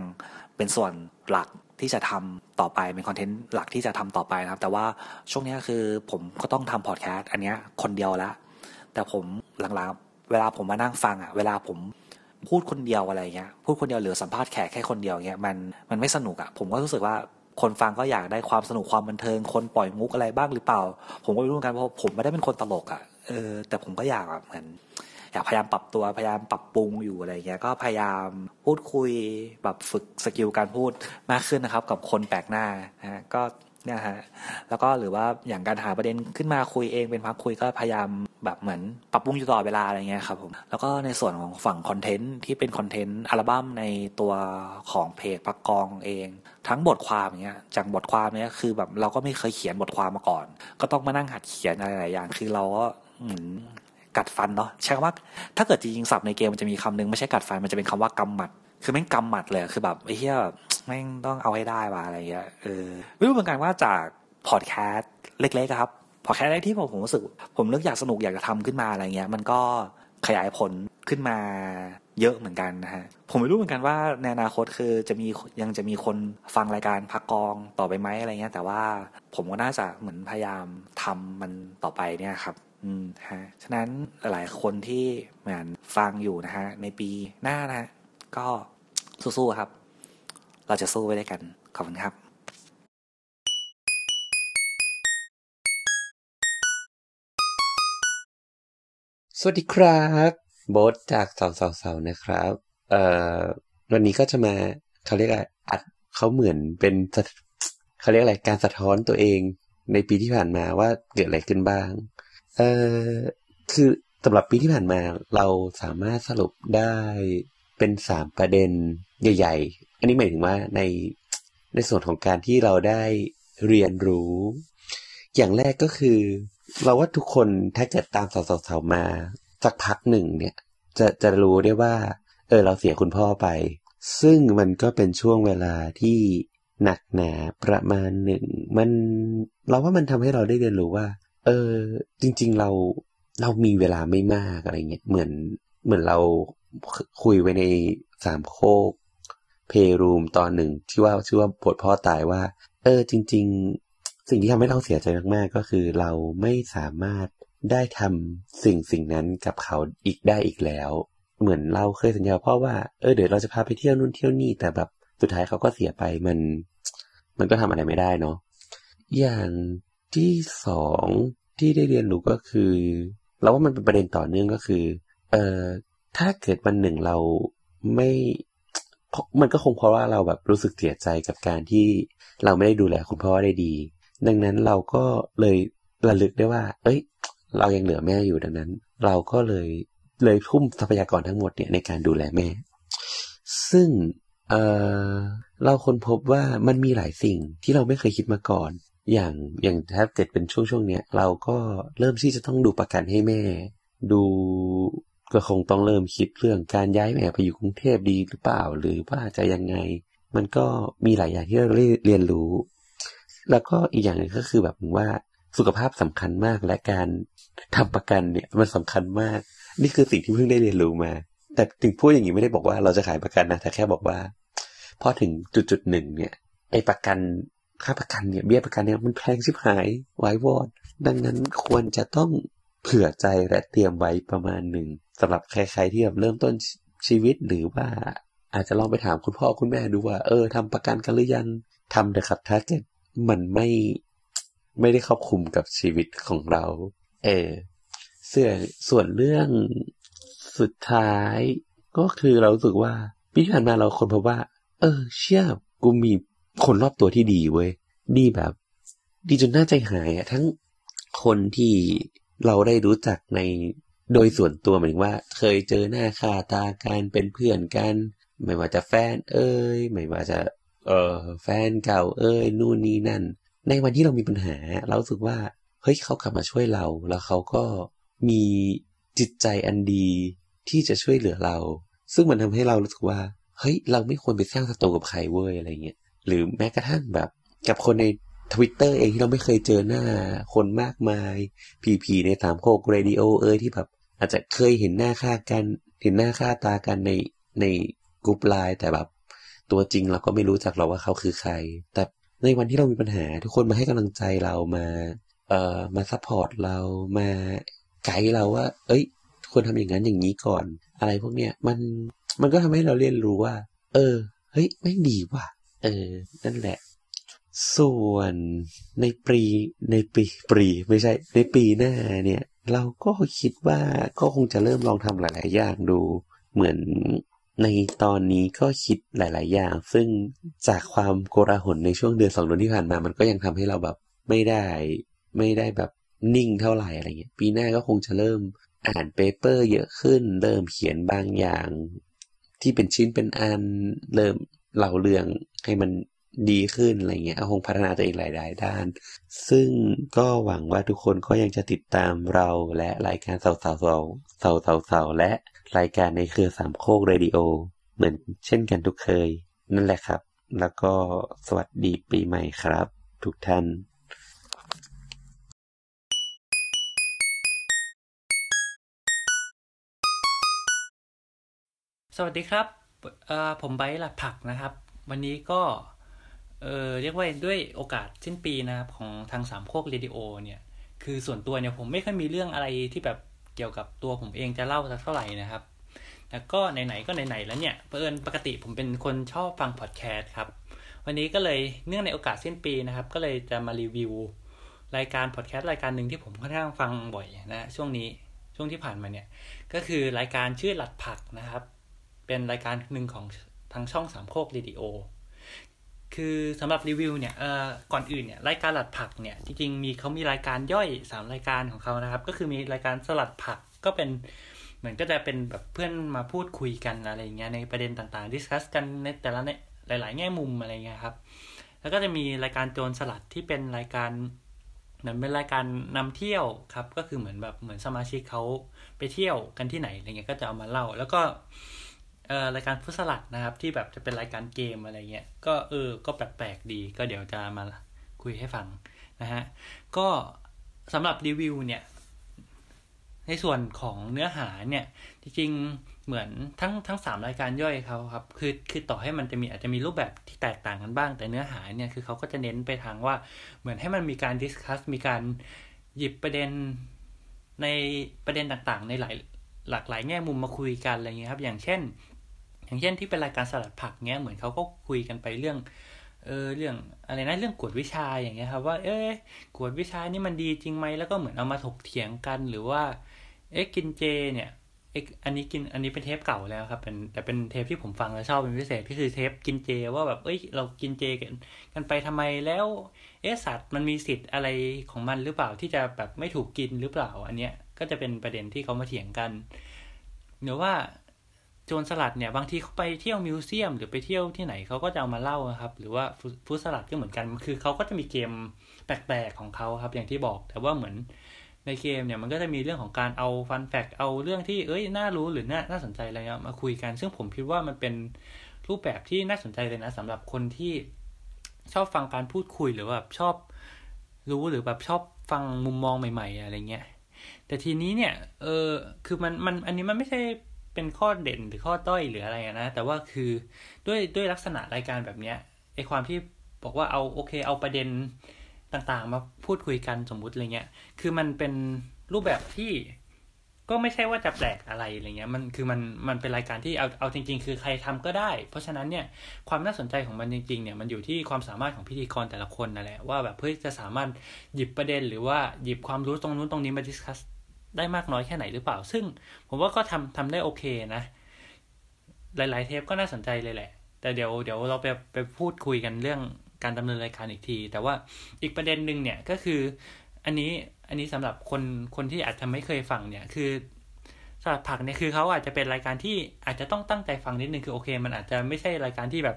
เป็นส่วนหลักที่จะทำต่อไปเป็นคอนเทนต์หลักที่จะทำต่อไปนะครับแต่ว่าช่วงนี้คือผมก็ต้องทำพอดแคสต์อันเนี้ยคนเดียวละแต่ผมหลังๆเวลาผมมานั่งฟังเวลาผมพูดคนเดียวอะไรเงี้ยพูดคนเดียวหรือสัมภาษณ์แขกแค่คนเดียวเงี้ยมันไม่สนุกผมก็รู้สึกว่าคนฟังก็อยากได้ความสนุกความบันเทิงคนปล่อยมุกอะไรบ้างหรือเปล่าผมก็ไม่รู้เหมือนกันเพราะผมไม่ได้เป็นคนตลกแต่ผมก็อยากเหมือนอยากพยายามปรับตัวพยายามปรับปรุงอยู่อะไรเงี้ยก็พยายามพูดคุยแบบฝึกสกิลการพูดมากขึ้นนะครับกับคนแปลกหน้านะก็เนี่ยฮะแล้วก็หรือว่าอย่างการหาประเด็นขึ้นมาคุยเองเป็นพักคุยก็พยายามแบบเหมือนปรับปรุงอยู่ตลอดเวลาอะไรเงี้ยครับผมแล้วก็ในส่วนของฝั่งคอนเทนต์ที่เป็นคอนเทนต์อัลบั้มในตัวของเพจประกองเองทั้งบทความอย่างเงี้ยจากบทความเนี้ยคือแบบเราก็ไม่เคยเขียนบทความมาก่อนก็ต้องมานั่งหัดเขียนอะไรหลายอย่างคือเราก็เหมือนกัดฟันเนาะใช้คำว่าถ้าเกิดจริงๆศัพท์ในเกมมันจะมีคำนึงไม่ใช่กัดฟันมันจะเป็นคำว่ากำหมัดคือแม่งกำหมัดเลยคือแบบไอ้เหี้ยแม่งต้องเอาให้ได้ว่ะอะไรเงี้ยไม่รู้เหมือนกันว่าจากพอดแคสต์เล็กๆครับพอดแคสต์แรกที่ผมรู้สึกผมนึกอยากสนุกอยากจะทำขึ้นมาอะไรเงี้ยมันก็ขยายผลขึ้นมาเยอะเหมือนกันนะฮะผมไม่รู้เหมือนกันว่าในอนาคตคือจะมียังจะมีคนฟังรายการพักกองต่อไปไหมอะไรเงี้ยแต่ว่าผมก็น่าจะเหมือนพยายามทำมันต่อไปเนี่ยครับฮะฉะนั้นหลายคนที่เหมือนฟังอยู่นะฮะในปีหน้านะก็สู้ๆครับเราจะสู้ไปด้วยกันขอบคุณครับสวัสดีครับโบ๊ทจากสาวๆนะครับวันนี้ก็จะมาเขาเรียกอะไรอัดเขาเหมือนเป็นเขาเรียกอะไรการสะท้อนตัวเองในปีที่ผ่านมาว่าเกิดอะไรขึ้นบ้างคือสำหรับปีที่ผ่านมาเราสามารถสรุปได้เป็น3ประเด็นใหญ่ๆอันนี้หมายถึงว่าใน ในส่วนของการที่เราได้เรียนรู้อย่างแรกก็คือเราว่าทุกคนถ้าเกิดตามสาวๆมาสักพักหนึ่งเนี่ยจะรู้ได้ว่าเราเสียคุณพ่อไปซึ่งมันก็เป็นช่วงเวลาที่หนักหนาประมาณหนึ่งมันเราว่ามันทำให้เราได้เรียนรู้ว่าจริงๆเรามีเวลาไม่มากอะไรเงี้ยเหมือนเราคุยไว้ในสามโคกเพย์รูมตอนหนึ่งที่ว่าชื่อว่าปวดพ่อตายว่าจริงๆสิ่งที่ทำให้เราเสียใจมากๆก็คือเราไม่สามารถได้ทำสิ่งนั้นกับเขาอีกได้อีกแล้วเหมือนเราเคยสัญญาพ่อว่าเดี๋ยวเราจะพาไปเที่ยวนู่นเที่ยวนี่แต่แบบสุดท้ายเขาก็เสียไปมันก็ทำอะไรไม่ได้เนาะอย่างที่สองที่ได้เรียนรู้ก็คือเราว่ามันเป็นประเด็นต่อเนื่องก็คือถ้าเกิดวันหนึ่งเราไม่มันก็คงเพราะว่าเราแบบรู้สึกเสียใจกับการที่เราไม่ได้ดูแลคุณพ่อได้ดีดังนั้นเราก็เลยระลึกได้ว่าเรายังเหลือแม่อยู่ดังนั้นเราก็เลยทุ่มทรัพยากรทั้งหมดเนี่ยในการดูแลแม่ซึ่งเราค้นพบว่ามันมีหลายสิ่งที่เราไม่เคยคิดมาก่อนอย่างถ้าเกิดเป็นช่วงเนี้ยเราก็เริ่มที่จะต้องดูประกันให้แม่ดูก็คงต้องเริ่มคิดเรื่องการย้ายแม่ไปอยู่กรุงเทพดีหรือเปล่าหรือว่าจะยังไงมันก็มีหลายอย่างที่เราเรียนรู้แล้วก็อีกอย่างนึงก็คือแบบว่าสุขภาพสำคัญมากและการทำประกันเนี่ยมันสำคัญมากนี่คือสิ่งที่เพิ่งได้เรียนรู้มาแต่ถึงพูดอย่างนี้ไม่ได้บอกว่าเราจะขายประกันนะแต่แค่บอกว่าพอถึงจุดหนึ่งเนี่ยไอ้ประกันค่าประกันเนี่ยเบี้ยประกันเนี่ยมันแพงชิบหายไว้วอดดังนั้นควรจะต้องเผื่อใจและเตรียมไว้ประมาณหนึ่งสำหรับใครๆที่แบบเริ่มต้นชีวิตหรือว่าอาจจะลองไปถามคุณพ่อคุณแม่ดูว่าทำประกันกันหรือยังทำเถอะครับถ้าเกิดมันไม่ได้ครอบคลุมกับชีวิตของเราส่วนเรื่องสุดท้ายก็คือเราสึกว่าปีที่ผ่านมาเราคนพบว่าเชี่ยกูมีคนรอบตัวที่ดีเว้ยดีแบบดีจนน่าใจหายทั้งคนที่เราได้รู้จักในโดยส่วนตัวหมายถึงว่าเคยเจอหน้าค่าตากันเป็นเพื่อนกันไม่ว่าจะแฟนไม่ว่าจะแฟนเก่านู่นนี่นั่นในวันที่เรามีปัญหาเราสึกว่าเฮ้ยเขากลับมาช่วยเราแล้วเขาก็มีจิตใจอันดีที่จะช่วยเหลือเราซึ่งมันทำให้เรารู้สึกว่าเฮ้ยเราไม่ควรไปสร้างศัตรูกับใครเว้ยอะไรเงี้ยหรือแม้กระทั่งแบบกับคนใน Twitter เองที่เราไม่เคยเจอหน้าคนมากมายผีในสามโคกเรดิโอที่แบบอาจจะเคยเห็นหน้าค่ากันเห็นหน้าค่าตากันในกลุ่มไลน์แต่แบบตัวจริงเราก็ไม่รู้จักหรอกว่าเขาคือใครแต่ในวันที่เรามีปัญหาทุกคนมาให้กำลังใจเรามามาซัพพอร์ตเรามาไกด์เราว่าควรทำอย่างนั้นอย่างนี้ก่อนอะไรพวกเนี้ยมันก็ทำให้เราเรียนรู้ว่าเฮ้ยแม่งดีว่ะนั่นแหละส่วนในปีหน้าเนี่ยเราก็คิดว่าก็คงจะเริ่มลองทำหลายๆอย่างดูเหมือนในตอนนี้ก็คิดหลายๆอย่างซึ่งจากความโกลาหลในช่วงเดือน2เดือนที่ผ่านมามันก็ยังทำให้เราแบบไม่ได้แบบนิ่งเท่าไหร่อะไรเงี้ยปีหน้าก็คงจะเริ่มอ่านเปเปอร์เยอะขึ้นเริ่มเขียนบางอย่างที่เป็นชิ้นเป็นอันเริ่มเล่าเรื่องให้มันดีขึ้นอะไรเงี้ยคงพัฒนาตัวเองหลายๆด้านซึ่งก็หวังว่าทุกคนก็ยังจะติดตามเราและรายการเสาๆและรายการในเครือสามโคกเรดิโอเหมือนเช่นกันทุกเคยนั่นแหละครับแล้วก็สวัสดีปีใหม่ครับทุกท่านสวัสดีครับผมไบร์ทหลักผักนะครับวันนี้ก็เรียกว่าด้วยโอกาสสิ้นปีนะครับของทางสามโคกเรดิโอเนี่ยคือส่วนตัวเนี่ยผมไม่ค่อยมีเรื่องอะไรที่แบบเกี่ยวกับตัวผมเองจะเล่าสักเท่าไหร่นะครับแล้วก็ไหนแล้วเนี่ยเผอิญปกติผมเป็นคนชอบฟังพอดแคสต์ครับวันนี้ก็เลยเนื่องในโอกาสสิ้นปีนะครับก็เลยจะมารีวิวรายการพอดแคสต์รายการนึงที่ผมค่อนข้างฟังบ่อยนะช่วงที่ผ่านมาเนี่ยก็คือรายการชื่อหลักผักนะครับเป็นรายการหนึ่งของทางช่องสามโคกเรดิโอคือสำหรับรีวิวเนี่ยก่อนอื่นเนี่ยรายการสลัดผักเนี่ยจริงๆมีเขามีรายการย่อย3รายการของเขานะครับก็คือมีรายการสลัดผักก็เป็นเหมือนก็จะเป็นแบบเพื่อนมาพูดคุยกันอะไรอย่างเงี้ยในประเด็นต่างๆดิสคัสกันในแต่ละหลายๆแง่มุมอะไรเงี้ยครับ แล้วก็จะมีรายการโจรสลัดที่เป็นรายการเหมือนเป็นรายการนำเที่ยวครับก็คือเหมือนแบบเหมือนสมาชิกเขาไปเที่ยวกันที่ไหนอะไรเงี้ยก็จะเอามาเล่าแล้วก็รายการผู้สลัดนะครับที่แบบจะเป็นรายการเกมอะไรเงี้ยก็ก็แปลกๆดีก็เดี๋ยวจะมาคุยให้ฟังนะฮะก็สำหรับรีวิวเนี่ยในส่วนของเนื้อหาเนี่ยจริงๆเหมือนทั้ง3รายการย่อยเขาครับคือต่อให้มันจะมีอาจจะมีรูปแบบที่แตกต่างกันบ้างแต่เนื้อหาเนี่ยคือเขาก็จะเน้นไปทางว่าเหมือนให้มันมีการดิสคัสมีการหยิบประเด็นในประเด็นต่างๆในหลากหลายแง่มุมมาคุยกันอะไรเงี้ยครับอย่างเช่นที่เป็นรายการสลัดผักเงี้ยเหมือนเขาก็คุยกันไปเรื่องเรื่องอะไรนะเรื่องกวดวิชาอย่างเงี้ยครับว่ากวดวิชานี่มันดีจริงไหมแล้วก็เหมือนเอามาถกเถียงกันหรือว่ากินเจเนี่ยอันนี้เป็นเทปเก่าแล้วครับแต่เป็นเทปที่ผมฟังแล้วชอบเป็นพิเศษก็คือเทปกินเจว่าแบบเรากินเจกันไปทำไมแล้วสัตว์มันมีสิทธิ์อะไรของมันหรือเปล่าที่จะแบบไม่ถูกกินหรือเปล่าอันเนี้ยก็จะเป็นประเด็นที่เขามาเถียงกันหรือว่าโจรสลัดเนี่ยบางทีเขาไปเที่ยวมิวเซียมหรือไปเที่ยวที่ไหนเขาก็จะเอามาเล่านะครับหรือว่าฟู้ดสลัดก็เหมือนกันคือเขาก็จะมีเกมแปลกๆของเขาครับอย่างที่บอกแต่ว่าเหมือนในเกมเนี่ยมันก็จะมีเรื่องของการเอาฟันแฟกต์เอาเรื่องที่น่ารู้หรือน่าสนใจอะไรมาคุยกันซึ่งผมคิดว่ามันเป็นรูปแบบที่น่าสนใจเลยนะสำหรับคนที่ชอบฟังการพูดคุยหรือแบบชอบรู้หรือแบบชอบฟังมุมมองใหม่ๆอะไรเงี้ยแต่ทีนี้เนี่ยคือมันอันนี้มันไม่ใช่เป็นข้อเด่นหรือข้อต้อยหรืออะไรนะแต่ว่าคือด้วยลักษณะรายการแบบเนี้ยไอความที่บอกว่าเอาประเด็นต่างๆมาพูดคุยกันสมมุติอะไรเงี้ยคือมันเป็นรูปแบบที่ก็ไม่ใช่ว่าจะแปลกอะไรอะไรเงี้ยมันคือมันเป็นรายการที่เอาจริงๆคือใครทำก็ได้เพราะฉะนั้นเนี่ยความน่าสนใจของมันจริงๆเนี่ยมันอยู่ที่ความสามารถของพิธีกรแต่ละคนนั่นแหละว่าแบบเพื่อจะสามารถหยิบประเด็นหรือว่าหยิบความรู้ตรงนู้นตรงนี้มาดิสคัสได้มากน้อยแค่ไหนหรือเปล่าซึ่งผมว่าก็ทำได้โอเคนะหลายๆเทปก็น่าสนใจเลยแหละแต่เดี๋ยวเราไปพูดคุยกันเรื่องการดำเนินรายการอีกทีแต่ว่าอีกประเด็นหนึ่งเนี่ยก็คืออันนี้สำหรับคนที่อาจจะไม่เคยฟังเนี่ยคือสลัดผักเนี่ยคือเขาอาจจะเป็นรายการที่อาจจะต้องตั้งใจฟังนิดนึงคือโอเคมันอาจจะไม่ใช่รายการที่แบบ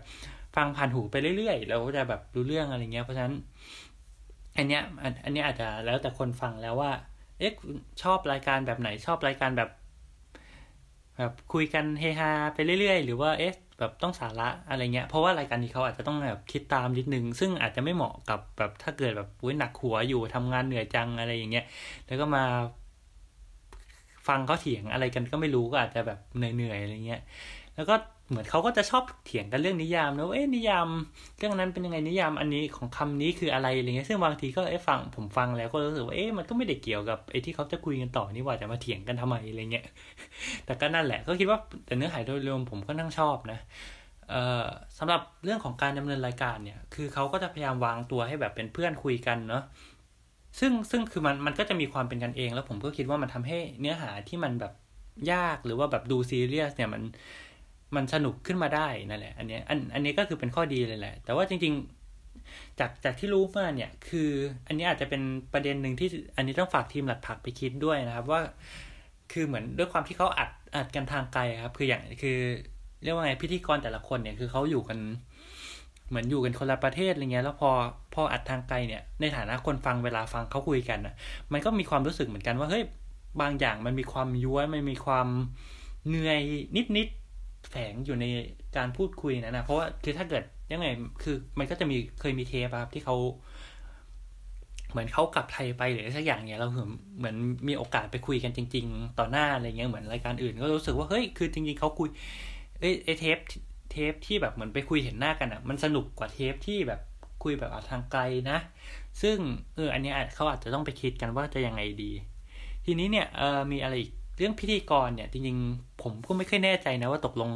ฟังผ่านหูไปเรื่อยๆแล้วจะแบบรู้เรื่องอะไรเงี้ยเพราะฉะนั้นอันเนี้ยอาจจะแล้วแต่คนฟังแล้วว่าชอบรายการแบบไหนชอบรายการแบบคุยกันเฮฮาไปเรื่อยๆหรือว่าแบบต้องสาระอะไรเงี้ยเพราะว่ารายการนี้เขาอาจจะต้องแบบคิดตามนิดนึงซึ่งอาจจะไม่เหมาะกับแบบถ้าเกิดแบบหนักหัวอยู่ทำงานเหนื่อยจังอะไรอย่างเงี้ยแล้วก็มาฟังเขาเถียงอะไรกันก็ไม่รู้ก็อาจจะแบบเหนื่อยๆอะไรเงี้ยแล้วก็เหมือนเขาก็จะชอบเถียงกันเรื่องนิยามนะว่านิยามเรื่องนั้นเป็นยังไงนิยามอันนี้ของคำนี้คืออะไรอะไรเงี้ยซึ่งบางทีก็ผมฟังแล้วก็รู้สึกว่ามันก็ไม่ได้เกี่ยวกับที่เขาจะคุยกันต่อนี่ว่าจะมาเถียงกันทำไมอะไรเงี้ยแต่ก็นั่นแหละก็คิดว่าแต่เนื้อหาโดยรวมผมก็นั่งชอบนะสำหรับเรื่องของการดำเนินรายการเนี่ยคือเขาก็จะพยายามวางตัวให้แบบเป็นเพื่อนคุยกันเนาะซึ่งคือมันก็จะมีความเป็นกันเองแล้วผมก็คิดว่ามันทำให้เนื้อหาที่มันแบบยากหรือว่าแบบดูซีเรียสเนี่ยมันสนุกขึ้นมาได้นั่นแหละอันนี้ก็คือเป็นข้อดีเลยแหละแต่ว่าจริงๆจากที่รู้มาเนี่ยคืออันนี้อาจจะเป็นประเด็นหนึ่งที่อันนี้ต้องฝากทีมหลัดผักไปคิดด้วยนะครับว่าคือเหมือนด้วยความที่เขาอัดกันทางไกลครับคือเรียกว่าไงพิธีกรแต่ละคนเนี่ยคือเขาอยู่กันเหมือนอยู่กันคนละประเทศอะไรเงี้ยแล้วพออัดทางไกลเนี่ยในฐานะคนฟังเวลาฟังเขาคุยกันนะมันก็มีความรู้สึกเหมือนกันว่าเฮ้ยบางอย่างมันมีความย้วยมันมีความเหนื่อยนิดแฝงอยู่ในการพูดคุยนะเพราะว่าคือถ้าเกิดยังไงคือมันก็จะมีเคยมีเทปครับที่เขาเหมือนเขากลับไทยไปหรือสักอย่างเนี่ยเราเหมือนมีโอกาสไปคุยกันจริงๆต่อหน้าอะไรเงี้ยเหมือนรายการอื่นก็รู้สึกว่าเฮ้ยคือจริงๆเขาคุยเทปที่แบบเหมือนไปคุยเห็นหน้ากันอ่ะมันสนุกกว่าเทปที่แบบคุยแบบทางไกลนะซึ่งอันนี้เขาอาจจะต้องไปคิดกันว่าจะยังไงดีทีนี้เนี่ยมีอะไรอีกเรื่องพิธีกรเนี่ยจริงๆผมก็ไม่ค่อยแน่ใจนะว่าตกลง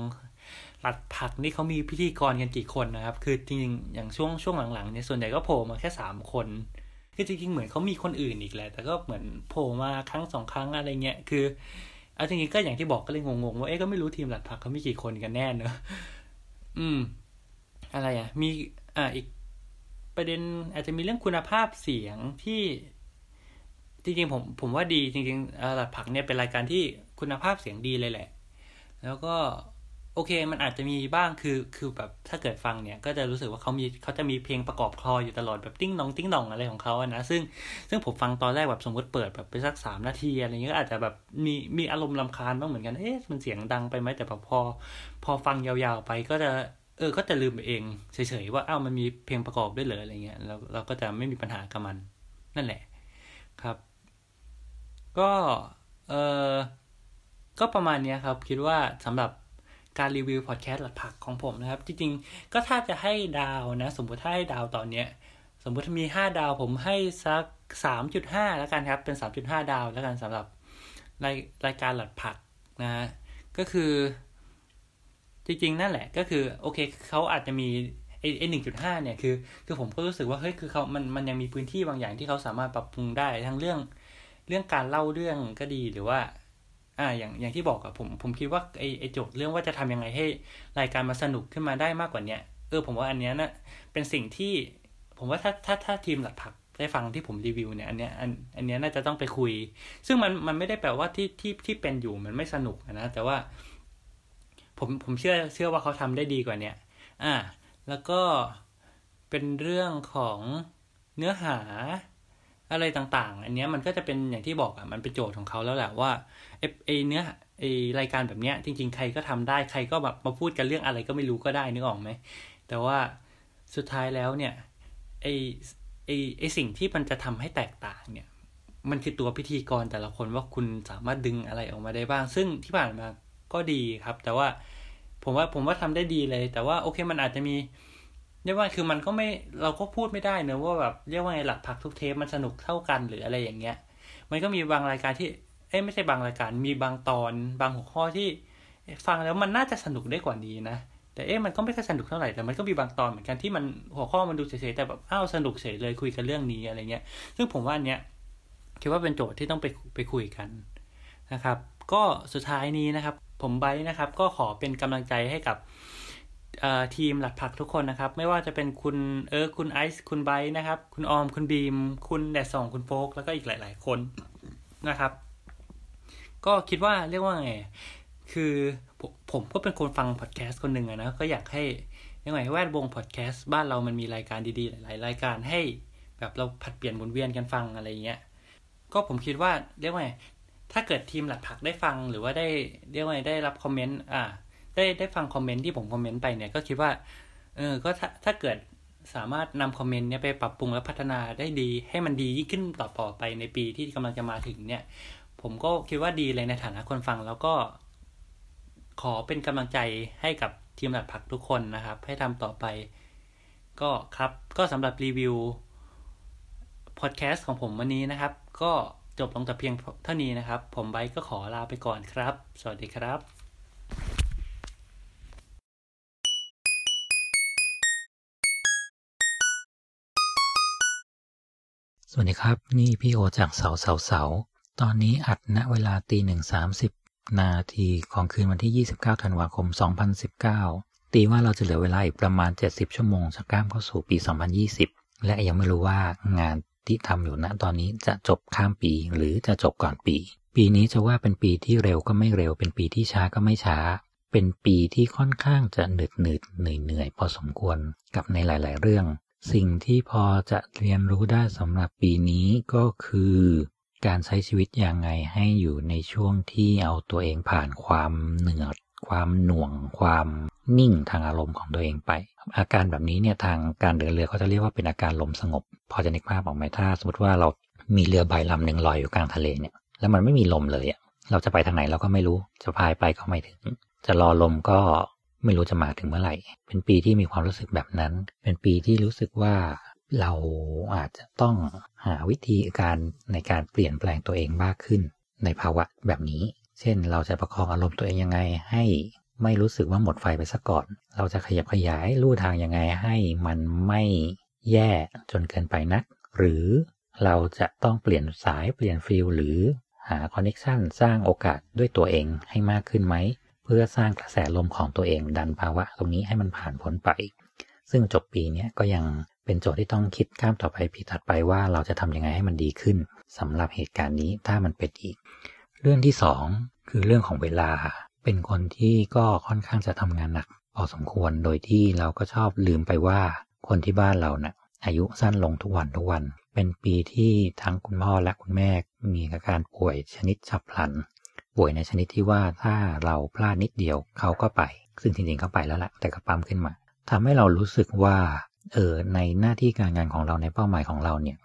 หลัดผักนี่เขามีพิธีกรกันกี่คนนะครับคือจริงๆอย่างช่วงหลังๆเนี่ยส่วนใหญ่ก็โผล่มาแค่3คนคือจริงๆเหมือนเขามีคนอื่นอีกแหละแต่ก็เหมือนโผล่มาครั้ง2ครั้งอะไรเงี้ยคือเอาจริงๆก็อย่างที่บอกก็เลยงงๆว่าก็ไม่รู้ทีมหลัดผักเขามีกี่คนกันแน่เนอะอะไรมีอีกประเด็นอาจจะมีเรื่องคุณภาพเสียงที่จริงๆผมว่าดีจริงๆหลัดผักเนี่ยเป็นรายการที่คุณภาพเสียงดีเลยแหละแล้วก็ โอเคมันอาจจะมีบ้างคือแบบถ้าเกิดฟังเนี่ยก็จะรู้สึกว่าเขาจะมีเพลงประกอบคลออยู่ตลอดแบบติ้งนองติ้งนองอะไรของเขาอะนะซึ่งผมฟังตอนแรกแบบสมมติเปิดแบบไปสัก3นาทีอะไรเงี้ยก็อาจจะแบบมีอารมณ์รำคาญบ้างเหมือนกันเอ๊ะมันเสียงดังไปไหมแต่แบบพอฟังยาวๆไปก็จะก็จะลืมไปเองเฉยๆว่าอ้าวมันมีเพลงประกอบด้วยเหรออะไรเงี้ยแล้วเราก็จะไม่มีปัญหากับมันนั่นแหละครับก็ประมาณนี้ครับคิดว่าสำหรับการรีวิวพอดแคสต์หลักผักของผมนะครับจริงๆก็ถ้าจะให้ดาวนะสมมุติถ้าให้ดาวตอนเนี้ยสมมุติมี5ดาวผมให้สัก 3.5 แล้วกันครับเป็น 3.5 ดาวแล้วกันสำหรับรายการหลักผักนะฮะก็คือจริงๆนั่นแหละก็คือโอเคเขาอาจจะมีไอ้ 1.5 เนี่ยคือผมก็รู้สึกว่าเฮ้ยคือเขามันยังมีพื้นที่บางอย่างที่เขาสามารถปรับปรุงได้ทั้งเรื่องการเล่าเรื่องก็ดีหรือว่าอย่างที่บอกอะผมคิดว่าไอ้โจทย์เรื่องว่าจะทำยังไงให้รายการมาสนุกขึ้นมาได้มากกว่านี้ผมว่าอันเนี้ยนะเป็นสิ่งที่ผมว่าถ้าทีมหลักผักได้ฟังที่ผมรีวิวเนี่ยอันเนี้ยน่าจะต้องไปคุยซึ่งมันไม่ได้แปลว่าที่เป็นอยู่มันไม่สนุกนะแต่ว่าผมเชื่อว่าเขาทำได้ดีกว่านี้แล้วก็เป็นเรื่องของเนื้อหาอะไรต่างๆอันเนี้ยมันก็จะเป็นอย่างที่บอกอ่ะมันเป็นโจทย์ของเขาแล้วแหละว่าไอ้เนื้อไอ้รายการแบบเนี้ยจริงๆใครก็ทำได้ใครก็แบบมาพูดกันเรื่องอะไรก็ไม่รู้ก็ได้นึกออกไหมแต่ว่าสุดท้ายแล้วเนี่ยไอ้สิ่งที่มันจะทำให้แตกต่างเนี่ยมันคือตัวพิธีกรแต่ละคนว่าคุณสามารถดึงอะไรออกมาได้บ้างซึ่งที่ผ่านมาก็ดีครับแต่ว่าผมว่าทำได้ดีเลยแต่ว่าโอเคมันอาจจะมีเรียกว่าคือมันก็ไม่เราก็พูดไม่ได้นะว่าแบบเรียกว่าไงหลักผักทุกเทปมันสนุกเท่ากันหรืออะไรอย่างเงี้ยมันก็มีบางรายการที่ไม่ใช่บางรายการมีบางตอนบางหัวข้อที่ฟังแล้วมันน่าจะสนุกได้กว่านี้นะแต่มันก็ไม่ค่อยสนุกเท่าไหร่แต่มันก็มีบางตอนเหมือนกันที่มันหัวข้อมันดูเฉยๆแต่แบบอ้าวสนุกเฉยเลยคุยกันเรื่องนี้อะไรเงี้ยซึ่งผมว่าอันเนี้ยคิดว่าเป็นโจทย์ที่ต้องไปคุยกันนะครับก็สุดท้ายนี้นะครับผมไบร์ทนะครับก็ขอเป็นกำลังใจให้กับทีมหลักผักทุกคนนะครับไม่ว่าจะเป็นคุณคุณไอซ์คุณไบร์นะครับคุณออมคุณบีมคุณแดดสองคุณโฟกแล้วก็อีกหลายๆคนนะครับก็คิดว่าเรียกว่าไงคือผมก็เป็นคนฟังพอดแคสต์คนหนึ่งนะก็อยากให้ยังไงแวดวงพอดแคสต์บ้านเรามันมีรายการดีๆหลายๆรายการให้แบบเราผัดเปลี่ยนหมุนเวียนกันฟังอะไรเงี้ยก็ผมคิดว่าเรียกว่าไงถ้าเกิดทีมหลักผักได้ฟังหรือว่าได้เรียกว่าไงได้รับคอมเมนต์ได้ฟังคอมเมนต์ที่ผมคอมเมนต์ไปเนี่ยก็คิดว่าก็ถ้าเกิดสามารถนำคอมเมนต์เนี่ยไปปรับปรุงและพัฒนาได้ดีให้มันดียิ่งขึ้นต่อไปในปีที่กำลังจะมาถึงเนี่ยผมก็คิดว่าดีเลยในฐานะคนฟังแล้วก็ขอเป็นกำลังใจให้กับทีมหลักผักทุกคนนะครับให้ทำต่อไปก็ครับก็สำหรับรีวิวพอดแคสต์ของผมวันนี้นะครับก็จบลงแต่เพียงเท่านี้นะครับผมไบก็ขอลาไปก่อนครับสวัสดีครับสวัสดีครับนี่พี่โอจากเสาตอนนี้อัดณเวลา 01:30 นาทีของคืนวันที่ 29 ธันวาคม 2019 ตีว่าเราจะเหลือเวลาอีกประมาณ 70 ชั่วโมงจะก้ามเข้าสู่ปี 2020 และยังไม่รู้ว่างานที่ทำอยู่ณตอนนี้จะจบข้ามปีหรือจะจบก่อนปีนี้จะว่าเป็นปีที่เร็วก็ไม่เร็วเป็นปีที่ช้าก็ไม่ช้าเป็นปีที่ค่อนข้างจะหนืดเหนื่อยพอสมควรกับในหลายๆเรื่องสิ่งที่พอจะเรียนรู้ได้สำหรับปีนี้ก็คือการใช้ชีวิตอย่างไงให้อยู่ในช่วงที่เอาตัวเองผ่านความเหนื่อยความหน่วงความนิ่งทางอารมณ์ของตัวเองไปอาการแบบนี้เนี่ยทางการเดินเรือเขาจะเรียกว่าเป็นอาการลมสงบพอจะนึกภาพออกไหมถ้าสมมติว่าเรามีเรือใบลำหนึ่งลอยอยู่กลางทะเลเนี่ยแล้วมันไม่มีลมเลยเราจะไปทางไหนเราก็ไม่รู้จะพายไปก็ไม่ถึงจะรอลมก็ไม่รู้จะมาถึงเมื่อไหร่เป็นปีที่มีความรู้สึกแบบนั้นเป็นปีที่รู้สึกว่าเราอาจจะต้องหาวิธีการในการเปลี่ยนแปลงตัวเองมากขึ้นในภาวะแบบนี้เช่นเราจะประคองอารมณ์ตัวเองยังไงให้ไม่รู้สึกว่าหมดไฟไปซะก่อนเราจะขยับขยายลู่ทางยังไงให้มันไม่แย่จนเกินไปนักหรือเราจะต้องเปลี่ยนสายเปลี่ยนฟิลหรือหาคอนเนคชั่นสร้างโอกาสด้วยตัวเองให้มากขึ้นไหมเพื่อสร้างกระแสลมของตัวเองดันภาวะตรงนี้ให้มันผ่านพ้นไปซึ่งจบปีนี้ก็ยังเป็นโจทย์ที่ต้องคิดข้ามต่อไปปีถัดไปว่าเราจะทำยังไงให้มันดีขึ้นสำหรับเหตุการณ์นี้ถ้ามันเป็นอีกเรื่องที่2คือเรื่องของเวลา เป็นคนที่ก็ค่อนข้างจะทำงานหนักพอสมควรโดยที่เราก็ชอบลืมไปว่าคนที่บ้านเราเนี่ยอายุสั้นลงทุกวันเป็นปีที่ทั้งคุณพ่อและคุณแม่มีอาการป่วยชนิดฉับพลันป่วยในชนิดที่ว่าถ้าเราพลาดนิดเดียวเขาก็ไปซึ่งจริงๆเขาไปแล้วแหละแต่ก็ปั๊มขึ้นมาทำให้เรารู้สึกว่าในหน้าที่การงานของเราในเป้าหมายของเราเนี่ย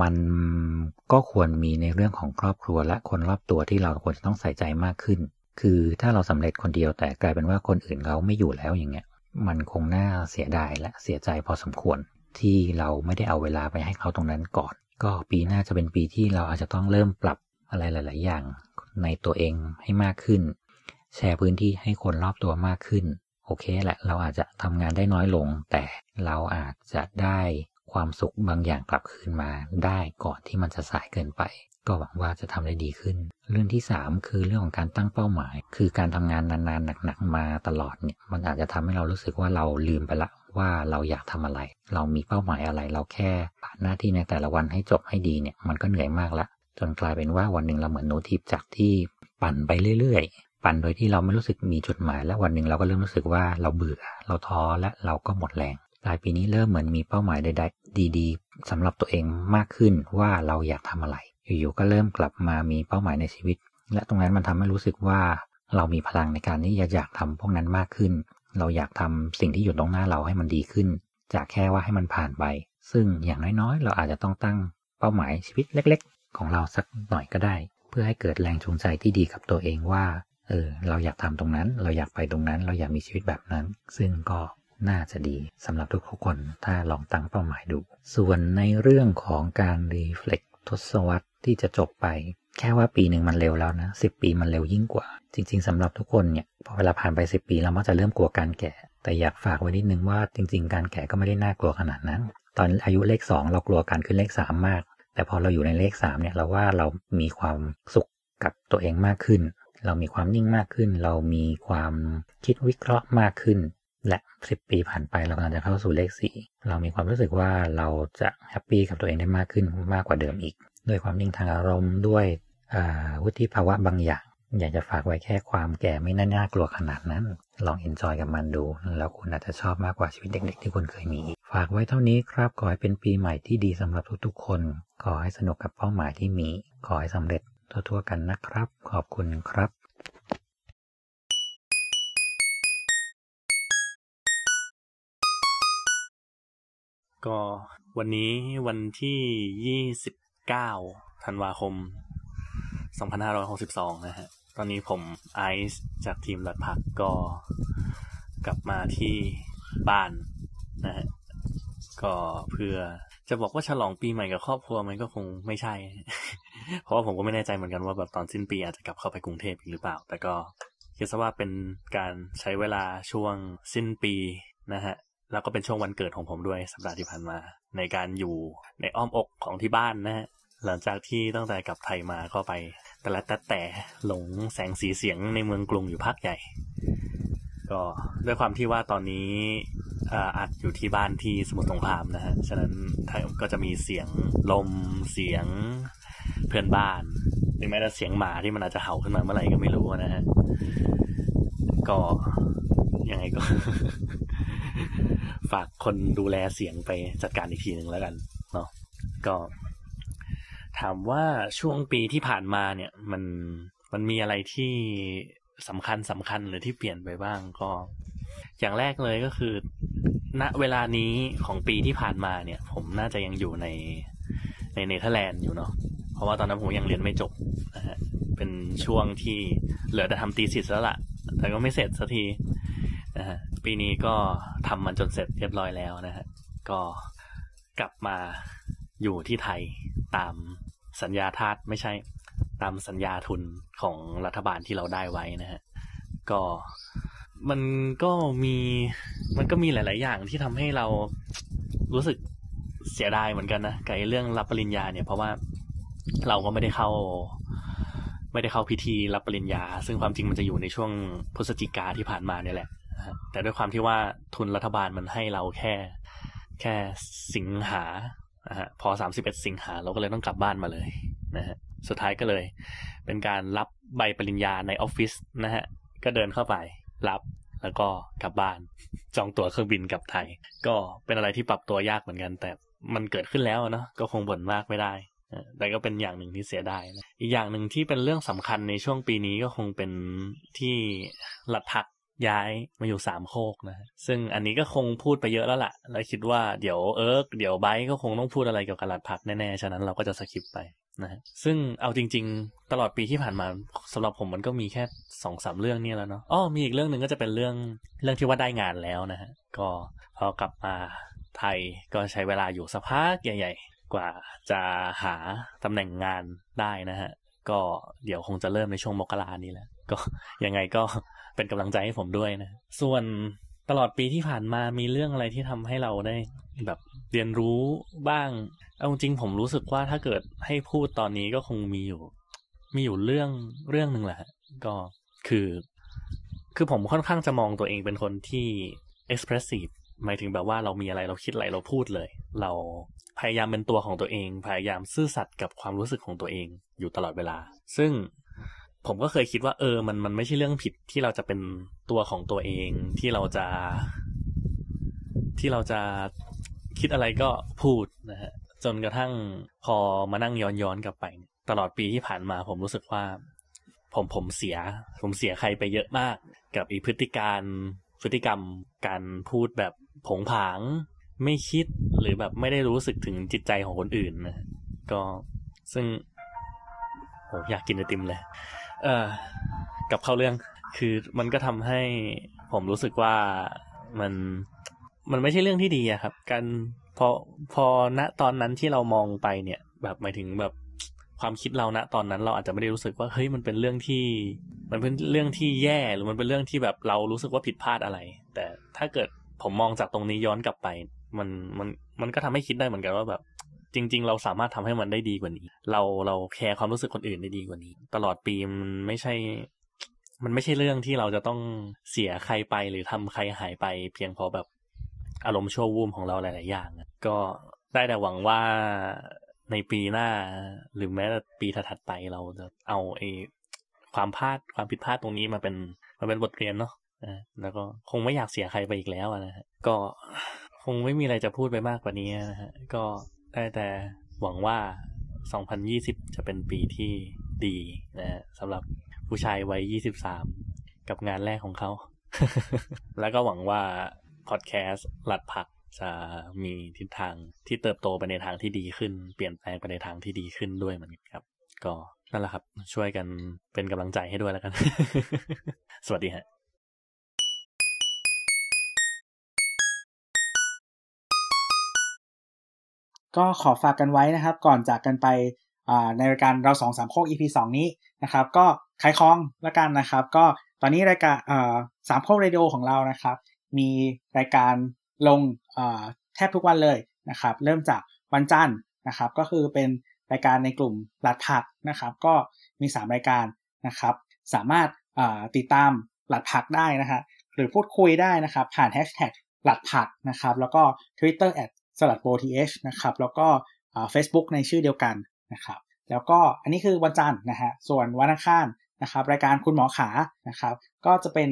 มันก็ควรมีในเรื่องของครอบครัวและคนรอบตัวที่เราควรจะต้องใส่ใจมากขึ้นคือถ้าเราสำเร็จคนเดียวแต่กลายเป็นว่าคนอื่นเขาไม่อยู่แล้วอย่างเงี้ยมันคงน่าเสียดายและเสียใจพอสมควรที่เราไม่ได้เอาเวลาไปให้เขาตรงนั้นก่อนก็ปีหน้าจะเป็นปีที่เราอาจจะต้องเริ่มปรับอะไรหลายๆอย่างในตัวเองให้มากขึ้นแชร์พื้นที่ให้คนรอบตัวมากขึ้นโอเคแหละเราอาจจะทำงานได้น้อยลงแต่เราอาจจะได้ความสุขบางอย่างกลับคืนมาได้ก่อนที่มันจะสายเกินไปก็หวังว่าจะทำได้ดีขึ้นเรื่องที่3คือเรื่องของการตั้งเป้าหมายคือการทำงานนานๆหนักๆมาตลอดเนี่ยมันอาจจะทำให้เรารู้สึกว่าเราลืมไปละว่าเราอยากทำอะไรเรามีเป้าหมายอะไรเราแค่ผ่านหน้าที่ในแต่ละวันให้จบให้ดีเนี่ยมันก็เหนื่อยมากละจนกลายเป็นว่าวันหนึ่งเราเหมือนโนทิปจากที่ปั่นไปเรื่อยๆปั่นโดยที่เราไม่รู้สึกมีจุดหมายและวันหนึ่งเราก็เริ่มรู้สึกว่าเราเบื่อเราท้อและเราก็หมดแรงปลายปีนี้เริ่มเหมือนมีเป้าหมายใดๆดีๆสำหรับตัวเองมากขึ้นว่าเราอยากทำอะไรอยู่ๆก็เริ่มกลับมามีเป้าหมายในชีวิตและตรงนั้นมันทำให้รู้สึกว่าเรามีพลังในการที่อยากทำพวกนั้นมากขึ้นเราอยากทำสิ่งที่อยู่ตรงหน้าเราให้มันดีขึ้นจากแค่ว่าให้มันผ่านไปซึ่งอย่างน้อยๆเราอาจจะต้องตั้งเป้าหมายชีวิตเล็กๆของเราสักหน่อยก็ได้เพื่อให้เกิดแรงจูงใจที่ดีกับตัวเองว่าเราอยากทำตรงนั้นเราอยากไปตรงนั้นเราอยากมีชีวิตแบบนั้นซึ่งก็น่าจะดีสำหรับทุกคนถ้าลองตั้งเป้าหมายดูส่วนในเรื่องของการรีเฟล็กทศวรรษที่จะจบไปแค่ว่าปีหนึ่งมันเร็วแล้วนะ10ปีมันเร็วยิ่งกว่าจริงๆสำหรับทุกคนเนี่ยพอเวลาผ่านไป10ปีเรามักจะเริ่มกลัวการแก่แต่อยากฝากไว้นิดนึงว่าจริงๆการแก่ก็ไม่ได้น่ากลัวขนาดนั้นตอนอายุเลข2เรากลัวการขึ้นเลข3มากแต่พอเราอยู่ในเลข3เนี่ยเราว่าเรามีความสุขกับตัวเองมากขึ้นเรามีความนิ่งมากขึ้นเรามีความคิดวิเคราะห์มากขึ้นและ10ปีผ่านไปเรากำลังจะเข้าสู่เลข4เรามีความรู้สึกว่าเราจะแฮปปี้กับตัวเองได้มากขึ้นมากกว่าเดิมอีกด้วยความนิ่งทางอารมณ์ด้วยวุฒิภาวะบางอย่างอยากจะฝากไว้แค่ความแก่ไม่น่ากลัวขนาดนั้นลองเอนจอยกับมันดูแล้วคุณอาจจะชอบมากกว่าชีวิตเด็กๆที่คุณเคยมีฝากไว้เท่านี้ครับขอให้เป็นปีใหม่ที่ดีสำหรับทุกๆคนขอให้สนุกกับเป้าหมายที่มีขอให้สำเร็จทั่วๆกันนะครับขอบคุณครับก็วันนี้วันที่29 ธันวาคม 2562 นะฮะตอนนี้ผมไอซ์จากทีมหลัดผักก็กลับมาที่บ้านนะฮะก็เพื่อจะบอกว่าฉลองปีใหม่กับครอบครัวมันก็คงไม่ใช่ เพราะว่าผมก็ไม่แน่ใจเหมือนกันว่าแบบตอนสิ้นปีอาจจะกลับเข้าไปกรุงเทพอีกหรือเปล่าแต่ก็คิดซะว่าเป็นการใช้เวลาช่วงสิ้นปีนะฮะแล้วก็เป็นช่วงวันเกิดของผมด้วยสัปดาห์ที่ผ่านมาในการอยู่ในอ้อมอกของที่บ้านนะฮะหลังจากที่ตั้งแต่กลับไทยมาก็ไปแต่หลงแสงสีเสียงในเมืองกรุงอยู่พักใหญ่ก็ด้วยความที่ว่าตอนนี้อัดอยู่ที่บ้านที่สมุทรสงครามนะฮะฉะนั้นก็จะมีเสียงลมเสียงเพื่อนบ้านหรือแม้แต่เสียงหมาที่มันอาจจะเห่าขึ้นมาเมื่อไหร่ก็ไม่รู้นะฮะก็ยังไงก็ ฝากคนดูแลเสียงไปจัดการอีกทีหนึ่งแล้วกันเนาะก็ถามว่าช่วงปีที่ผ่านมาเนี่ยมันมีอะไรที่สำคัญหรือที่เปลี่ยนไปบ้างก็อย่างแรกเลยก็คือณเวลานี้ของปีที่ผ่านมาเนี่ยผมน่าจะยังอยู่ในเนเธอร์แลนด์อยู่เนาะเพราะว่าตอนนั้นผมยังเรียนไม่จบนะฮะเป็นช่วงที่เหลือแต่ทำธีสิสแล้วล่ะแต่ก็ไม่เสร็จสักทีนะฮะปีนี้ก็ทำมันจนเสร็จเรียบร้อยแล้วนะฮะก็กลับมาอยู่ที่ไทยตามสัญญาทาสไม่ใช่ตามสัญญาทุนของรัฐบาลที่เราได้ไว้นะฮะก็มันก็มีหลายๆอย่างที่ทำให้เรารู้สึกเสียดายเหมือนกันนะกับเรื่องรับปริญญาเนี่ยเพราะว่าเราก็ไม่ได้เข้าพิธีรับปริญญาซึ่งความจริงมันจะอยู่ในช่วงพฤศจิกาที่ผ่านมาเนี่ยแหละแต่ด้วยความที่ว่าทุนรัฐบาลมันให้เราแค่สิงหานะฮะพอ31สิงหาเราก็เลยต้องกลับบ้านมาเลยนะฮะสุดท้ายก็เลยเป็นการรับใบปริญญาในออฟฟิศนะฮะ ก็เดินเข้าไปรับแล้วก็กลับบ้านจองตั๋วเครื่องบินกลับไทยก็เป็นอะไรที่ปรับตัวยากเหมือนกันแต่มันเกิดขึ้นแล้วเนาะก็คงบ่นมากไม่ได้แต่ก็เป็นอย่างหนึ่งที่เสียดายนะอีกอย่างหนึ่งที่เป็นเรื่องสำคัญในช่วงปีนี้ก็คงเป็นที่หลัดถักย้ายมาอยู่สามโคกนะซึ่งอันนี้ก็คงพูดไปเยอะแล้วล่ะแล้วคิดว่าเดี๋ยวไบค์ก็คงต้องพูดอะไรเกี่ยวกับหลัดผักแน่ๆฉะนั้นเราก็จะสคิปไปนะซึ่งเอาจริงๆตลอดปีที่ผ่านมาสำหรับผมมันก็มีแค่ 2-3 เรื่องนี่แล้วเนาะอ้อมีอีกเรื่องนึงก็จะเป็นเรื่องที่ว่าได้งานแล้วนะฮะก็พอกลับมาไทยก็ใช้เวลาอยู่สักพักใหญ่ๆกว่าจะหาตำแหน่งงานได้นะฮะก็เดี๋ยวคงจะเริ่มในช่วงมกรานี้แหละก็ยังไงก็เป็นกำลังใจให้ผมด้วยนะส่วนตลอดปีที่ผ่านมามีเรื่องอะไรที่ทำให้เราได้แบบเรียนรู้บ้างเอาจริงผมรู้สึกว่าถ้าเกิดให้พูดตอนนี้ก็คงมีอยู่เรื่องนึงแหละก็คือผมค่อนข้างจะมองตัวเองเป็นคนที่ expressive หมายถึงแบบว่าเรามีอะไรเราคิดอะไรเราพูดเลยเราพยายามเป็นตัวของตัวเองพยายามซื่อสัตย์กับความรู้สึกของตัวเองอยู่ตลอดเวลาซึ่งผมก็เคยคิดว่ามันไม่ใช่เรื่องผิดที่เราจะเป็นตัวของตัวเองที่เราจะคิดอะไรก็พูดนะฮะจนกระทั่งพอมานั่งย้อนกลับไปตลอดปีที่ผ่านมาผมรู้สึกว่าผมเสียใครไปเยอะมากกับอีพฤติกรรมการพูดแบบผงผางไม่คิดหรือแบบไม่ได้รู้สึกถึงจิตใจของคนอื่นนะก็ซึ่งผมอยากกินไอติมเลยกลับเข้าเรื่องคือมันก็ทำให้ผมรู้สึกว่ามันไม่ใช่เรื่องที่ดีอะครับการพอณตอนนั้นที่เรามองไปเนี่ยแบบหมายถึงแบบความคิดเราณตอนนั้นเราอาจจะไม่ได้รู้สึกว่าเฮ้ยมันเป็นเรื่องที่แย่หรือมันเป็นเรื่องที่แบบเรารู้สึกว่าผิดพลาดอะไรแต่ถ้าเกิดผมมองจากตรงนี้ย้อนกลับไปมันก็ทำให้คิดได้เหมือนกันว่าแบบจริงๆเราสามารถทำให้มันได้ดีกว่านี้เราแคร์ความรู้สึกคนอื่นได้ดีกว่านี้ตลอดปีมันไม่ใช่เรื่องที่เราจะต้องเสียใครไปหรือทำใครหายไปเพียงเพราะแบบอารมณ์ชั่ววูบของเราหลายๆอย่างก็ได้แต่หวังว่าในปีหน้าหรือแม้แต่ปีถัดไปเราจะเอาไอ้ความผิดพลาดตรงนี้มาเป็นบทเรียนเนาะแล้วก็คงไม่อยากเสียใครไปอีกแล้วนะฮะก็คงไม่มีอะไรจะพูดไปมากกว่านี้นะฮะก็ได้แต่หวังว่า2020จะเป็นปีที่ดีนะสำหรับผู้ชายวัย23กับงานแรกของเขา แล้วก็หวังว่าพอดแคสต์หลัดผักจะมีทิศทางที่เติบโตไปในทางที่ดีขึ้นเปลี่ยนแปลงไปในทางที่ดีขึ้นด้วยเหมือนกันครับก็นั่นแหละครับช่วยกันเป็นกำลังใจให้ด้วยแล้วกัน สวัสดีฮะก็ขอฝากกันไว้นะครับก่อนจากกันไปในรายการเรา 2-3 โคก EP 2 นี้นะครับก็ขายของละกันนะครับก็ตอนนี้รายการ3 โคกเรดิโอของเรานะครับมีรายการลงแทบทุกวันเลยนะครับเริ่มจากวันจันทร์นะครับก็คือเป็นรายการในกลุ่มหลัดผักนะครับก็มี3รายการนะครับสามารถติดตามหลัดผักได้นะฮะหรือพูดคุยได้นะครับผ่าน#หลัดผักนะครับแล้วก็ Twitter @saladboth นะครับแล้วก็Facebook ในชื่อเดียวกันนะครับแล้วก็อันนี้คือวันจันทร์นะฮะส่วนวันอังคารนะครับรายการคุณหมอขานะครับก็จะเป็น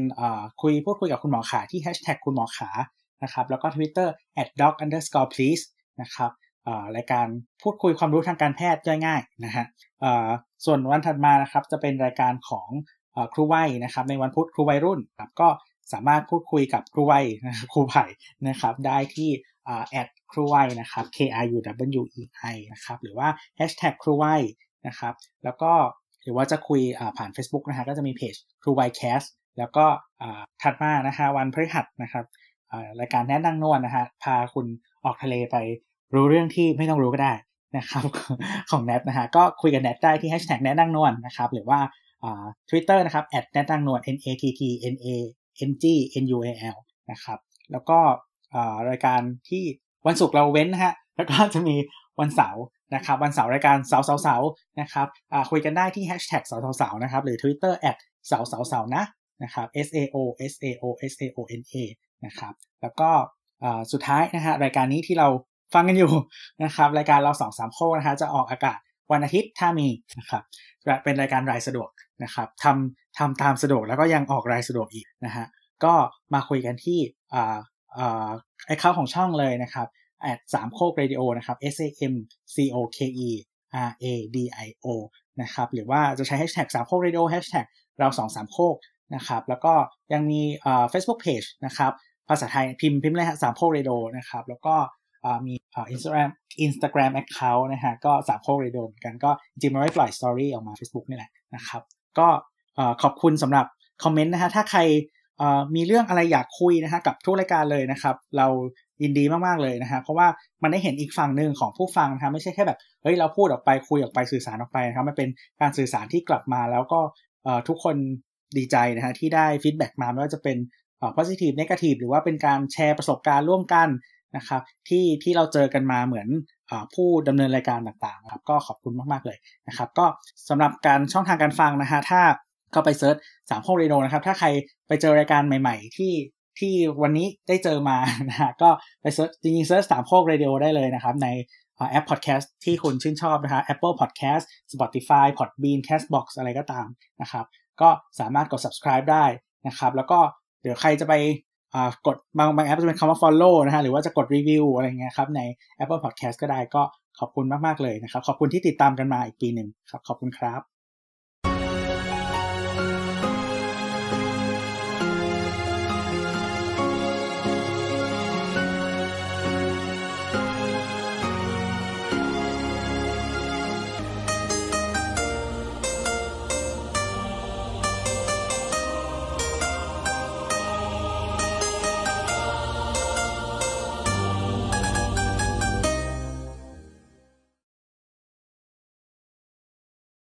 พูดคุยกับคุณหมอขาที่#คุณหมอขานะครับแล้วก็ Twitter @doc_please นะครับรายการพูดคุยความรู้ทางการแพทย์ย่อยง่ายนะฮะส่วนวันถัดมานะครับจะเป็นรายการของครูวัยนะครับในวันพุธครูวัยรุ่นครับก็สามารถพูดคุยกับครูวัยนะครับครูไผ่นะครับได้ที่ครูไว้นะครับ KRUWEI นะครับหรือว่า #ครูไว้นะครับแล้วก็หรือว่าจะคุยผ่าน Facebook นะฮะก็จะมีเพจครูไว้แคสแล้วก็ถัดมานะฮะวันพฤหัสนะครับรายการแนะนางนวลนะฮะพาคุณออกทะเลไปรู้เรื่องที่ไม่ต้องรู้ก็ได้นะครับของแนทนะฮะก็คุยกับแนทได้ที่ # แนะนางนวลนะครับหรือว่าTwitter นะครับ @nettangnol NATTNANGNUAL นะครับแล้วก็รายการที่วันศุกร์เราเว้นนะฮะแล้วก็จะมีวันเสาร์นะครับวันเสาร์รายการเสาร์นะครับคุยกันได้ที่#เสาร์นะครับหรือ Twitter @เสาร์นะนะครับ SAOSAOSAONA นะครับแล้วก็สุดท้ายนะฮะรายการนี้ที่เราฟังกันอยู่นะครับรายการเรา 2-3 โคกนะฮะจะออกอากาศวันอาทิตย์ถ้ามีนะครับเป็นรายการรายสะดวก นะครับทำตามสะดวกแล้วก็ยังออกรายสะดวกอีกนะฮะก็มาคุยกันที่ไอ้เข้าของช่องเลยนะครับ@3โคกเรดิโอนะครับ SAMCOKERADIO นะครับหรือว่าจะใช้ #3โคกเรดิโอ #เรา2-3โคกนะครับแล้วก็ยังมีFacebook Page นะครับภาษาไทยพิมพ์เลยฮะ3โคกเรดิโอนะครับแล้วก็มีInstagram account นะฮะก็3โคกเรดิโอเหมือนกันก็จริงๆมันไว้ปล่อยสตอรี่ออกมา Facebook นี่แหละนะครับก็ขอบคุณสำหรับคอมเมนต์นะฮะถ้าใครมีเรื่องอะไรอยากคุยนะฮะกับทุกรายการเลยนะครับเรายินดีมากๆเลยนะฮะเพราะว่ามันได้เห็นอีกฝั่งนึงของผู้ฟังนะฮะไม่ใช่แค่แบบเฮ้ยเราพูดออกไปคุยออกไปสื่อสารออกไปนะครับมันเป็นการสื่อสารที่กลับมาแล้วก็ทุกคนดีใจนะฮะที่ได้ฟีดแบ็กมาไม่ว่าจะเป็นpositive negative หรือว่าเป็นการแชร์ประสบการณ์ร่วมกันนะครับที่เราเจอกันมาเหมือนผู้ดำเนินรายการต่างๆครับก็ขอบคุณมากๆเลยนะครับก็สำหรับการช่องทางการฟังนะฮะถ้าก็ไปเซิร์ช3โคกเรดิโอนะครับถ้าใครไปเจอรายการใหม่ๆที่วันนี้ได้เจอมานะฮะก็ไปเซิร์ชจริงๆเซิร์ช3โคกเรดิโอได้เลยนะครับในแอปพอดแคสต์ที่คุณชื่นชอบนะฮะ Apple Podcast Spotify Podbean Castbox อะไรก็ตามนะครับก็สามารถกด Subscribe ได้นะครับแล้วก็เดี๋ยวใครจะไปกดบางแอปจะเป็นคำว่า follow นะฮะหรือว่าจะกดรีวิวอะไรเงี้ยครับใน Apple Podcast ก็ได้ก็ขอบคุณมากๆเลยนะครับขอบคุณที่ติดตามกันมาอีกปีนึงครับขอบคุณครับ